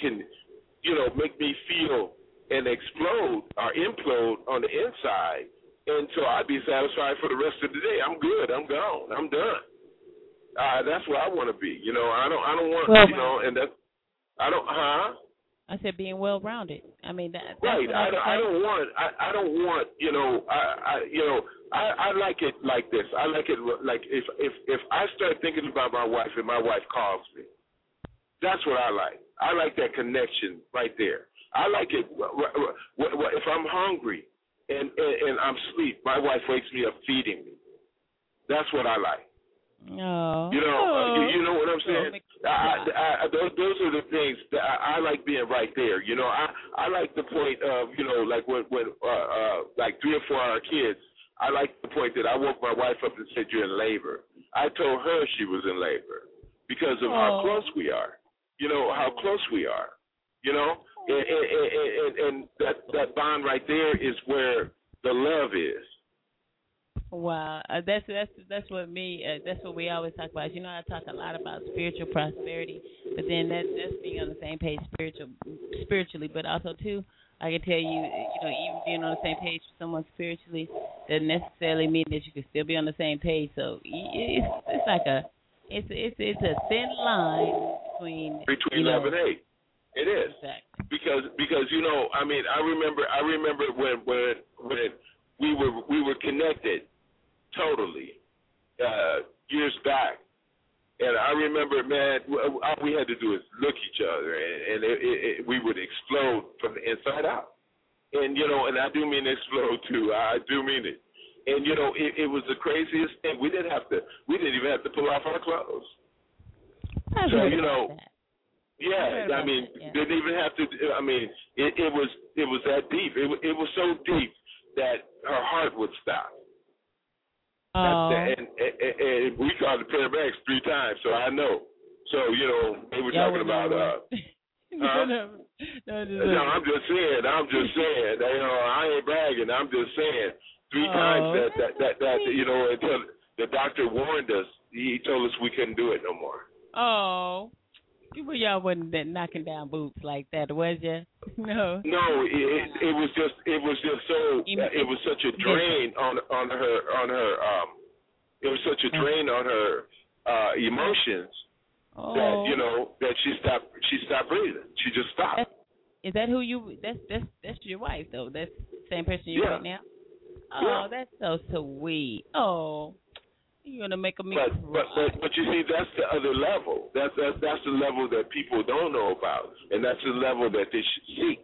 can, you know, make me feel and explode or implode on the inside until I be satisfied for the rest of the day. I'm good. I'm gone. I'm done. That's where I want to be. You know, I don't want, well, you know, and that's, I don't, huh? I said being well rounded. I mean that. Right. I don't want. You know. I like it like this. I like it like if I start thinking about my wife and my wife calls me, that's what I like. I like that connection right there. I like it. If I'm hungry and I'm asleep, my wife wakes me up feeding me. That's what I like. No. You know, you know what I'm saying? Those are the things that I like being right there. You know, I like the point of, you know, like when like 3 or 4 of our kids, I like the point that I woke my wife up and said, you're in labor. I told her she was in labor because of how close we are. You know, how close we are, you know? And that bond right there is where the love is. Wow, that's what me. That's what we always talk about. You know, I talk a lot about spiritual prosperity, but then that's being on the same page spiritually. But also too, I can tell you, you know, even being on the same page with someone spiritually doesn't necessarily mean that you can still be on the same page. So it's like it's a thin line between love and hate. It is exactly. because you know, I mean, I remember when we were connected. Totally, years back, and I remember, man, all we had to do is look each other, and we would explode from the inside out. And you know, and I do mean explode too. I do mean it. And you know, it was the craziest thing. We didn't even have to pull off our clothes. So you know, Yeah, I mean, didn't even have to. I mean, it was that deep. It was so deep that her heart would stop. Oh. And we called the paramedics 3 times, so I know. So you know, they were talking about. No, I'm just saying. You know, I ain't bragging. I'm just saying 3 times that you know, until the doctor warned us. He told us we couldn't do it no more. Oh. Well, y'all wasn't knocking down boots like that, was you? No. No, it was such a drain on her it was such a drain on her emotions that you know that she stopped breathing. She just stopped. Is that who you? That's your wife though. That's the same person you're with now. Oh, yeah. That's so sweet. Oh. You're gonna make them but you see, that's the other level. That's the level that people don't know about, and that's the level that they should seek.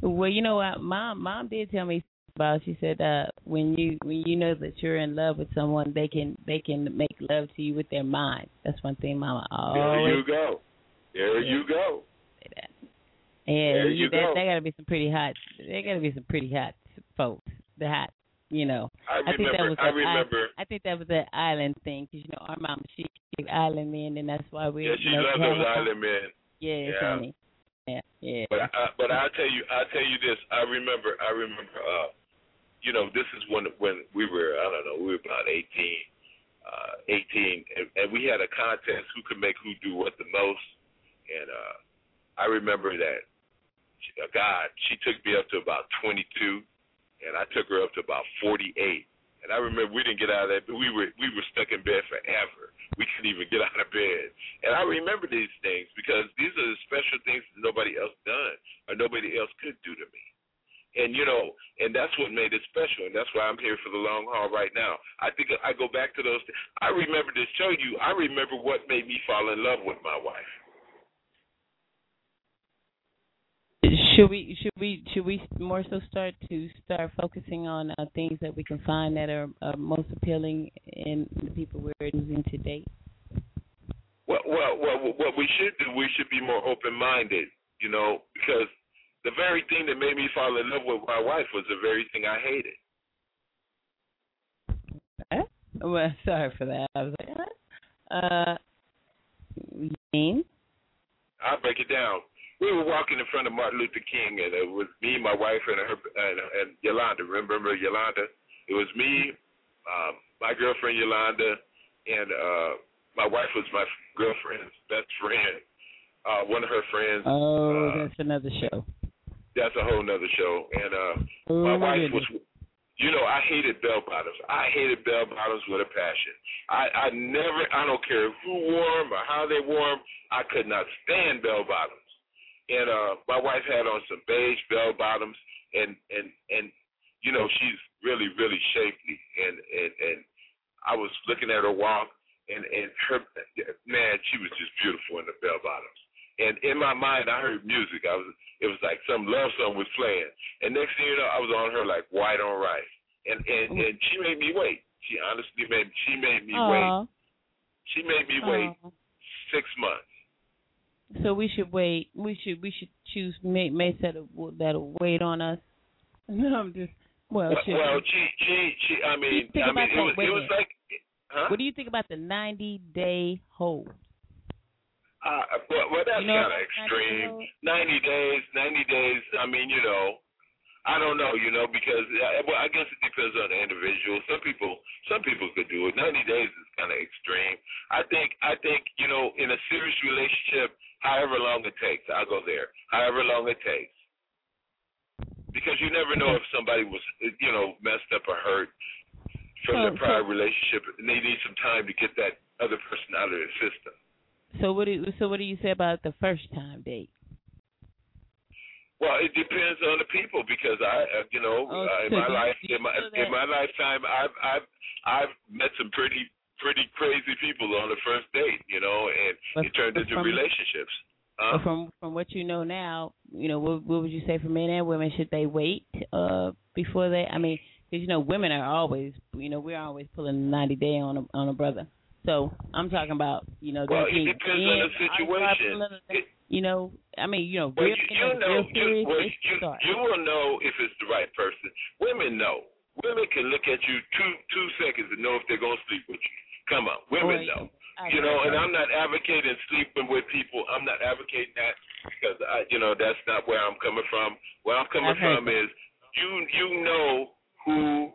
Well, you know what, mom did tell me about. She said when you know that you're in love with someone, they can make love to you with their mind. That's one thing, Mama. There you go. And there you go. There gotta be some pretty hot. There gotta be some pretty hot folks. The hot. You know, I think that was an island thing because you know our mama she's island men and that's why we. Yeah, she loves those island men. Yeah, honey. Yeah. But I tell you this. I remember. You know, this is when we were about 18, and we had a contest who could make who do what the most. And I remember that. God, she took me up to about 22. And I took her up to about 48. And I remember we didn't get out of that. But we were stuck in bed forever. We couldn't even get out of bed. And I remember these things because these are the special things that nobody else done or nobody else could do to me. And, you know, and that's what made it special. And that's why I'm here for the long haul right now. I think I go back to those things. I remember to show you, I remember what made me fall in love with my wife. Should we more so start focusing on things that we can find that are most appealing in the people we're using today? Well, what we should be more open-minded, you know, because the very thing that made me fall in love with my wife was the very thing I hated. Well, sorry for that. I was like, you mean? I'll break it down. We were walking in front of Martin Luther King, and it was me, my wife, and Yolanda. Remember Yolanda? It was me, my girlfriend Yolanda, and my wife was my girlfriend's best friend, one of her friends. Oh, that's another show. That's a whole nother show. And my wife was, you know, I hated bell bottoms. I hated bell bottoms with a passion. I don't care who wore them or how they wore them, I could not stand bell bottoms. And my wife had on some beige bell bottoms, and you know she's really really shapely, and I was looking at her walk, and her man she was just beautiful in the bell bottoms. And in my mind I heard music. It was like some love song was playing, and next thing you know I was on her like white on rice, and she made me wait. She honestly made me wait. She made me wait 6 months. So we should wait. We should choose mates that'll wait on us. No, I'm just I mean, it was like. Huh? What do you think about the 90-day hold? Well, that's kind of extreme. 90 days. I mean, you know, I don't know, you know, because I guess it depends on the individual. Some people could do it. 90 days is kind of extreme. I think, you know, in a serious relationship, however long it takes, I'll go there. However long it takes, because you never know if somebody was, you know, messed up or hurt from their prior relationship, and they need some time to get that other person out of their system. So what do you say about the first time date? Well, it depends on the people because I, you know, in my lifetime, I've met some pretty crazy people on the first date, you know, and it turned into relationships. From what you know now, you know, what would you say for men and women? Should they wait before they? I mean, because you know, women are always, you know, we're always pulling the 90-day on a brother. So I'm talking about, you know, well, it depends on the situation. You will know if it's the right person. Women know. Women can look at you two seconds and know if they're gonna sleep with you. Come on, women know. You know, and I'm not advocating sleeping with people. I'm not advocating that because that's not where I'm coming from. Where I'm coming from is you know who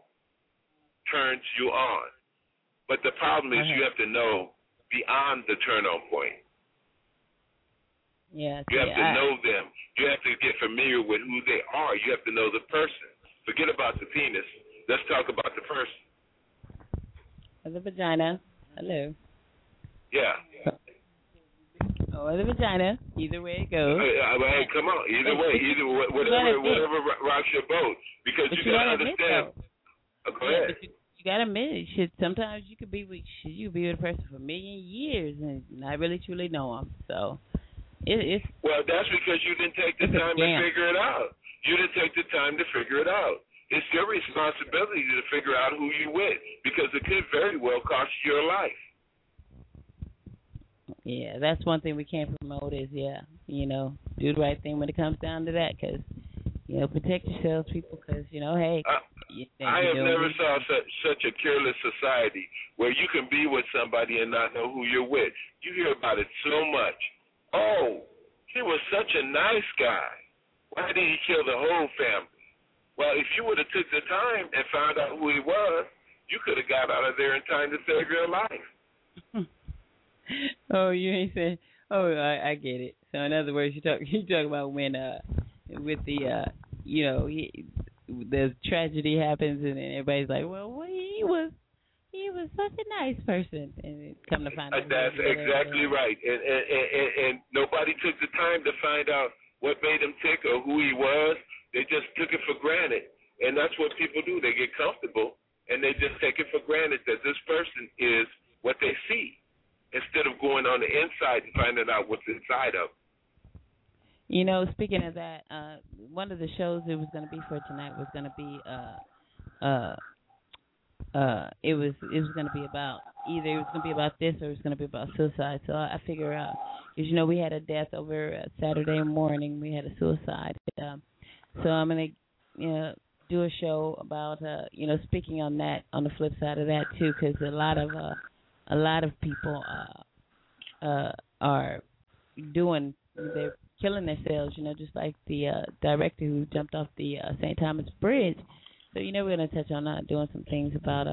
turns you on. But the problem is you have to know beyond the turn-on point. Yeah, you have to know them. You have to get familiar with who they are. You have to know the person. Forget about the penis. Let's talk about the person. Or the vagina. Hello. Yeah. Or the vagina. Either way it goes. Hey, come on. Either way. Either whatever rocks your boat. Because you got to understand. Go ahead. You gotta admit, sometimes you could be with a person for a million years and not really truly know them. So it's that's because you didn't take the time to figure it out. You didn't take the time to figure it out. It's your responsibility to figure out who you with because it could very well cost you your life. Yeah, that's one thing we can't promote is do the right thing when it comes down to that because. You know, protect yourselves, people, because, hey. I have never saw such a careless society where you can be with somebody and not know who you're with. You hear about it so much. Oh, he was such a nice guy. Why did he kill the whole family? Well, if you would have took the time and found out who he was, you could have got out of there in time to save your life. Oh, you ain't saying, I get it. So, in other words, you talk about when with the, the tragedy happens and everybody's like, well, he was such a nice person. And come to find out. That's exactly right. And nobody took the time to find out what made him tick or who he was. They just took it for granted. And that's what people do. They get comfortable and they just take it for granted that this person is what they see instead of going on the inside and finding out what's inside of them. You know, speaking of that, one of the shows it was going to be for tonight was going to be it was going to be about either it was going to be about this or it was going to be about suicide. So I figure out because we had a death over Saturday morning, we had a suicide. So I'm going to do a show about speaking on that on the flip side of that too because a lot of people are doing their killing themselves, just like the director who jumped off the St. Thomas Bridge. So, we're going to touch on doing some things about,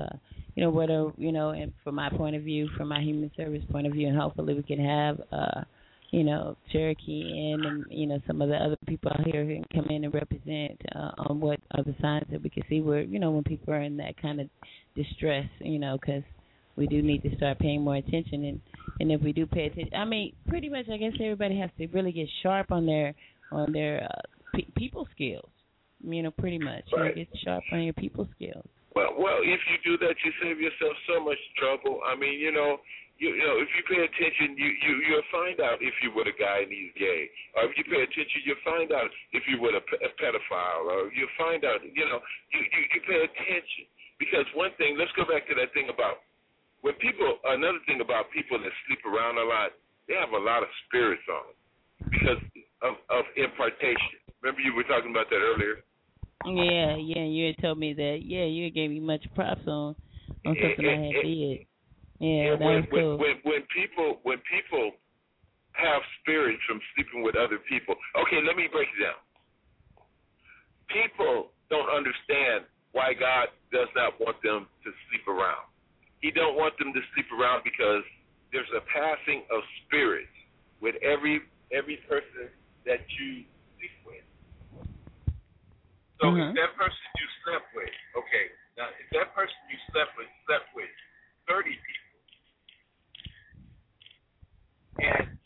whether, and from my point of view, from my human service point of view, and hopefully we can have, Cherokee and, some of the other people out here who can come in and represent on what are the signs that we can see where, when people are in that kind of distress, because we do need to start paying more attention, and if we do pay attention, pretty much, I guess everybody has to really get sharp on their people skills. Pretty much, right. Get sharp on your people skills. Well, if you do that, you save yourself so much trouble. If you pay attention, you'll find out if you were the guy and he's gay, or if you pay attention, you'll find out if you were a pedophile, or you'll find out, you pay attention because one thing. Let's go back to that thing about. Another thing about people that sleep around a lot, they have a lot of spirits on them because of impartation. Remember you were talking about that earlier? Yeah, you had told me that. Yeah, you gave me much props on something I had did. Yeah, that was cool. When people have spirits from sleeping with other people, okay, let me break it down. People don't understand why God does not want them to sleep around. He don't want them to sleep around because there's a passing of spirits with every person that you sleep with. So if that person you slept with, if that person you slept with 30 people, and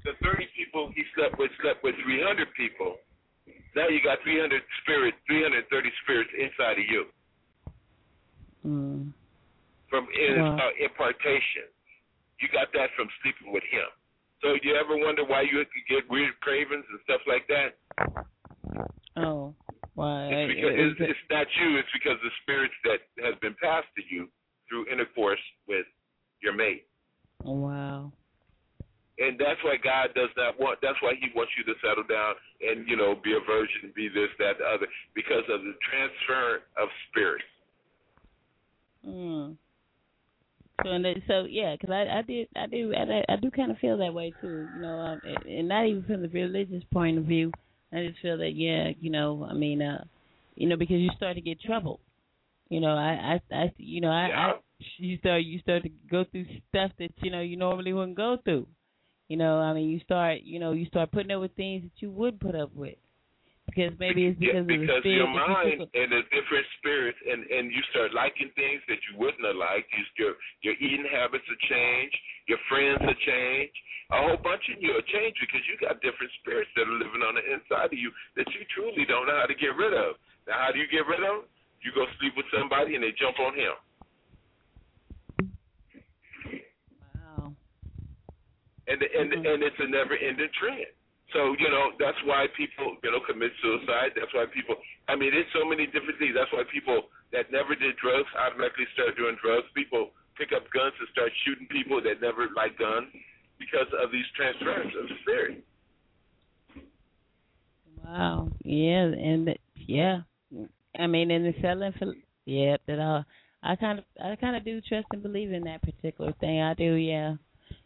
the 30 people he slept with 300 people, now you got 330 spirits inside of you. From impartation. You got that from sleeping with him. So do you ever wonder why you could get weird cravings and stuff like that? Oh, why? It's not you. It's because the spirits that has been passed to you through intercourse with your mate. Wow. And that's why God does not want, that's why he wants you to settle down and, you know, be a virgin, be this, that, the other, because of the transfer of spirit. Mm. So yeah, because I do kind of feel that way too, you know, and not even from the religious point of view. I just feel that, yeah, you know, I mean, you know, because you start to get troubled, you know, you start to go through stuff that you know you normally wouldn't go through, you know. I mean, you start putting up with things that you would put up with. Because maybe it's because your mind and the different spirits, and you start liking things that you wouldn't have liked. Your eating habits will change. Your friends will change. A whole bunch of you will change because you got different spirits that are living on the inside of you that you truly don't know how to get rid of. Now, how do you get rid of them? You go sleep with somebody and they jump on him. Wow. And it's a never-ending trend. So, you know, that's why people, you know, commit suicide. That's why people, I mean, there's so many different things. That's why people that never did drugs automatically start doing drugs. People pick up guns and start shooting people that never like guns because of these transferences of spirit. Wow. Yeah. I mean, and the selling for, yeah, that I kind of do trust and believe in that particular thing. I do, yeah.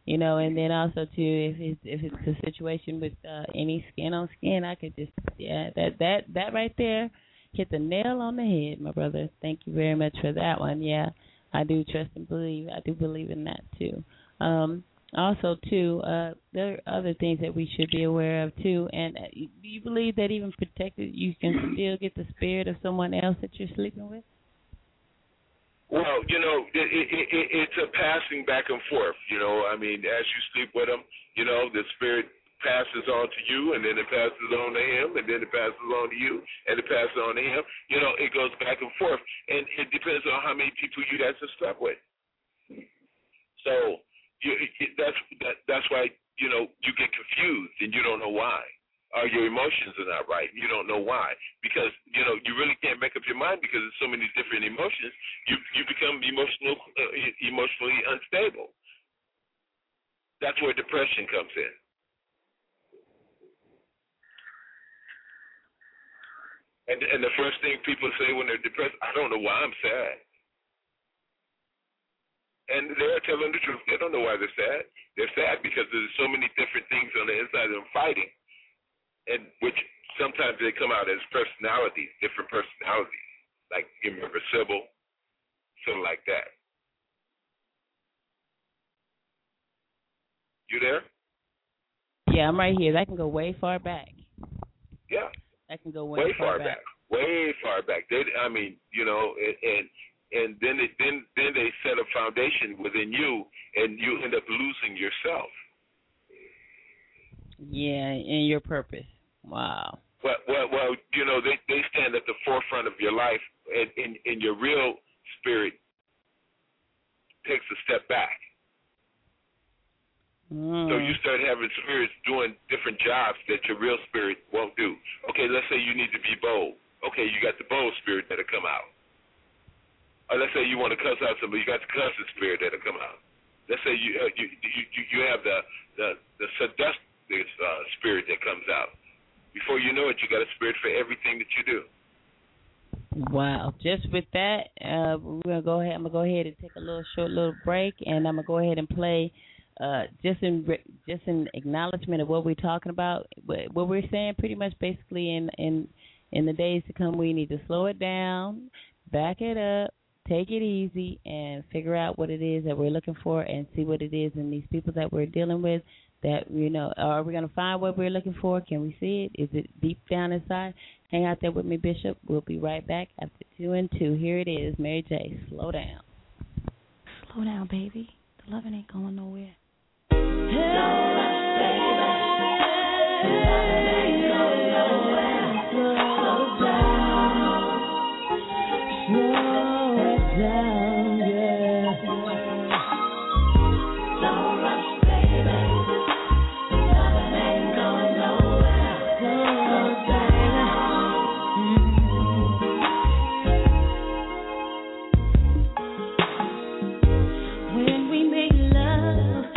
You know, and then also too, if it's a situation with any skin on skin, I could just that right there hit the nail on the head, my brother. Thank you very much for that one. Yeah, I do trust and believe. I do believe in that too. Also too, there are other things that we should be aware of too. And do you believe that even protected, you can still get the spirit of someone else that you're sleeping with? Well, you know, it's a passing back and forth, you know. I mean, as you sleep with them, you know, the spirit passes on to you, and then it passes on to him, and then it passes on to you, and it passes on to him. You know, it goes back and forth, and it depends on how many people you guys have slept with. So that's why, you know, you get confused, and you don't know why. Or your emotions are not right. You don't know why, because you know you really can't make up your mind because there's so many different emotions. You become emotionally unstable. That's where depression comes in. And the first thing people say when they're depressed, I don't know why I'm sad. And they're telling the truth. They don't know why they're sad. They're sad because there's so many different things on the inside of them fighting. And which sometimes they come out as personalities, different personalities. Like, you remember Sybil? Something like that. You there? Yeah, I'm right here. I can go way far back. Yeah. I can go way far back. Way far back. They, I mean, you know, and then they set a foundation within you, and you end up losing yourself. Yeah, and your purpose. Wow. Well, you know, they stand at the forefront of your life, and your real spirit takes a step back. Mm. So you start having spirits doing different jobs that your real spirit won't do. Okay, let's say you need to be bold. Okay, you got the bold spirit that'll come out. Or let's say you want to cuss out somebody, you got the cussing spirit that'll come out. Let's say you have the seductive spirit that comes out. Before you know it, you got a spirit for everything that you do. Wow. Just with that, we're gonna go ahead. I'm gonna go ahead and take a short break, and I'm gonna go ahead and play just in acknowledgement of what we're talking about. What we're saying, pretty much, basically, in the days to come, we need to slow it down, back it up, take it easy, and figure out what it is that we're looking for, and see what it is in these people that we're dealing with. That, you know, are we going to find what we're looking for? Can we see it? Is it deep down inside? Hang out there with me, Bishop. We'll be right back after 2 and 2. Here it is, Mary J. Slow down. Slow down, baby. The loving ain't going nowhere. Hey, baby. Hey. When we make love,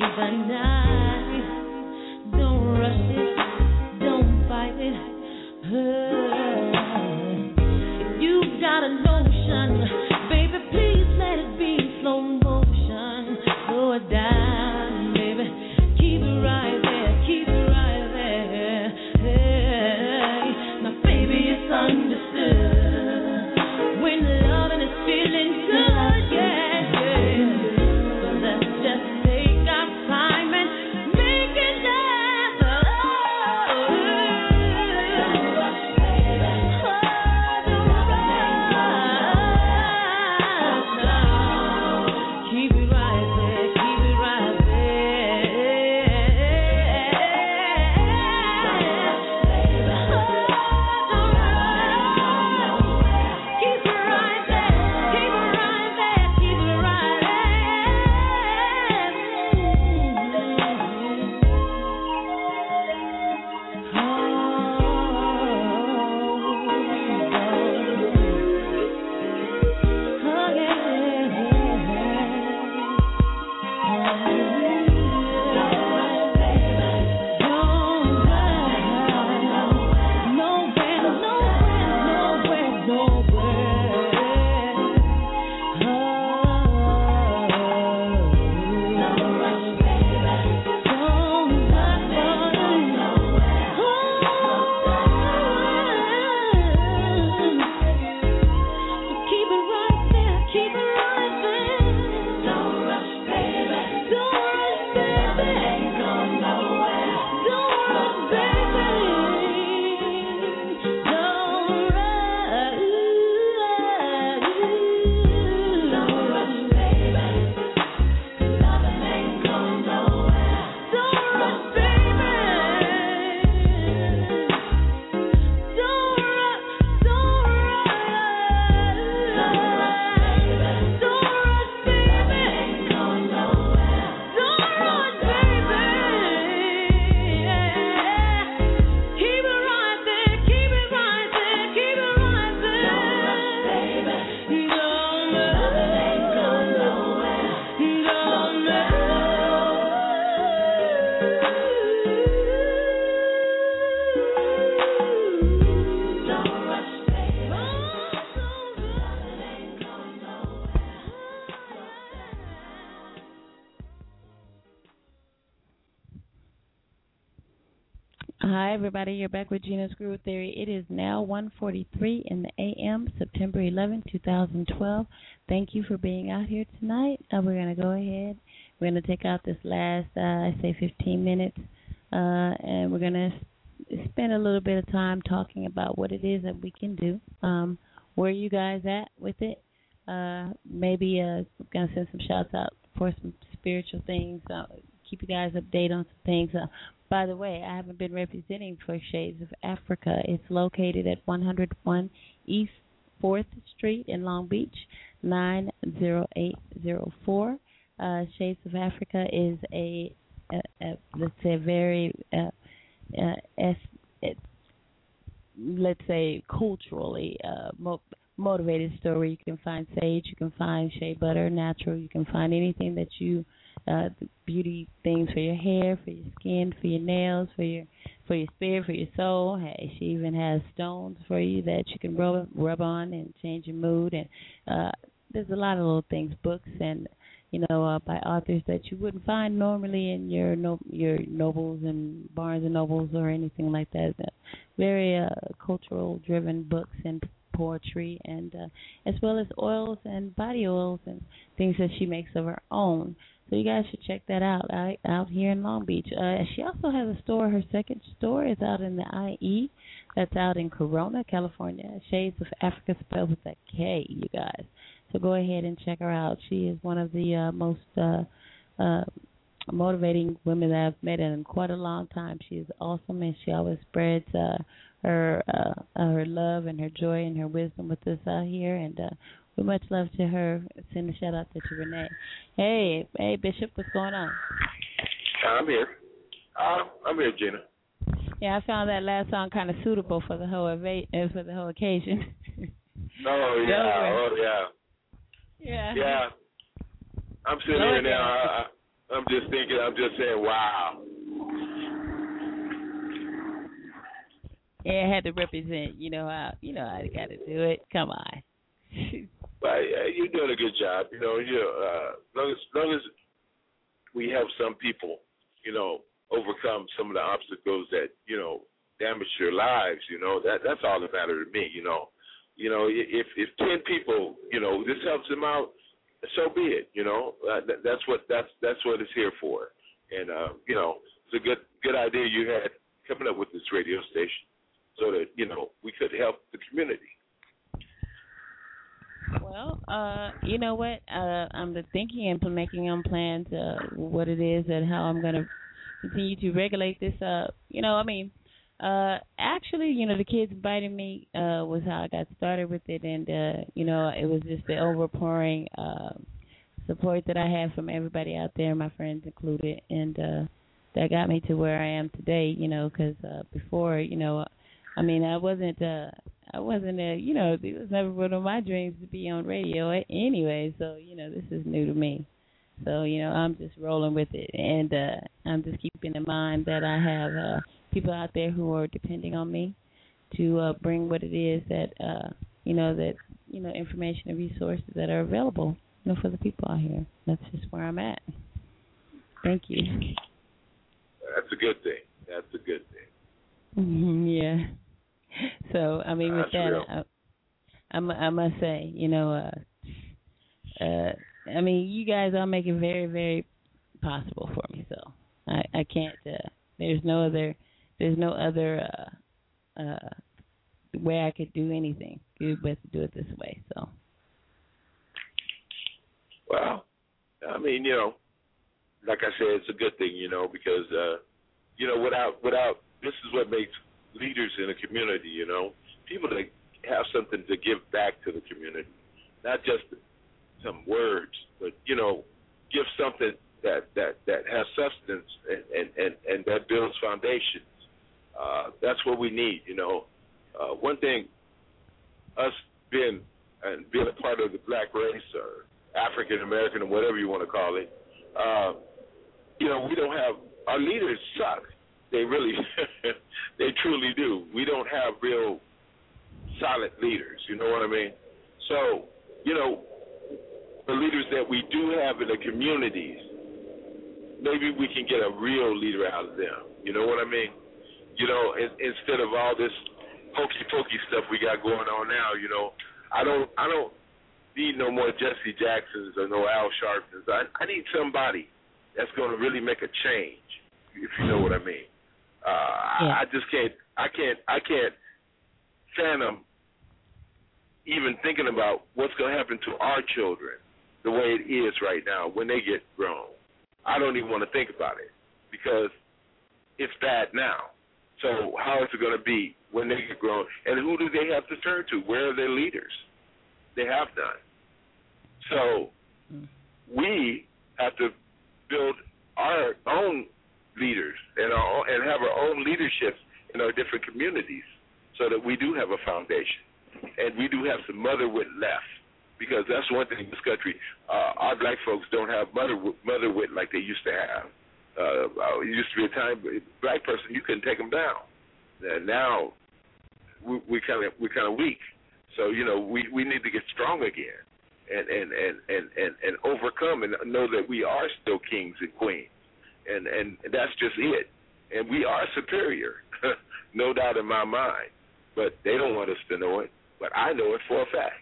the night. Don't rush it, don't fight it. If you've got a notion, baby, please let it be slow motion. Slow it down, baby. Keep it right there, keep it right there. Hey, now, baby, it's understood when loving is feeling good. Everybody, you're back with Gina's Groove Theory. It is now 1:43 in the a.m., September 11, 2012. Thank you for being out here tonight. We're going to go ahead. We're going to take out this last, 15 minutes, and we're going to spend a little bit of time talking about what it is that we can do. Where are you guys at with it? Maybe we're going to send some shouts out for some spiritual things. Keep you guys updated on some things. By the way, I haven't been representing for Shades of Africa. It's located at 101 East 4th Street in Long Beach, 90804. Shades of Africa is a very culturally motivated store where you can find sage, you can find shea butter, natural, you can find anything that you beauty things for your hair, for your skin, for your nails, for your spirit, for your soul. Hey, she even has stones for you that you can rub on and change your mood. And there's a lot of little things, books, and by authors that you wouldn't find normally in your Nobles and Barnes and Nobles or anything like that. Very cultural driven books and poetry, and as well as oils and body oils and things that she makes of her own. So you guys should check that out out here in Long Beach. She also has a store. Her second store is out in the IE. That's out in Corona, California. Shades of Africa spelled with a K, you guys. So go ahead and check her out. She is one of the most motivating women that I've met in quite a long time. She is awesome, and she always spreads her love and her joy and her wisdom with us out here. And we much love to her. Send a shout out to Renee. Hey Bishop, what's going on? I'm here, Gina. Yeah, I found that last song kind of suitable for the whole occasion. No, yeah, oh yeah. Yeah. I'm sitting here now. I'm just thinking, I'm just saying, wow. Yeah, I had to represent, you know how I got to do it. Come on. But you're doing a good job, as long as we help some people, overcome some of the obstacles that, damage your lives, that's all that matters to me, if 10 people, this helps them out, so be it, that's what it's here for. And, it's a good idea you had coming up with this radio station so that, we could help the community. Well, you know what? I'm thinking and making plans what it is and how I'm going to continue to regulate this up. Actually, the kids biting me was how I got started with it. And, it was just the overpouring support that I had from everybody out there, my friends included. And that got me to where I am today, because before, I wasn't, it was never one of my dreams to be on radio anyway, so, this is new to me. So, I'm just rolling with it, and I'm just keeping in mind that I have people out there who are depending on me to bring what it is that, information and resources that are available, for the people out here. That's just where I'm at. Thank you. That's a good thing. Mm-hmm, yeah. So, with that, I must say, you guys are making it very, very possible for me. So I can't. There's no other way I could do anything. You'd best do it this way. So. Well, like I said, it's a good thing, because without this is what makes leaders in a community, people that have something to give back to the community, not just some words, but give something that has substance and that builds foundations. That's what we need, One thing, us being a part of the black race or African American or whatever you want to call it, we don't have our leaders suck. They really, they truly do. We don't have real solid leaders, you know what I mean? So, the leaders that we do have in the communities, maybe we can get a real leader out of them, you know what I mean? Instead of all this hokey-pokey stuff we got going on now, I don't need no more Jesse Jacksons or no Al Sharptons. I need somebody that's going to really make a change, if you know what I mean. Yeah. I just can't fathom even thinking about what's going to happen to our children the way it is right now when they get grown. I don't even want to think about it because it's bad now. So how is it going to be when they get grown? And who do they have to turn to? Where are their leaders? They have none. So we have to build our own leaders and have our own leadership in our different communities so that we do have a foundation and we do have some motherhood left, because that's one thing in this country. Our black folks don't have motherhood like they used to have. It used to be a time a black person, you couldn't take them down. And now we're kind of weak. So we need to get strong again and overcome and know that we are still kings and queens. And that's just it. And we are superior, no doubt in my mind. But they don't want us to know it. But I know it for a fact.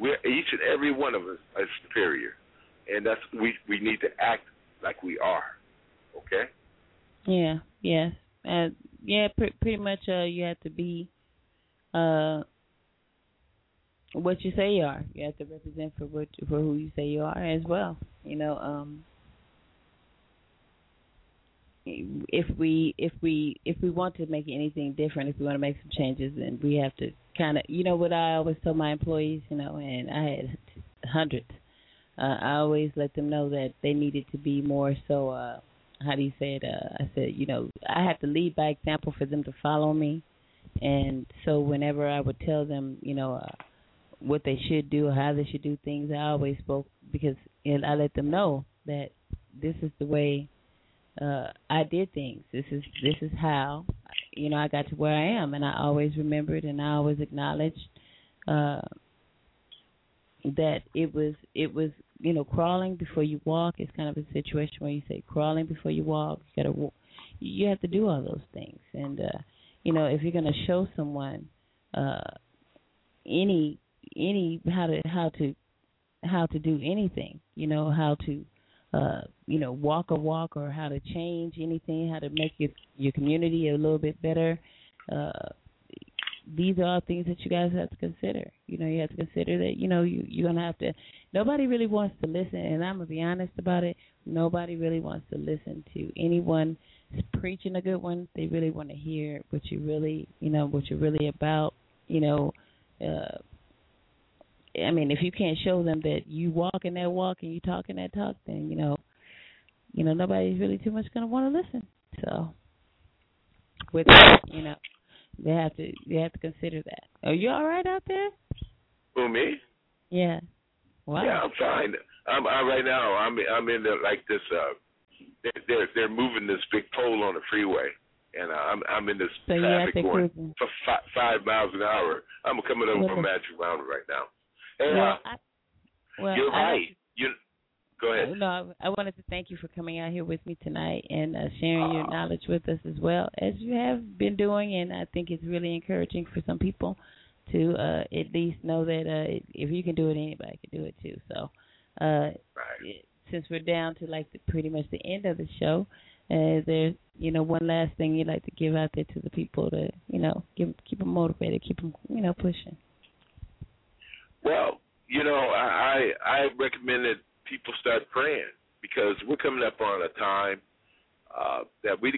We're, each and every one of us are superior. And that's we need to act like we are. Okay? Yeah, yes. Pretty much you have to be what you say you are. You have to represent for who you say you are as well. If we want to make anything different, if we want to make some changes, then we have to kind of, what I always tell my employees, and I had hundreds. I always let them know that they needed to be more so, how do you say it? I said, I have to lead by example for them to follow me. And so whenever I would tell them, what they should do, how they should do things, I always spoke because I let them know that this is the way I did things. This is how, you know, I got to where I am, and I always remembered and I always acknowledged that it was you know, crawling before you walk. It's kind of a situation where you say crawling before you walk. You have to do all those things, and you know, if you're going to show someone any how to do anything, you know, how to you know, walk a walk, or how to change anything, how to make your community a little bit better. These are all things that you guys have to consider. You know, you have to consider that, you know, you're going to have to. Nobody really wants to listen, and I'm going to be honest about it. Nobody really wants to listen to anyone preaching a good one. They really want to hear what you're really about. You know, I mean, if you can't show them that you walk in that walk and you talk in that talk, then, you know, nobody's really too much going to want to listen. So, with that, you know, they have to consider that. Are you all right out there? Who, me? Yeah. Wow. Yeah, I'm fine. I'm right now. I'm in this. They're moving this big pole on the freeway, and I'm in this traffic going for 5 miles an hour. I'm coming over from Magic Mountain right now. And, you're right. Go ahead. No, I wanted to thank you for coming out here with me tonight and sharing your knowledge with us as well as you have been doing, and I think it's really encouraging for some people to at least know that if you can do it, anybody can do it too. So since we're down to pretty much the end of the show, there's, you know, one last thing you'd like to give out there to the people to, you know, keep them motivated, keep them, you know, pushing. Well, you know, I recommend that people start praying, because we're coming up on a time that we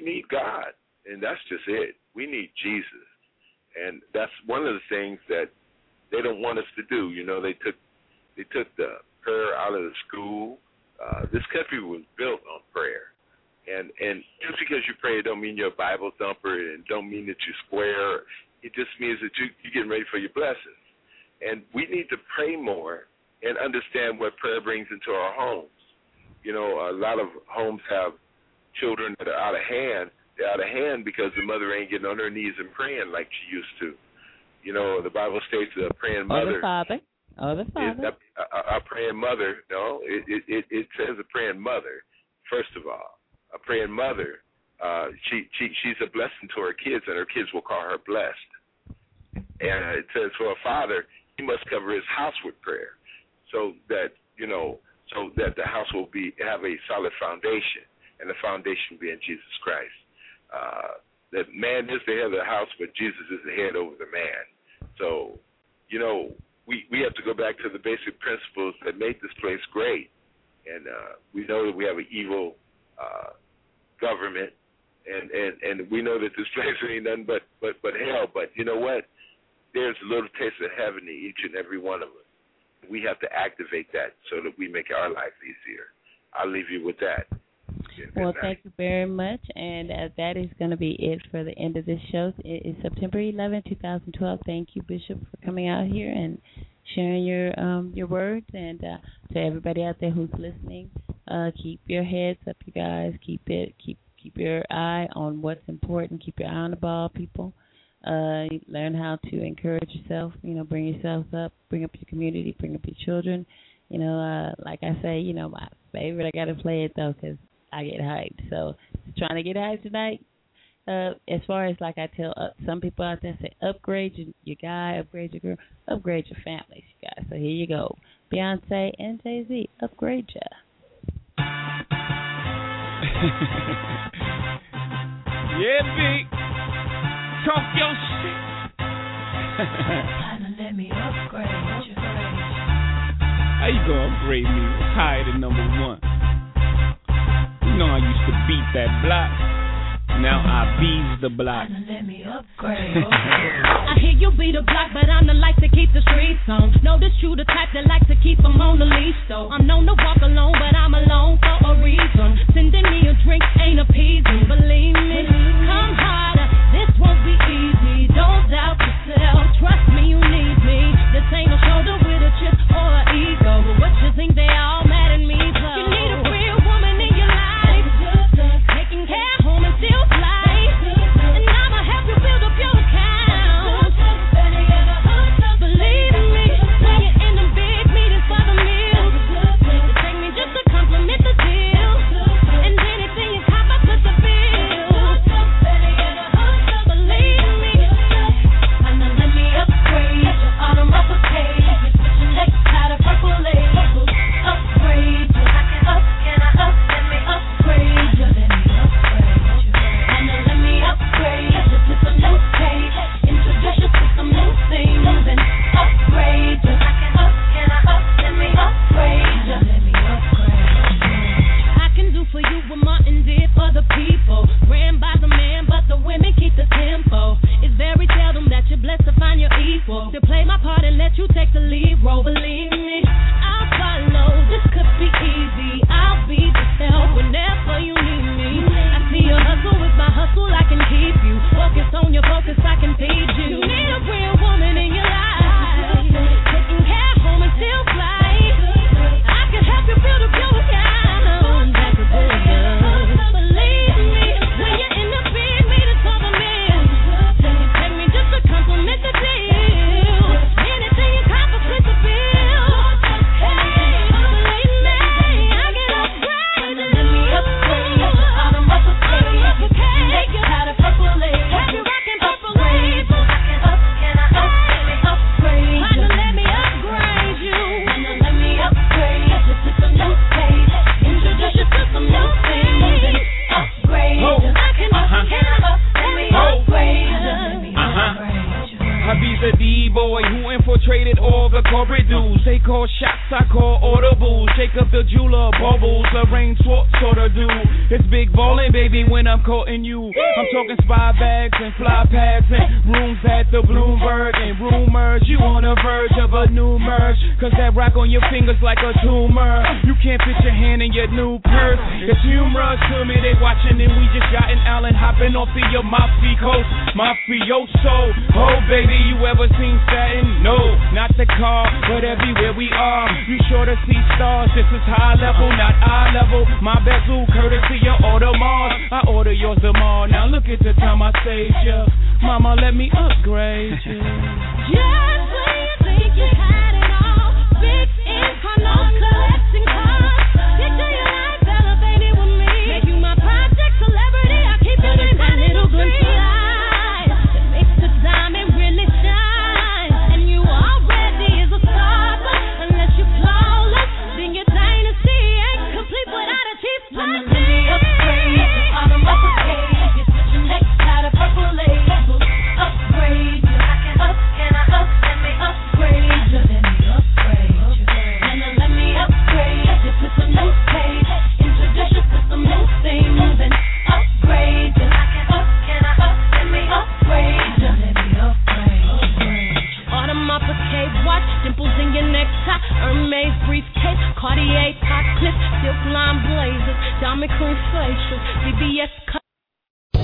need God, and that's just it. We need Jesus, and that's one of the things that they don't want us to do. You know, they took the prayer out of the school. This country was built on prayer, and just because you pray, it don't mean you're a Bible thumper, and don't mean that you're square. It just means that you're getting ready for your blessings. And we need to pray more and understand what prayer brings into our homes. You know, a lot of homes have children that are out of hand. They're out of hand because the mother ain't getting on her knees and praying like she used to. You know, the Bible states that a praying mother. The father. A praying mother. No, it says a praying mother, first of all. A praying mother, she's a blessing to her kids, and her kids will call her blessed. And it says for a father, he must cover his house with prayer, so that the house will have a solid foundation, and the foundation being Jesus Christ. That man is the head of the house, but Jesus is the head over the man. So, you know, we have to go back to the basic principles that made this place great. And we know that we have an evil government, and we know that this place ain't nothing but hell. But you know what? There's a little taste of heaven in each and every one of us. We have to activate that so that we make our life easier. I'll leave you with that. Well, thank you very much, and that is going to be it for the end of this show. It is September 11, 2012. Thank you, Bishop, for coming out here and sharing your words. And to everybody out there who's listening, keep your heads up, you guys. Keep your eye on what's important. Keep your eye on the ball, people. Learn how to encourage yourself, you know, bring yourself up, bring up your community, bring up your children. You know, like I say, you know, my favorite, I got to play it, though, because I get hyped. So trying to get hyped tonight, as far as like I tell some people out there, say upgrade your guy, upgrade your girl, upgrade your families, you guys. So here you go. Beyonce and Jay-Z, upgrade ya. Yeah, B. Talk your shit. Partner, let me upgrade. How you gonna upgrade me? It's higher than #1. You know I used to beat that block. Now I bees the block. Partner, let me upgrade. I hear you beat the block, but I'm the like to keep the streets on. Know that you the type that like to keep them on the leash, so I'm known to walk alone, but I'm alone for a reason. Sending me a drink ain't appeasing. Believe me, come harder. This won't be easy, don't doubt yourself, trust me, you need me. This ain't a shoulder with a chip or an ego, but what you think, they all mad at me, so you need a real woman. invaded all the corridors. They call shots, I call audibles. Shake up the jeweler, bubbles, arrange what sort of do. It's big ballin', baby, when I'm courting you. I'm talking spy bags and fly pads and rooms at the Bloomberg and rumors. You on the verge of a new merge, cause that rock on your fingers like a tumor. You can't fit your hand in your new purse. It's humorous to me, they watching and we just got an island hopping off of your mafia coast. Mafioso, oh baby, you ever seen satin? No, not the car, but everywhere we are. You sure to see stars, this is high level, not eye level. My bezel, courtesy of Audemars, I order yours tomorrow. Now look at the time I saved ya. Mama, let me upgrade ya. Just when you think you had it all, fix it, I'm not collecting cars. Get to your life, elevated with me. Make you my project celebrity, I keep it in my little green.